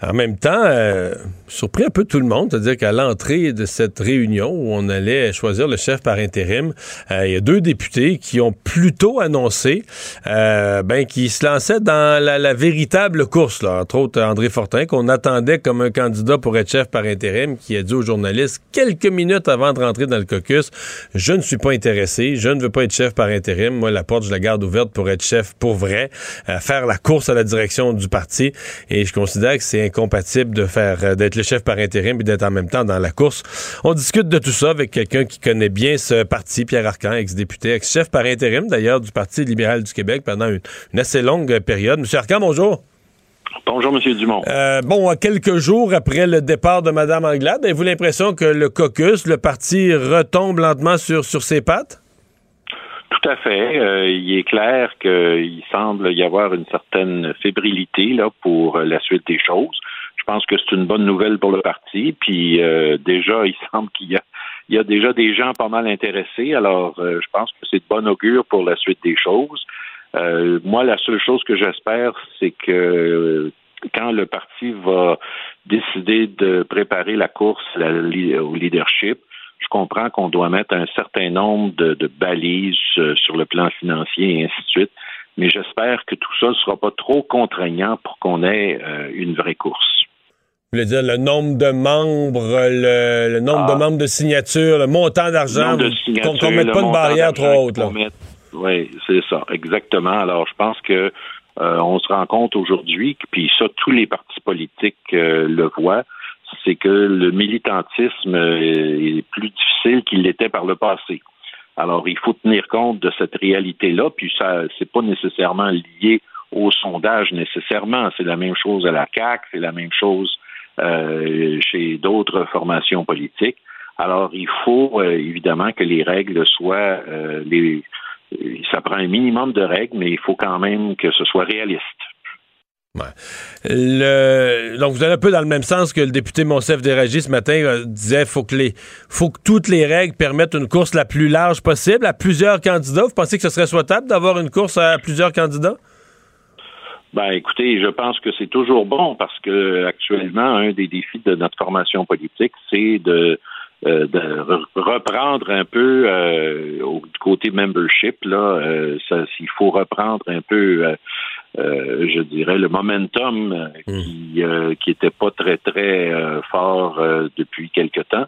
en même temps euh, surpris un peu tout le monde, c'est-à-dire qu'à l'entrée de cette réunion où on allait choisir le chef par intérim, euh, il y a deux députés qui ont plutôt annoncé euh, ben, qu'ils se lançaient dans la, la véritable course, là. Entre autres André Fortin, qu'on attendait comme un candidat pour être chef par intérim, qui a dit aux journalistes quelques minutes avant de rentrer dans le caucus: « Je ne suis pas intéressé, je ne veux pas être chef par intérim, moi la porte je la garde ouverte pour être chef pour vrai, euh, faire la course à la direction du parti, et je considère que c'est incompatible de faire, d'être le chef par intérim et d'être en même temps dans la course. » On discute de tout ça avec quelqu'un qui connaît bien ce parti, Pierre Arcan, ex-député, ex-chef par intérim d'ailleurs du Parti libéral du Québec pendant une, une assez longue période. Monsieur Arcan, bonjour. Bonjour, Monsieur Dumont. Euh, bon, quelques jours après le départ de Mme Anglade, avez-vous l'impression que le caucus, le parti retombe lentement sur, sur ses pattes? Tout à fait. Euh, il est clair qu'il semble y avoir une certaine fébrilité là, pour la suite des choses. Je pense que c'est une bonne nouvelle pour le parti. Puis euh, déjà, il semble qu'il y a, il y a déjà des gens pas mal intéressés. Alors, euh, je pense que c'est de bon augure pour la suite des choses. Euh, moi, la seule chose que j'espère, c'est que quand le parti va décider de préparer la course au leadership, je comprends qu'on doit mettre un certain nombre de, de balises sur le plan financier et ainsi de suite, mais j'espère que tout ça ne sera pas trop contraignant pour qu'on ait euh, une vraie course. Vous voulez dire le nombre de membres, le, le nombre ah. de membres de signatures, le montant d'argent, qu'on ne mette pas une barrière trop haute. Oui, c'est ça, exactement. Alors, je pense que euh, on se rend compte aujourd'hui, puis ça, tous les partis politiques euh, le voient, c'est que le militantisme est plus difficile qu'il l'était par le passé. Alors, il faut tenir compte de cette réalité-là, puis ça, c'est pas nécessairement lié au sondage nécessairement. C'est la même chose à la C A Q, c'est la même chose euh, chez d'autres formations politiques. Alors, il faut euh, évidemment que les règles soient... Euh, les, ça prend un minimum de règles, mais il faut quand même que ce soit réaliste. Ouais. Le, donc, vous allez un peu dans le même sens que le député Monsef Derraji ce matin euh, disait faut que les, faut que toutes les règles permettent une course la plus large possible à plusieurs candidats. Vous pensez que ce serait souhaitable d'avoir une course à plusieurs candidats? Ben, écoutez, je pense que c'est toujours bon parce que actuellement, un des défis de notre formation politique, c'est de, euh, de reprendre un peu euh, au côté membership. Là, euh, ça, il faut reprendre un peu. Euh, Euh, je dirais, le momentum qui euh, qui était pas très, très euh, fort euh, depuis quelque temps.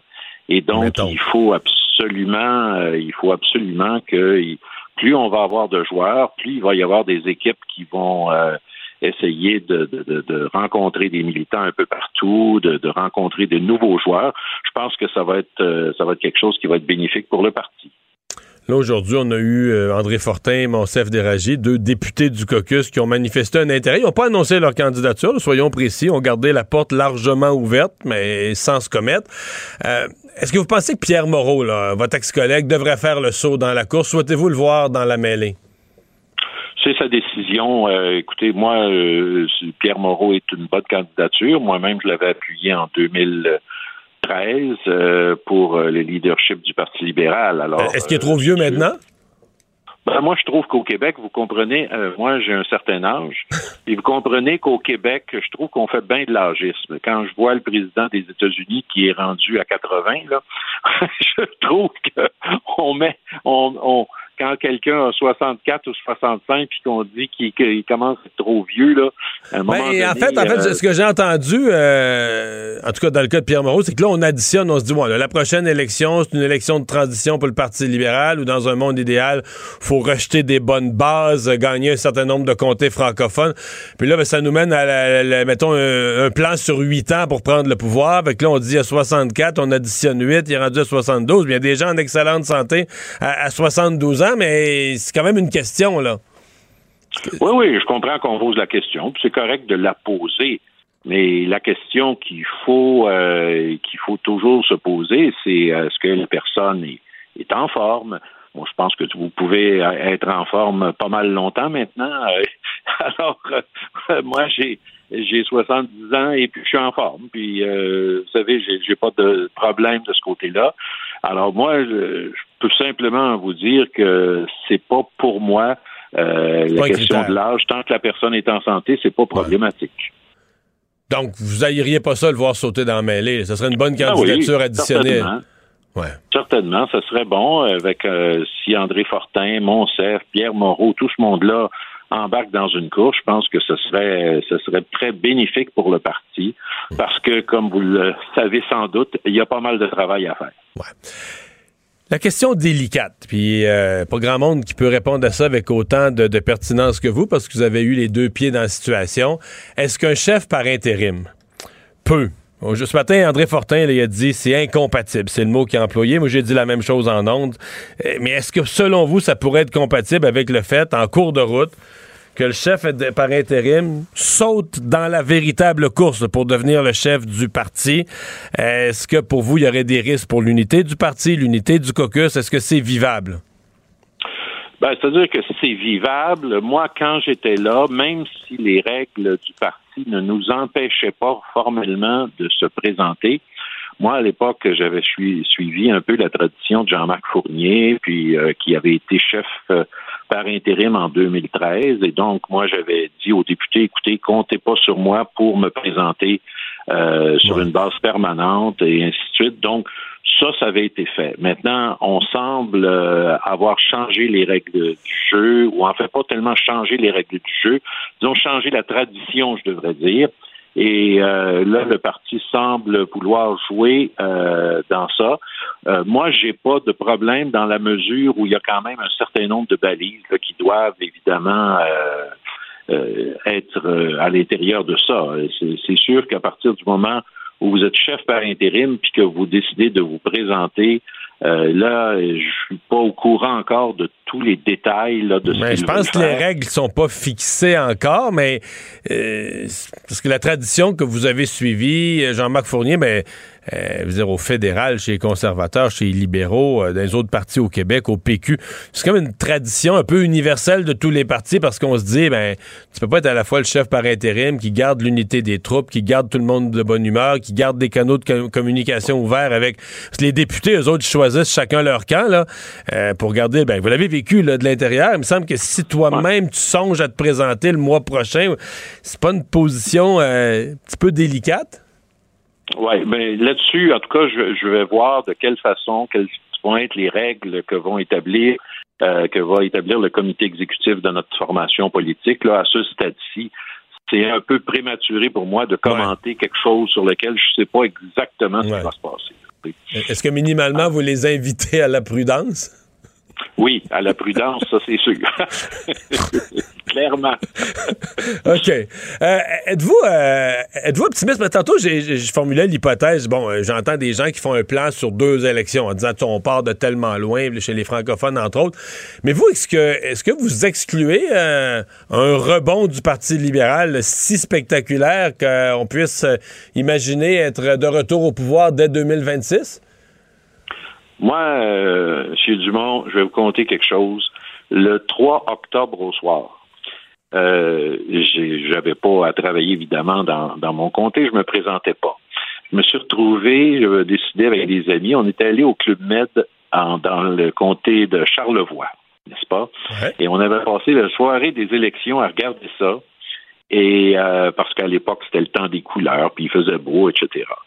Et donc, Mettons. il faut absolument euh, il faut absolument que il, plus on va avoir de joueurs, plus il va y avoir des équipes qui vont euh, essayer de, de, de, de rencontrer des militants un peu partout, de, de rencontrer de nouveaux joueurs. Je pense que ça va être euh, ça va être quelque chose qui va être bénéfique pour le parti. Là, aujourd'hui, on a eu euh, André Fortin et Monsef Derraji, deux députés du caucus qui ont manifesté un intérêt. Ils n'ont pas annoncé leur candidature, soyons précis. Ils ont gardé la porte largement ouverte, mais sans se commettre. Euh, est-ce que vous pensez que Pierre Moreau, là, votre ex-collègue, devrait faire le saut dans la course? Souhaitez-vous le voir dans la mêlée? C'est sa décision. Euh, écoutez, moi, euh, Pierre Moreau est une bonne candidature. Moi-même, je l'avais appuyé en deux mille treize euh, pour euh, le leadership du Parti libéral. Alors, euh, est-ce qu'il est trop euh, vieux maintenant? Ben, moi, je trouve qu'au Québec, vous comprenez, euh, moi, j'ai un certain âge, et vous comprenez qu'au Québec, je trouve qu'on fait bien de l'âgisme. Quand je vois le président des États-Unis qui est rendu à quatre-vingts, là, je trouve qu'on met... on, on Quand quelqu'un a soixante-quatre ou soixante-cinq puis qu'on dit qu'il, qu'il commence à être trop vieux, là, à un moment ben, donné... En fait, en fait euh, ce que j'ai entendu, euh, en tout cas dans le cas de Pierre Moreau, c'est que là, on additionne, on se dit, ouais, là, la prochaine élection, c'est une élection de transition pour le Parti libéral ou dans un monde idéal, faut rejeter des bonnes bases, gagner un certain nombre de comtés francophones. Puis là, ben, ça nous mène à, la, la, la, mettons, un, un plan sur huit ans pour prendre le pouvoir. Fait que là, on dit à soixante-quatre, on additionne huit, il est rendu à soixante-douze. Il y a des gens en excellente santé à, à soixante-douze ans. Mais c'est quand même une question, là. Oui, oui, je comprends qu'on pose la question, puis c'est correct de la poser, mais la question qu'il faut, euh, qu'il faut toujours se poser, c'est est-ce que la personne est, est en forme? Bon, je pense que vous pouvez être en forme pas mal longtemps maintenant. Alors, euh, moi, j'ai, j'ai soixante-dix ans et puis je suis en forme. Puis, euh, vous savez, j'ai, j'ai pas de problème de ce côté-là. Alors, moi, je, je peux simplement vous dire que c'est pas pour moi euh, la question de l'âge. Tant que la personne est en santé, c'est pas problématique. Ouais. Donc, vous n'ailleriez pas ça le voir sauter dans la mêlée. Ce serait une bonne candidature ah oui, additionnelle. Ouais. Certainement, ce serait bon avec euh, si André Fortin, Monsef, Pierre Moreau, tout ce monde-là embarque dans une course, je pense que ce serait ce serait très bénéfique pour le parti parce que, comme vous le savez sans doute, il y a pas mal de travail à faire. Ouais. La question délicate, puis euh, pas grand monde qui peut répondre à ça avec autant de, de pertinence que vous parce que vous avez eu les deux pieds dans la situation. Est-ce qu'un chef par intérim peut... Ce matin, André Fortin, là, il a dit c'est incompatible, c'est le mot qu'il a employé. Moi, j'ai dit la même chose en ondes. Mais est-ce que, selon vous, ça pourrait être compatible avec le fait, en cours de route, que le chef par intérim saute dans la véritable course pour devenir le chef du parti? Est-ce que, pour vous, il y aurait des risques pour l'unité du parti, l'unité du caucus? Est-ce que c'est vivable? Ben, c'est-à-dire que c'est vivable. Moi, quand j'étais là, même si les règles du parti ne nous empêchaient pas formellement de se présenter, moi, à l'époque, j'avais suivi un peu la tradition de Jean-Marc Fournier, puis euh, qui avait été chef euh, par intérim en deux mille treize. Et donc, moi, j'avais dit aux députés, écoutez, comptez pas sur moi pour me présenter euh, sur une base permanente et ainsi de suite. Donc, ça, ça avait été fait. Maintenant, on semble euh, avoir changé les règles du jeu, ou en fait, pas tellement changé les règles du jeu, disons changé la tradition, je devrais dire. Et euh, là, le parti semble vouloir jouer euh, dans ça. Euh, moi, j'ai pas de problème dans la mesure où il y a quand même un certain nombre de balises là, qui doivent évidemment euh, euh, être euh, à l'intérieur de ça. C'est, c'est sûr qu'à partir du moment où vous êtes chef par intérim puis que vous décidez de vous présenter, euh, là, je suis pas au courant encore de tous les détails là, de ce mais je pense que faire. Les règles sont pas fixées encore, mais euh, parce que la tradition que vous avez suivie, Jean-Marc Fournier, ben, euh, je veux dire, au fédéral, chez les conservateurs, chez les libéraux, euh, dans les autres partis au Québec, au P Q, c'est comme une tradition un peu universelle de tous les partis parce qu'on se dit, ben, tu peux pas être à la fois le chef par intérim qui garde l'unité des troupes, qui garde tout le monde de bonne humeur, qui garde des canaux de communication ouverts avec les députés, eux autres, ils choisissent chacun leur camp là, euh, pour garder, ben, vous l'avez vécu là, de l'intérieur. Il me semble que si toi-même tu songes à te présenter le mois prochain, c'est pas une position euh, un petit peu délicate? Oui, mais là-dessus, en tout cas, je, je vais voir de quelle façon, quelles vont être les règles que vont établir euh, que va établir le comité exécutif de notre formation politique. Là, à ce stade-ci, c'est un peu prématuré pour moi de commenter ouais. quelque chose sur lequel je ne sais pas exactement ouais. ce qui va se passer. Est-ce que minimalement, ah. vous les invitez à la prudence? Oui, à la prudence, ça c'est sûr. Clairement. OK. Euh, êtes-vous, euh, êtes-vous optimiste? Mais tantôt, j'ai, j'ai formulé l'hypothèse. Bon, euh, j'entends des gens qui font un plan sur deux élections en disant « on part de tellement loin » chez les francophones, entre autres. Mais vous, est-ce que, est-ce que vous excluez euh, un rebond du Parti libéral si spectaculaire qu'on puisse imaginer être de retour au pouvoir dès deux mille vingt-six? Moi, euh, M. Dumont, je vais vous conter quelque chose. Le trois octobre au soir, euh, j'ai, j'avais pas à travailler, évidemment, dans, dans mon comté. Je me présentais pas. Je me suis retrouvé, je décidais avec des amis, on était allé au Club Med en, dans le comté de Charlevoix, n'est-ce pas? Ouais. Et on avait passé la soirée des élections à regarder ça, et euh, parce qu'à l'époque, c'était le temps des couleurs, puis il faisait beau, et cetera.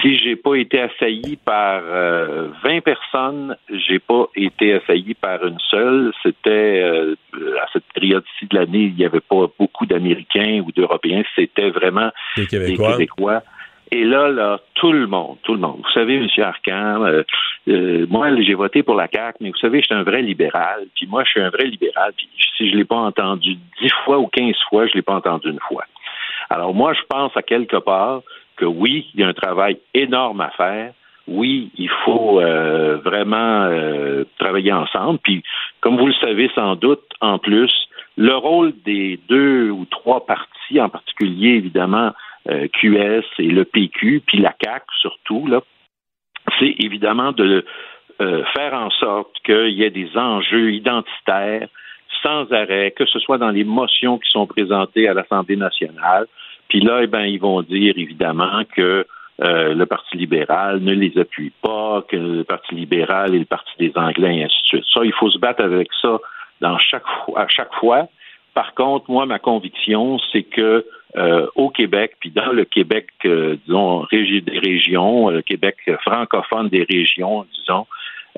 Si j'ai pas été assailli par euh, vingt personnes, j'ai pas été assailli par une seule. C'était, euh, à cette période-ci de l'année, il n'y avait pas beaucoup d'Américains ou d'Européens. C'était vraiment des Québécois. Des Québécois. Et là, là, tout le monde, tout le monde. Vous savez, M. Arcand, euh, euh, moi, j'ai voté pour la C A Q, mais vous savez, je suis un vrai libéral. Puis moi, je suis un vrai libéral. Puis si je l'ai pas entendu dix fois ou quinze fois, je l'ai pas entendu une fois. Alors moi, je pense à quelque part... que oui, il y a un travail énorme à faire. Oui, il faut euh, vraiment euh, travailler ensemble. Puis, comme vous le savez sans doute, en plus, le rôle des deux ou trois partis, en particulier, évidemment, euh, Q S et le P Q, puis la C A Q surtout, là, c'est évidemment de euh, faire en sorte qu'il y ait des enjeux identitaires sans arrêt, que ce soit dans les motions qui sont présentées à l'Assemblée nationale. Puis là, eh ben, ils vont dire, évidemment, que euh, le Parti libéral ne les appuie pas, que le Parti libéral est le Parti des Anglais, et ainsi de suite. Ça, il faut se battre avec ça dans chaque fois, à chaque fois. Par contre, moi, ma conviction, c'est que euh, au Québec, puis dans le Québec, euh, disons, régi des régions, le Québec francophone des régions, disons,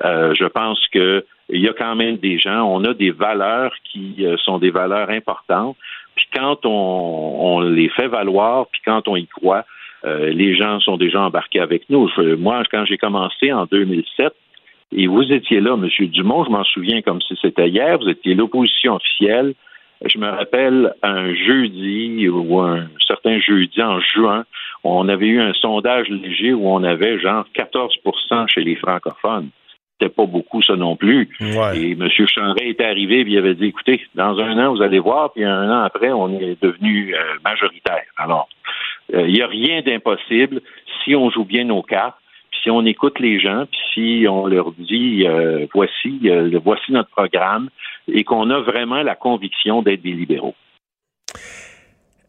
euh, je pense que il y a quand même des gens, on a des valeurs qui euh, sont des valeurs importantes. Puis quand on, on les fait valoir, puis quand on y croit, euh, les gens sont déjà embarqués avec nous. Je, moi, quand j'ai commencé en deux mille sept, et vous étiez là, M. Dumont, je m'en souviens comme si c'était hier, vous étiez l'opposition officielle. Je me rappelle un jeudi ou un certain jeudi en juin, on avait eu un sondage léger où on avait genre quatorze pour cent chez les francophones. C'était pas beaucoup, ça non plus. Ouais. Et M. Charest était arrivé et il avait dit, écoutez, dans un an, vous allez voir, puis un an après, on est devenu euh, majoritaire. Alors, il euh, n'y a rien d'impossible si on joue bien nos cartes, puis si on écoute les gens, puis si on leur dit, euh, voici, euh, voici notre programme, et qu'on a vraiment la conviction d'être des libéraux.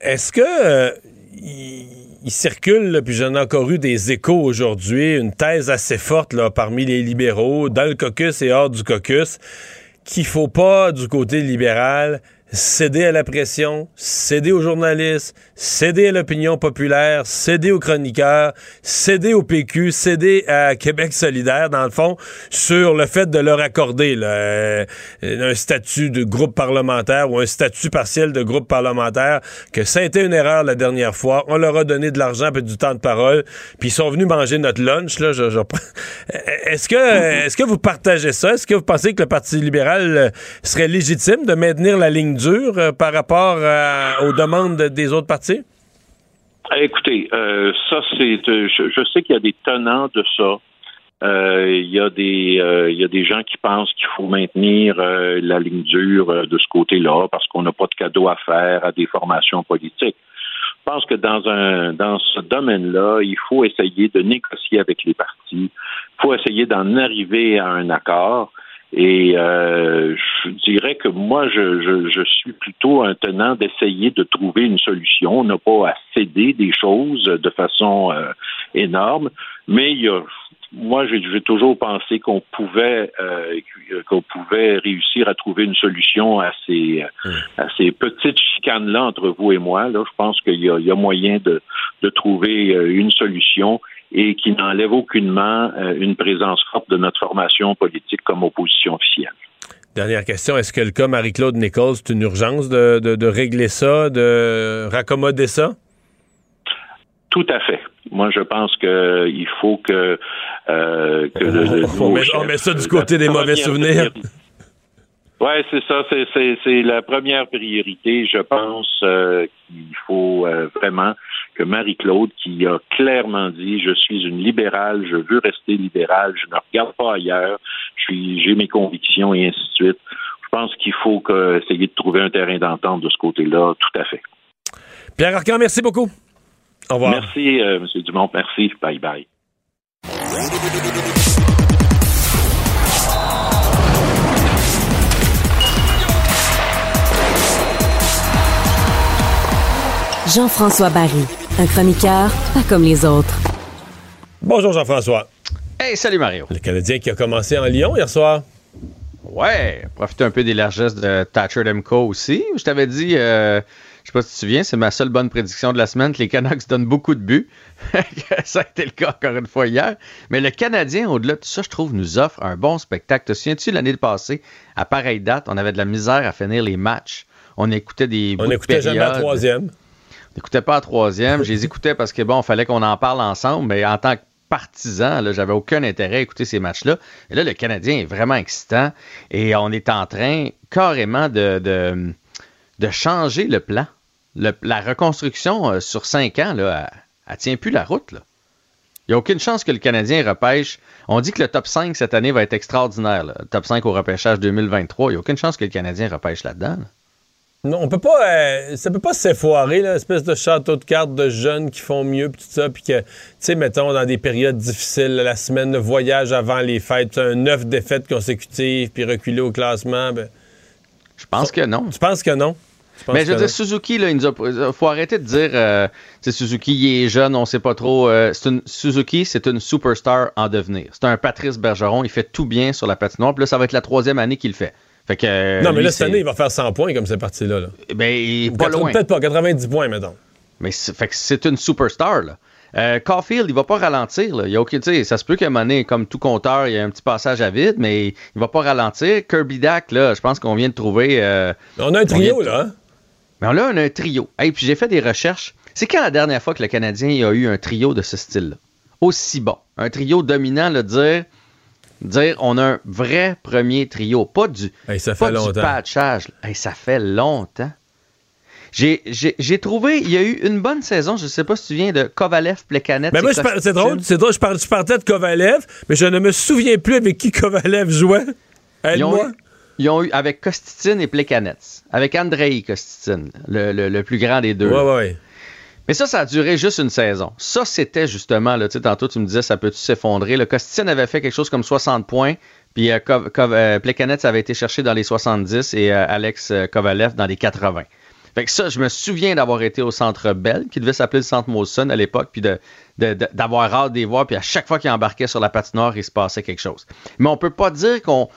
Est-ce que... Il circule, là, puis j'en ai encore eu des échos aujourd'hui, une thèse assez forte là, parmi les libéraux, dans le caucus et hors du caucus, qu'il ne faut pas, du côté libéral, céder à la pression, céder aux journalistes, céder à l'opinion populaire, céder aux chroniqueurs, céder au P Q, céder à Québec solidaire, dans le fond, sur le fait de leur accorder là, euh, un statut de groupe parlementaire ou un statut partiel de groupe parlementaire, que ça a été une erreur la dernière fois. On leur a donné de l'argent et du temps de parole, puis ils sont venus manger notre lunch. Là, je, je... Est-ce que, est-ce que vous partagez ça? Est-ce que vous pensez que le Parti libéral serait légitime de maintenir la ligne dur euh, par rapport à, aux demandes des autres partis? Écoutez, euh, ça c'est, euh, je, je sais qu'il y a des tenants de ça. Euh, il y a des, euh, il y a des gens qui pensent qu'il faut maintenir euh, la ligne dure euh, de ce côté-là parce qu'on n'a pas de cadeau à faire à des formations politiques. Je pense que dans un, dans ce domaine-là, il faut essayer de négocier avec les partis. Il faut essayer d'en arriver à un accord. Et euh, je dirais que moi, je, je, je suis plutôt un tenant d'essayer de trouver une solution. On n'a pas à céder des choses de façon euh, énorme, mais il y a, moi, j'ai, j'ai toujours pensé qu'on pouvait euh, qu'on pouvait réussir à trouver une solution à ces, mmh. à ces petites chicanes-là entre vous et moi. Là, je pense qu'il y a, il y a moyen de, de trouver une solution et qui n'enlève aucunement une présence forte de notre formation politique comme opposition officielle. Dernière question, est-ce que le cas Marie-Claude Nichols, c'est une urgence de, de, de régler ça, de raccommoder ça? Tout à fait. Moi, je pense qu'il faut que... Euh, que le, le on, met, on met ça du côté des mauvais souvenirs. Oui, c'est ça. C'est, c'est, c'est la première priorité. Je pense euh, qu'il faut euh, vraiment... que Marie-Claude, qui a clairement dit « Je suis une libérale, je veux rester libérale, je ne regarde pas ailleurs, je suis, j'ai mes convictions et ainsi de suite. » Je pense qu'il faut que, essayer de trouver un terrain d'entente de ce côté-là, tout à fait. Pierre Arcan, merci beaucoup. Au revoir. Merci, euh, M. Dumont. Merci. Bye-bye. Jean-François Barry, un chroniqueur pas comme les autres. Bonjour Jean-François. Hey, salut Mario. Le Canadien qui a commencé en Lyon hier soir. Ouais, profitez un peu des largesses de Thatcher Demko aussi. Je t'avais dit, euh, je sais pas si tu te souviens, c'est ma seule bonne prédiction de la semaine, que les Canucks donnent beaucoup de buts. Ça a été le cas encore une fois hier. Mais le Canadien, au-delà de tout ça, je trouve, nous offre un bon spectacle. Te souviens-tu, l'année passée, à pareille date, on avait de la misère à finir les matchs. On écoutait des bouts de période. On n'écoutait jamais la troisième. N'écoutais pas en troisième, je les écoutais parce que bon, fallait qu'on en parle ensemble, mais en tant que partisan, là, j'avais aucun intérêt à écouter ces matchs-là. Et là, le Canadien est vraiment excitant et on est en train carrément de, de, de changer le plan. Le, la reconstruction euh, sur cinq ans, là, elle ne tient plus la route. Là. Il n'y a aucune chance que le Canadien repêche. On dit que le top cinq cette année va être extraordinaire. Là. Le top cinq au repêchage deux mille vingt-trois, il n'y a aucune chance que le Canadien repêche là-dedans. Là. Non, on peut pas, euh, ça peut pas s'effoirer, là, espèce de château de cartes de jeunes qui font mieux, puis tout ça, puis que, tu sais, mettons, dans des périodes difficiles, la semaine de voyage avant les fêtes, un neuf défaites consécutives, puis reculer au classement, ben, je pense que non. Tu penses que non? Mais je veux dire, Suzuki, là, il nous a, faut arrêter de dire, euh, c'est Suzuki, il est jeune, on sait pas trop. Euh, c'est une, Suzuki, c'est une superstar en devenir. C'est un Patrice Bergeron, il fait tout bien sur la patinoire, puis là, ça va être la troisième année qu'il le fait. Fait que, euh, non, mais lui, là, cette c'est... année, il va faire cent points comme c'est parti-là. Là. Ben, il est pas loin. Peut-être pas, quatre-vingt-dix points, mettons. Mais c'est, fait que c'est une superstar, là. Euh, Caufield, il va pas ralentir, là. Il y a, okay, t'sais, ça se peut qu'à un moment donné, comme tout compteur, il y a un petit passage à vide, mais il va pas ralentir. Kirby Dach, là, je pense qu'on vient de trouver... Euh, on a un trio, de... là. Hein? Mais là, on a un trio. Et hey, puis j'ai fait des recherches. C'est quand la dernière fois que le Canadien il a eu un trio de ce style-là? Aussi bon. Un trio dominant, le dire... Dire, on a un vrai premier trio, pas du, hey, ça pas fait du patchage. Hey, ça fait longtemps. J'ai, j'ai, j'ai trouvé, il y a eu une bonne saison, je ne sais pas si tu viens de Kovalev, Plekanec. Ben moi, je par, c'est drôle, c'est drôle, je, par, je partais de Kovalev, mais je ne me souviens plus avec qui Kovalev jouait. Aide-moi. Ils ont eu avec Kostitine et Plekanec, avec Andrei Kostitine, le, le, le plus grand des deux. Ouais, ouais, ouais. Mais ça, ça a duré juste une saison. Ça, c'était justement, là, tu sais, tantôt, tu me disais, ça peut-tu s'effondrer? Le Kostitine avait fait quelque chose comme soixante points, puis euh, Kov- Kov- euh, Plekanec avait été cherché dans les soixante-dix et euh, Alex euh, Kovalev dans les quatre-vingts. Fait que ça, je me souviens d'avoir été au Centre Bell, qui devait s'appeler le Centre Molson à l'époque, puis de, de, de, d'avoir hâte de les voir, puis à chaque fois qu'il embarquait sur la patinoire, il se passait quelque chose. Mais on peut pas dire qu'on...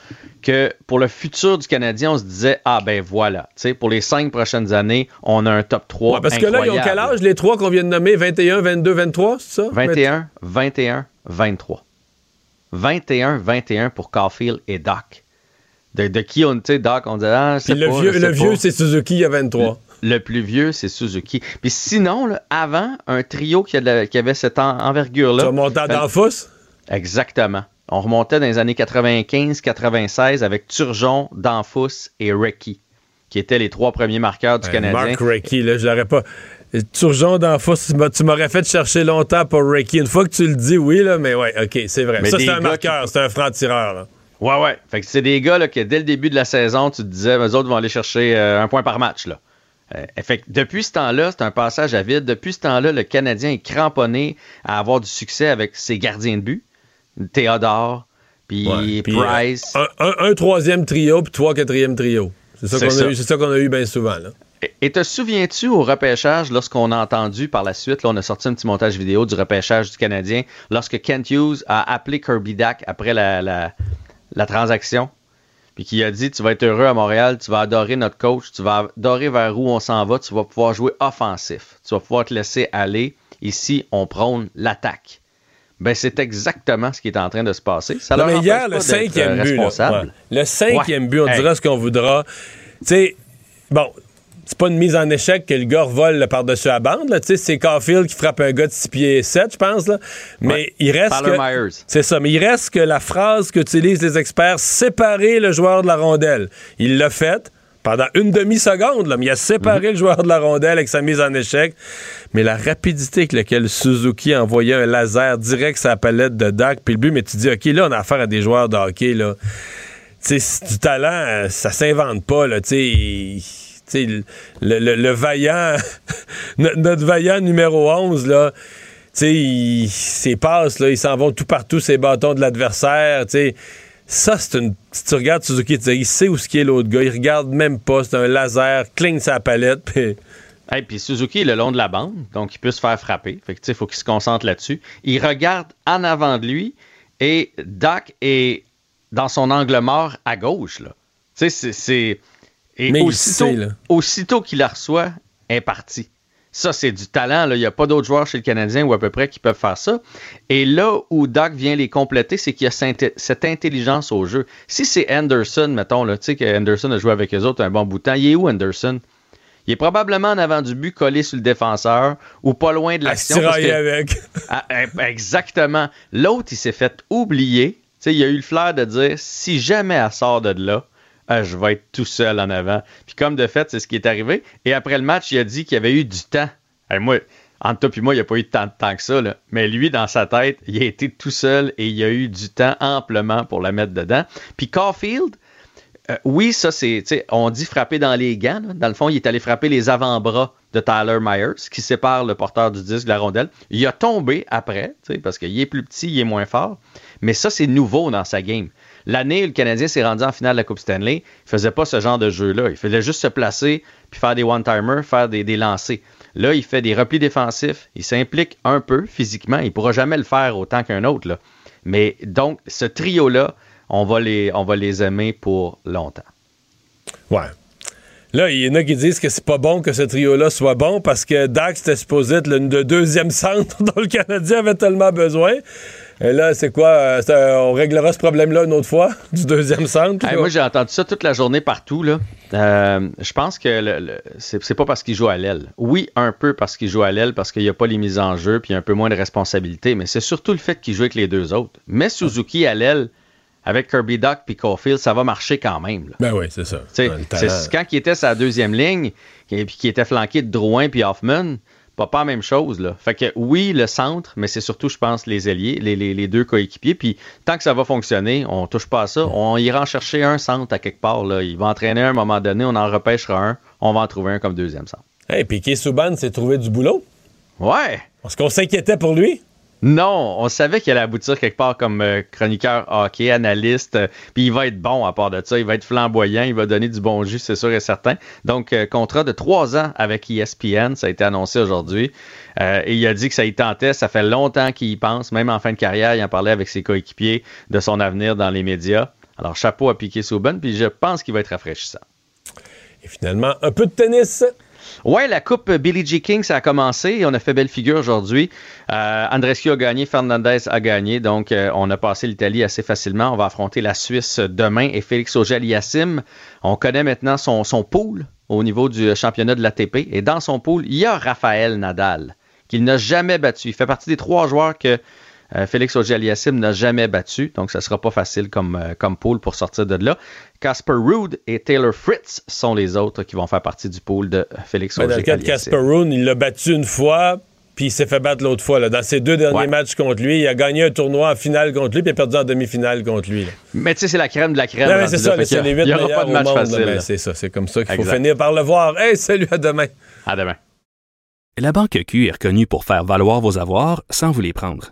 que pour le futur du Canadien, on se disait, ah ben voilà, tu sais, pour les cinq prochaines années, on a un top trois ouais, parce incroyable. Que là, ils ont quel âge, les trois qu'on vient de nommer, vingt et un, vingt-deux, vingt-trois, c'est ça? vingt et un, vingt et un, vingt-trois. vingt et un, vingt et un pour Caufield et Dach. De, de qui on, tu sais, Dach, on disait, ah, c'est le vieux, le vieux, c'est Suzuki, il y a vingt-trois. Le, le plus vieux, c'est Suzuki. Puis sinon, là, avant, un trio qui, la, qui avait cette en, envergure-là. Tu remontais à Danfos? Exactement. On remontait dans les années quatre-vingt-quinze quatre-vingt-seize avec Turgeon, Danfos et Recchi, qui étaient les trois premiers marqueurs du ouais, Canadien. Marc Recchi, là, je l'aurais pas... Turgeon, Danfos, tu m'aurais fait chercher longtemps pour Recchi. Une fois que tu le dis, oui, là, mais ouais, OK, c'est vrai. Mais ça, c'est un marqueur, qui... c'est un franc-tireur, là. Ouais, ouais. Fait que c'est des gars là, que dès le début de la saison, tu te disais, eux autres vont aller chercher euh, un point par match, là. Euh, fait que depuis ce temps-là, c'est un passage à vide. Depuis ce temps-là, le Canadien est cramponné à avoir du succès avec ses gardiens de but. Théodore, puis ouais, Price. Un, un, un troisième trio, puis trois quatrième trio. C'est ça, c'est qu'on, ça. A eu, c'est ça qu'on a eu bien souvent. Là. Et, et te souviens-tu au repêchage, lorsqu'on a entendu par la suite, là, on a sorti un petit montage vidéo du repêchage du Canadien, lorsque Kent Hughes a appelé Kirby Dach après la, la, la transaction, puis qu'il a dit, tu vas être heureux à Montréal, tu vas adorer notre coach, tu vas adorer vers où on s'en va, tu vas pouvoir jouer offensif, tu vas pouvoir te laisser aller. Ici, on prône l'attaque. Ben, c'est exactement ce qui est en train de se passer. Ça non, leur mais hier, le cinquième but, là, ouais. le cinquième ouais. but, on hey. dira ce qu'on voudra. Tu sais, bon, c'est pas une mise en échec que le gars revole par-dessus la bande. Tu sais, c'est Caufield qui frappe un gars de six pieds sept, je pense. Là. Mais ouais. il reste que, c'est ça, mais il reste que la phrase qu'utilisent les experts, séparer le joueur de la rondelle. Il l'a fait pendant une demi-seconde, là, mais il a séparé mm-hmm. le joueur de la rondelle avec sa mise en échec. Mais la rapidité avec laquelle Suzuki envoyait un laser direct sur la palette de Dach, puis le but, mais tu dis, OK, là, on a affaire à des joueurs de hockey, là. Tu sais, c'est du talent, ça s'invente pas, là, tu sais... Le, le, le vaillant, notre vaillant numéro onze, là... Tu sais, il, ses passes, là, ils s'en vont tout partout, ses bâtons de l'adversaire, tu sais... Ça, c'est une. Si tu regardes Suzuki, tu dis, il sait où ce qu'est l'autre gars, il regarde même pas, c'est un laser, cligne sa palette, puis. Hey, puis Suzuki est le long de la bande, donc il peut se faire frapper. Fait que tu sais, il faut qu'il se concentre là-dessus. Il regarde en avant de lui et Dach est dans son angle mort à gauche, là. Tu sais, c'est, c'est. Et mais aussitôt, il sait, là. Aussitôt qu'il la reçoit, elle est partie. Ça, c'est du talent. Là. Il n'y a pas d'autres joueurs chez le Canadien ou à peu près qui peuvent faire ça. Et là où Dach vient les compléter, c'est qu'il y a cette intelligence au jeu. Si c'est Anderson, mettons, tu sais que Anderson a joué avec eux autres un bon bout de temps. Il est où, Anderson? Il est probablement en avant du but, collé sur le défenseur ou pas loin de l'action. À se tirailler avec. Exactement. L'autre, il s'est fait oublier. Tu sais, il a eu le flair de dire, si jamais elle sort de là, ah, je vais être tout seul en avant. Puis comme de fait, c'est ce qui est arrivé. Et après le match, il a dit qu'il avait eu du temps. Alors moi, entre toi et moi, il n'y a pas eu tant de temps que ça. Là. Mais lui, dans sa tête, il a été tout seul et il a eu du temps amplement pour la mettre dedans. Puis Caufield, euh, oui, ça c'est, tu sais, on dit frapper dans les gants. Là. Dans le fond, il est allé frapper les avant-bras de Tyler Myers, qui sépare le porteur du disque de la rondelle. Il a tombé après, tu sais, parce qu'il est plus petit, il est moins fort. Mais ça, c'est nouveau dans sa game. L'année où le Canadien s'est rendu en finale de la Coupe Stanley, il ne faisait pas ce genre de jeu-là. Il fallait juste se placer, puis faire des one-timers, faire des, des lancers. Là, il fait des replis défensifs. Il s'implique un peu physiquement. Il ne pourra jamais le faire autant qu'un autre. Là. Mais donc, ce trio-là, on va les, on va les aimer pour longtemps. Ouais. Là, il y en a qui disent que c'est pas bon que ce trio-là soit bon parce que Dach, c'était supposé être le deuxième centre dont le Canadien avait tellement besoin. Et là, c'est quoi? Euh, ça, on réglera ce problème-là une autre fois, du deuxième centre? Hey, moi, j'ai entendu ça toute la journée partout. Là. Euh, je pense que le, le, c'est, c'est pas parce qu'il joue à l'aile. Oui, un peu parce qu'il joue à l'aile, parce qu'il n'y a pas les mises en jeu, puis il y a un peu moins de responsabilité, mais c'est surtout le fait qu'il joue avec les deux autres. Mais Suzuki à l'aile, avec Kirby Dach puis Caufield, ça va marcher quand même. Là. Ben oui, c'est ça. C'est, quand il était sa deuxième ligne, et puis qu'il était flanqué de Drouin puis Hoffman, pas, pas la même chose. Là. Fait que oui, le centre, mais c'est surtout, je pense, les ailiers, les, les, les deux coéquipiers. Puis tant que ça va fonctionner, on touche pas à ça. On ira en chercher un centre à quelque part. Là. Il va entraîner à un moment donné, on en repêchera un, on va en trouver un comme deuxième centre. Hey, puis Kay-Subban s'est trouvé du boulot. Ouais. Est-ce qu'on s'inquiétait pour lui? Non, on savait qu'il allait aboutir quelque part comme euh, chroniqueur hockey, analyste, euh, puis il va être bon à part de ça, il va être flamboyant, il va donner du bon jus, c'est sûr et certain. Donc, euh, contrat de trois ans avec E S P N, ça a été annoncé aujourd'hui, euh, et il a dit que ça y tentait, ça fait longtemps qu'il y pense, même en fin de carrière, il en parlait avec ses coéquipiers de son avenir dans les médias. Alors, chapeau à Piquet Souban, puis je pense qu'il va être rafraîchissant. Et finalement, un peu de tennis. Oui, la coupe Billie Jean King, ça a commencé et on a fait belle figure aujourd'hui. Euh, Andreescu a gagné, Fernandez a gagné, donc euh, on a passé l'Italie assez facilement. On va affronter la Suisse demain et Félix Auger-Aliassime. On connaît maintenant son, son pool au niveau du championnat de l'A T P et dans son pool, il y a Rafael Nadal qu'il n'a jamais battu. Il fait partie des trois joueurs que euh, Félix Auger-Aliassime n'a jamais battu, donc ça ne sera pas facile comme, euh, comme pool pour sortir de là. Casper Ruud et Taylor Fritz sont les autres qui vont faire partie du pool de Félix Auger-Aliassime. Dans le cas de Casper Ruud, il l'a battu une fois, puis il s'est fait battre l'autre fois. Là. Dans ses deux derniers ouais. matchs contre lui, il a gagné un tournoi en finale contre lui, puis il a perdu en demi-finale contre lui. Là. Mais tu sais, c'est la crème de la crème. Non, mais c'est ça, là, c'est les huit meilleurs pas de match au monde. Facile, mais c'est ça, c'est comme ça qu'il faut exact. finir par le voir. Hey, salut, à demain. À demain. La Banque Q est reconnue pour faire valoir vos avoirs sans vous les prendre.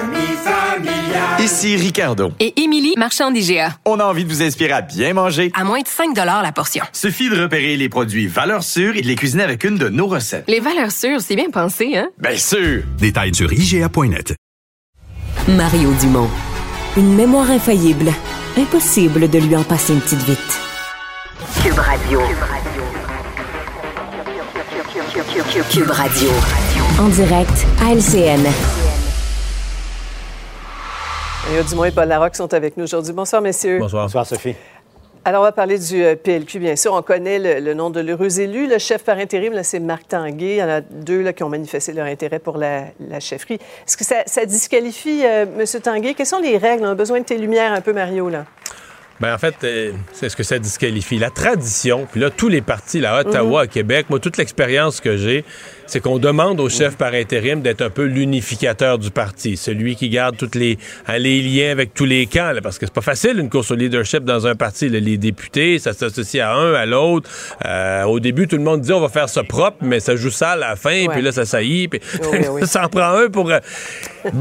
familiale. Ici Ricardo. Et Émilie, marchand d'I G A. On a envie de vous inspirer à bien manger. À moins de cinq dollars la portion. Suffit de repérer les produits valeurs sûres et de les cuisiner avec une de nos recettes. Les valeurs sûres, c'est bien pensé, hein? Bien sûr! Détails sur I G A point net. Mario Dumont. Une mémoire infaillible. Impossible de lui en passer une petite vite. Cube Radio. Cube Radio. Cube, Cube, Cube, Cube, Cube Radio. En direct à L C N. Mario Dumont et Paul Larocque sont avec nous aujourd'hui. Bonsoir, messieurs. Bonsoir. Bonsoir, Sophie. Alors, on va parler du P L Q, bien sûr. On connaît le, le nom de l'heureux élu. Le chef par intérim, là, c'est Marc Tanguay. Il y en a deux là, qui ont manifesté leur intérêt pour la, la chefferie. Est-ce que ça, ça disqualifie euh, M. Tanguay? Quelles sont les règles? On a besoin de tes lumières un peu, Mario, là. Bien, en fait, euh, c'est ce que ça disqualifie. La tradition, puis là, tous les partis, là, à Ottawa, mm-hmm. à Québec, moi, toute l'expérience que j'ai, c'est qu'on demande au chef par intérim d'être un peu l'unificateur du parti, celui qui garde toutes les, hein, les liens avec tous les camps, là, parce que c'est pas facile, une course au leadership dans un parti. Là, les députés, ça s'associe à un, à l'autre. Euh, au début, tout le monde dit, on va faire ça propre, mais ça joue ça à la fin, puis là, ça saillit, puis oui, ça en prend un pour... Euh...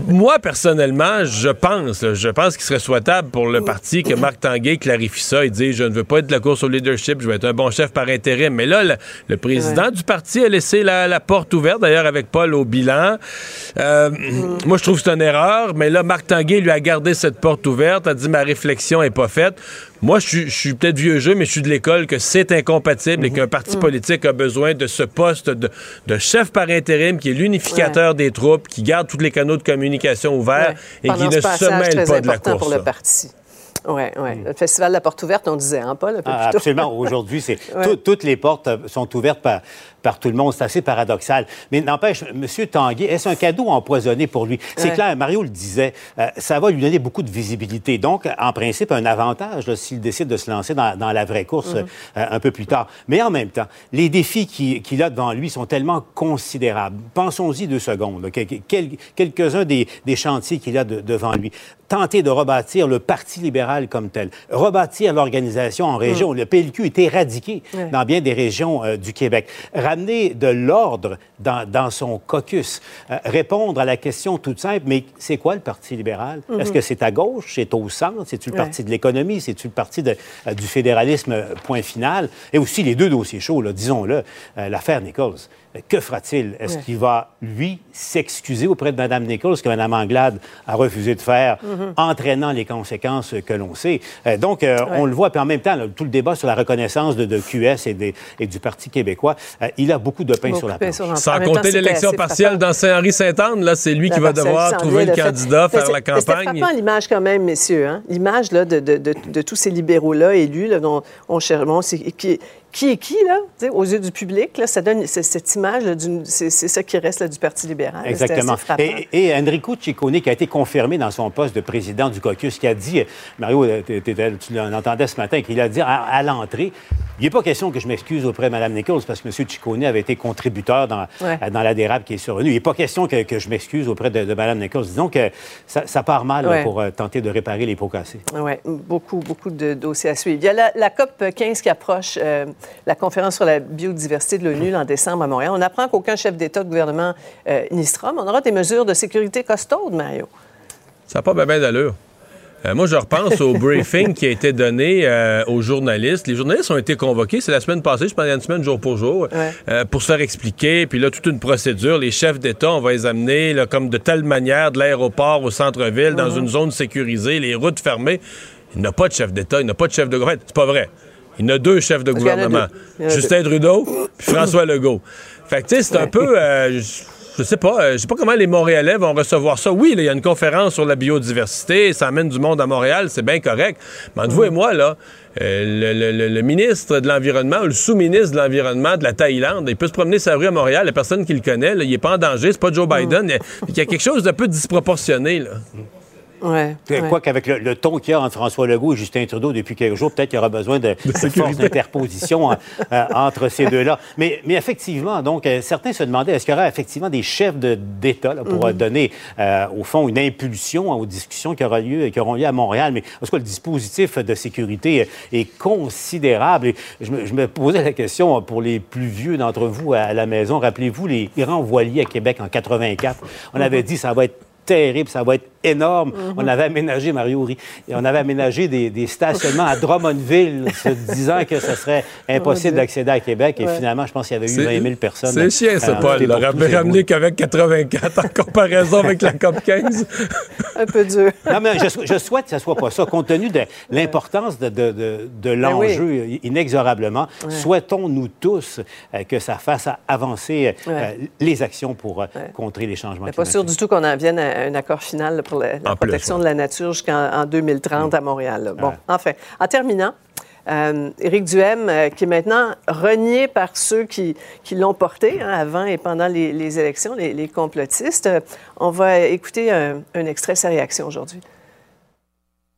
moi, personnellement, je pense, là, je pense qu'il serait souhaitable pour le parti que Marc Tanguay clarifie ça et dit « Je ne veux pas être de la course au leadership, je vais être un bon chef par intérim. » Mais là, le, le président ouais. du parti a laissé la, la porte ouverte, d'ailleurs avec Paul au bilan. Euh, mm. Moi, je trouve que c'est une erreur, mais là, Marc Tanguay lui a gardé cette porte ouverte, a dit « Ma réflexion n'est pas faite. » Moi, je suis peut-être vieux jeu, mais je suis de l'école que c'est incompatible mm-hmm. et qu'un parti mm. politique a besoin de ce poste de, de chef par intérim qui est l'unificateur ouais. des troupes, qui garde tous les canaux de communication ouverts ouais. et qui ne se mêle pas de la course. Pour le parti. Oui, oui. Le Festival de la porte ouverte, on disait, hein, Paul, un peu plus ah, tôt. Absolument. Aujourd'hui, c'est tout, toutes les portes sont ouvertes par, par tout le monde. C'est assez paradoxal. Mais n'empêche, M. Tanguay, est-ce un cadeau empoisonné pour lui? C'est ouais. clair, Mario le disait, euh, ça va lui donner beaucoup de visibilité. Donc, en principe, un avantage là, s'il décide de se lancer dans, dans la vraie course mm-hmm. euh, un peu plus tard. Mais en même temps, les défis qu'il, qu'il a devant lui sont tellement considérables. Pensons-y deux secondes. Là, quel, quelques-uns des, des chantiers qu'il a de, devant lui. Tenter de rebâtir le Parti libéral comme tel. Rebâtir l'organisation en région. Mmh. Le P L Q est éradiqué mmh. dans bien des régions euh, du Québec. Ramener de l'ordre dans, dans son caucus. Euh, répondre à la question toute simple, mais c'est quoi le Parti libéral? Mmh. Est-ce que c'est à gauche? C'est au centre? C'est-tu le ouais. parti de l'économie? C'est-tu le parti de, euh, du fédéralisme? Point final. Et aussi les deux dossiers chauds, là, disons-le, euh, l'affaire Nichols. Que fera-t-il? Est-ce ouais. qu'il va, lui, s'excuser auprès de Mme Nichols, que Mme Anglade a refusé de faire, mm-hmm. entraînant les conséquences que l'on sait? Euh, donc, euh, ouais. on le voit, puis en même temps, là, tout le débat sur la reconnaissance de, de Q S et, des, et du Parti québécois, euh, il a beaucoup de pain beaucoup sur la planche. Sur Sans compter temps, l'élection partielle frappant. Dans Saint-Henri-Saint-Anne, là, c'est lui la qui va devoir trouver le candidat, fait. Faire c'est, la campagne. C'est frappant l'image quand même, messieurs, hein? L'image là, de, de, de, de tous ces libéraux-là, élus, là, dont on cherche, bon, c'est, qui, qui est qui, là, aux yeux du public, là, ça donne cette image, là, du, c'est, c'est ça qui reste là, du Parti libéral. Exactement. Là, et, et Enrico Ciccone, qui a été confirmé dans son poste de président du caucus, qui a dit, Mario, tu l'entendais ce matin, qu'il a dit à, à l'entrée, il n'est pas question que je m'excuse auprès de Mme Nichols, parce que M. Ciccone avait été contributeur dans, ouais. dans la dérape qui est survenue. Il n'est pas question que, que je m'excuse auprès de, de Mme Nichols. Disons que ça, ça part mal ouais. là, pour euh, tenter de réparer les pots cassés. Oui, beaucoup, beaucoup de dossiers à suivre. Il y a la, la C O P quinze qui approche... Euh, la conférence sur la biodiversité de l'ONU en décembre à Montréal. On apprend qu'aucun chef d'État de gouvernement euh, n'y sera, mais on aura des mesures de sécurité costaudes, Mario. Ça n'a pas bien ben d'allure. Euh, moi, je repense au briefing qui a été donné euh, aux journalistes. Les journalistes ont été convoqués, c'est la semaine passée, je pense, une semaine jour pour jour, ouais. euh, pour se faire expliquer. Puis là, toute une procédure. Les chefs d'État, on va les amener là, comme de telle manière de l'aéroport au centre-ville, mm-hmm. dans une zone sécurisée, les routes fermées. Il n'y a pas de chef d'État, il n'y a pas de chef de gouvernement. C'est pas vrai. Il y en a deux chefs de gouvernement. Justin Trudeau puis François Legault. Fait que, tu sais, c'est ouais. un peu... Euh, je sais pas. Euh, je sais pas comment les Montréalais vont recevoir ça. Oui, il y a une conférence sur la biodiversité. Ça amène du monde à Montréal. C'est bien correct. Mais entre mm. vous et moi, là, euh, le, le, le, le ministre de l'Environnement ou le sous-ministre de l'Environnement de la Thaïlande, il peut se promener sa rue à Montréal. La personne qui le connaît, là, il n'est pas en danger. C'est pas Joe Biden. Mm. Il y a quelque chose d'un peu disproportionné, là. Ouais, Quoi ouais. qu'avec le, le ton qu'il y a entre François Legault et Justin Trudeau depuis quelques jours, peut-être qu'il y aura besoin de, de force d'interposition en, euh, entre ces deux-là. Mais, mais effectivement, donc, euh, certains se demandaient, est-ce qu'il y aura effectivement des chefs de, d'État là, pour mm-hmm. donner, euh, au fond, une impulsion aux discussions qui, aura lieu, qui auront lieu à Montréal? Mais en tout cas, le dispositif de sécurité est considérable. Et je, me, je me posais la question, pour les plus vieux d'entre vous à la maison, rappelez-vous les grands voiliers à Québec en quatre-vingt-quatre. On mm-hmm. avait dit ça va être terrible, ça va être énorme. Mm-hmm. On avait aménagé, Mario rit, on avait aménagé des, des stationnements à Drummondville se disant que ce serait impossible d'accéder à Québec. Et ouais. finalement, je pense qu'il y avait eu vingt mille personnes. C'est chiant, ça, Paul. On avait ramené qu'avec quatre-vingt-quatre en comparaison avec la C O P quinze. Un peu dur. Non, mais je, je souhaite que ce ne soit pas ça. Compte tenu de l'importance de, de, de, de l'enjeu oui. inexorablement, ouais. souhaitons-nous tous euh, que ça fasse avancer euh, ouais. les actions pour euh, ouais. contrer les changements mais climatiques. Je ne suis pas sûr du tout qu'on en vienne à un accord final pour la, la protection plus, ouais. de la nature jusqu'en deux mille trente mmh. à Montréal. Là. Bon, ouais. enfin, en terminant, euh, Éric Duhaime, euh, qui est maintenant renié par ceux qui, qui l'ont porté hein, avant et pendant les, les élections, les, les complotistes, euh, on va écouter un, un extrait de sa réaction aujourd'hui.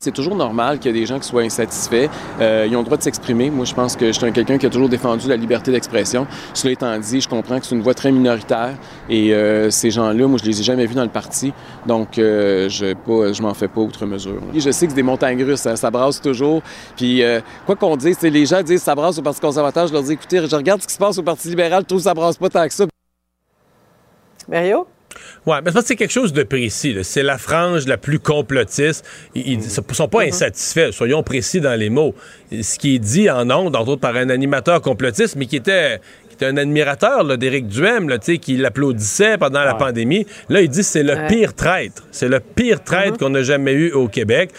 C'est toujours normal qu'il y ait des gens qui soient insatisfaits. Euh, ils ont le droit de s'exprimer. Moi, je pense que je suis un quelqu'un qui a toujours défendu la liberté d'expression. Cela étant dit, je comprends que c'est une voix très minoritaire. Et euh, ces gens-là, moi, je les ai jamais vus dans le parti. Donc, euh, je pas, je m'en fais pas outre mesure. Là. Je sais que c'est des montagnes russes. Ça, ça brasse toujours. Puis, euh, quoi qu'on dise, les gens disent ça brasse au Parti conservateur. Je leur dis, écoutez, je regarde ce qui se passe au Parti libéral. Je trouve que ça brasse pas tant que ça. Mario? Oui, mais je pense que c'est quelque chose de précis. Là. C'est la frange la plus complotiste. Ils ne sont pas mm-hmm. insatisfaits, soyons précis dans les mots. Ce qui est dit en ondes, entre autres par un animateur complotiste, mais qui était, qui était un admirateur là, d'Éric Duhaime, là, qui l'applaudissait pendant ouais. la pandémie. Là, il dit que c'est le ouais. pire traître. C'est le pire traître mm-hmm. qu'on n'a jamais eu au Québec.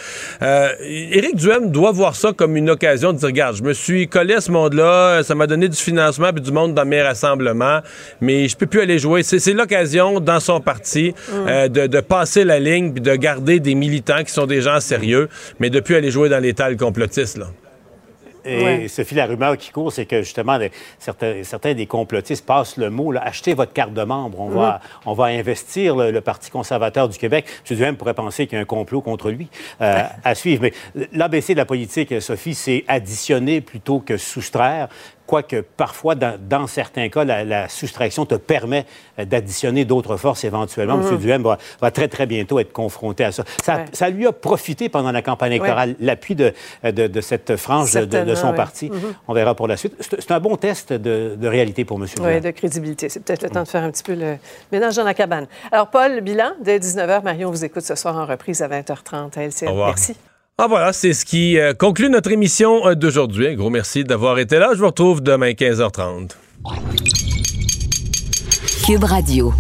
Euh, Éric Duhaime doit voir ça comme une occasion de dire, regarde, je me suis collé à ce monde-là, ça m'a donné du financement et du monde dans mes rassemblements, mais je peux plus aller jouer. C'est, c'est l'occasion, dans son parti, mm. euh, de, de passer la ligne puis de garder des militants qui sont des gens sérieux, mais de plus aller jouer dans les tales complotistes, là. Et ouais. Sophie, la rumeur qui court, c'est que justement, des, certains, certains des complotistes passent le mot, là, achetez votre carte de membre, on, mm. va, on va investir le, le Parti conservateur du Québec. M. Duhaime pourrait penser qu'il y a un complot contre lui euh, à suivre. Mais l'A B C de la politique, Sophie, c'est additionner plutôt que soustraire. Quoique parfois, dans, dans certains cas, la, la soustraction te permet d'additionner d'autres forces éventuellement. Mm-hmm. M. Duhaime va, va très, très bientôt être confronté à ça. Ça, ouais. ça lui a profité pendant la campagne électorale, ouais. l'appui de, de, de cette frange de, de son ouais. parti. Mm-hmm. On verra pour la suite. C'est, c'est un bon test de, de réalité pour M. Duhaime. Oui, de crédibilité. C'est peut-être le temps mm-hmm. de faire un petit peu le ménage dans la cabane. Alors, Paul, le bilan, dès dix-neuf heures, Marion vous écoute ce soir en reprise à vingt heures trente à L C N. Au revoir. Merci. Ah voilà, c'est ce qui euh, conclut notre émission euh, d'aujourd'hui. Un gros merci d'avoir été là. Je vous retrouve demain quinze heures trente. Cube Radio.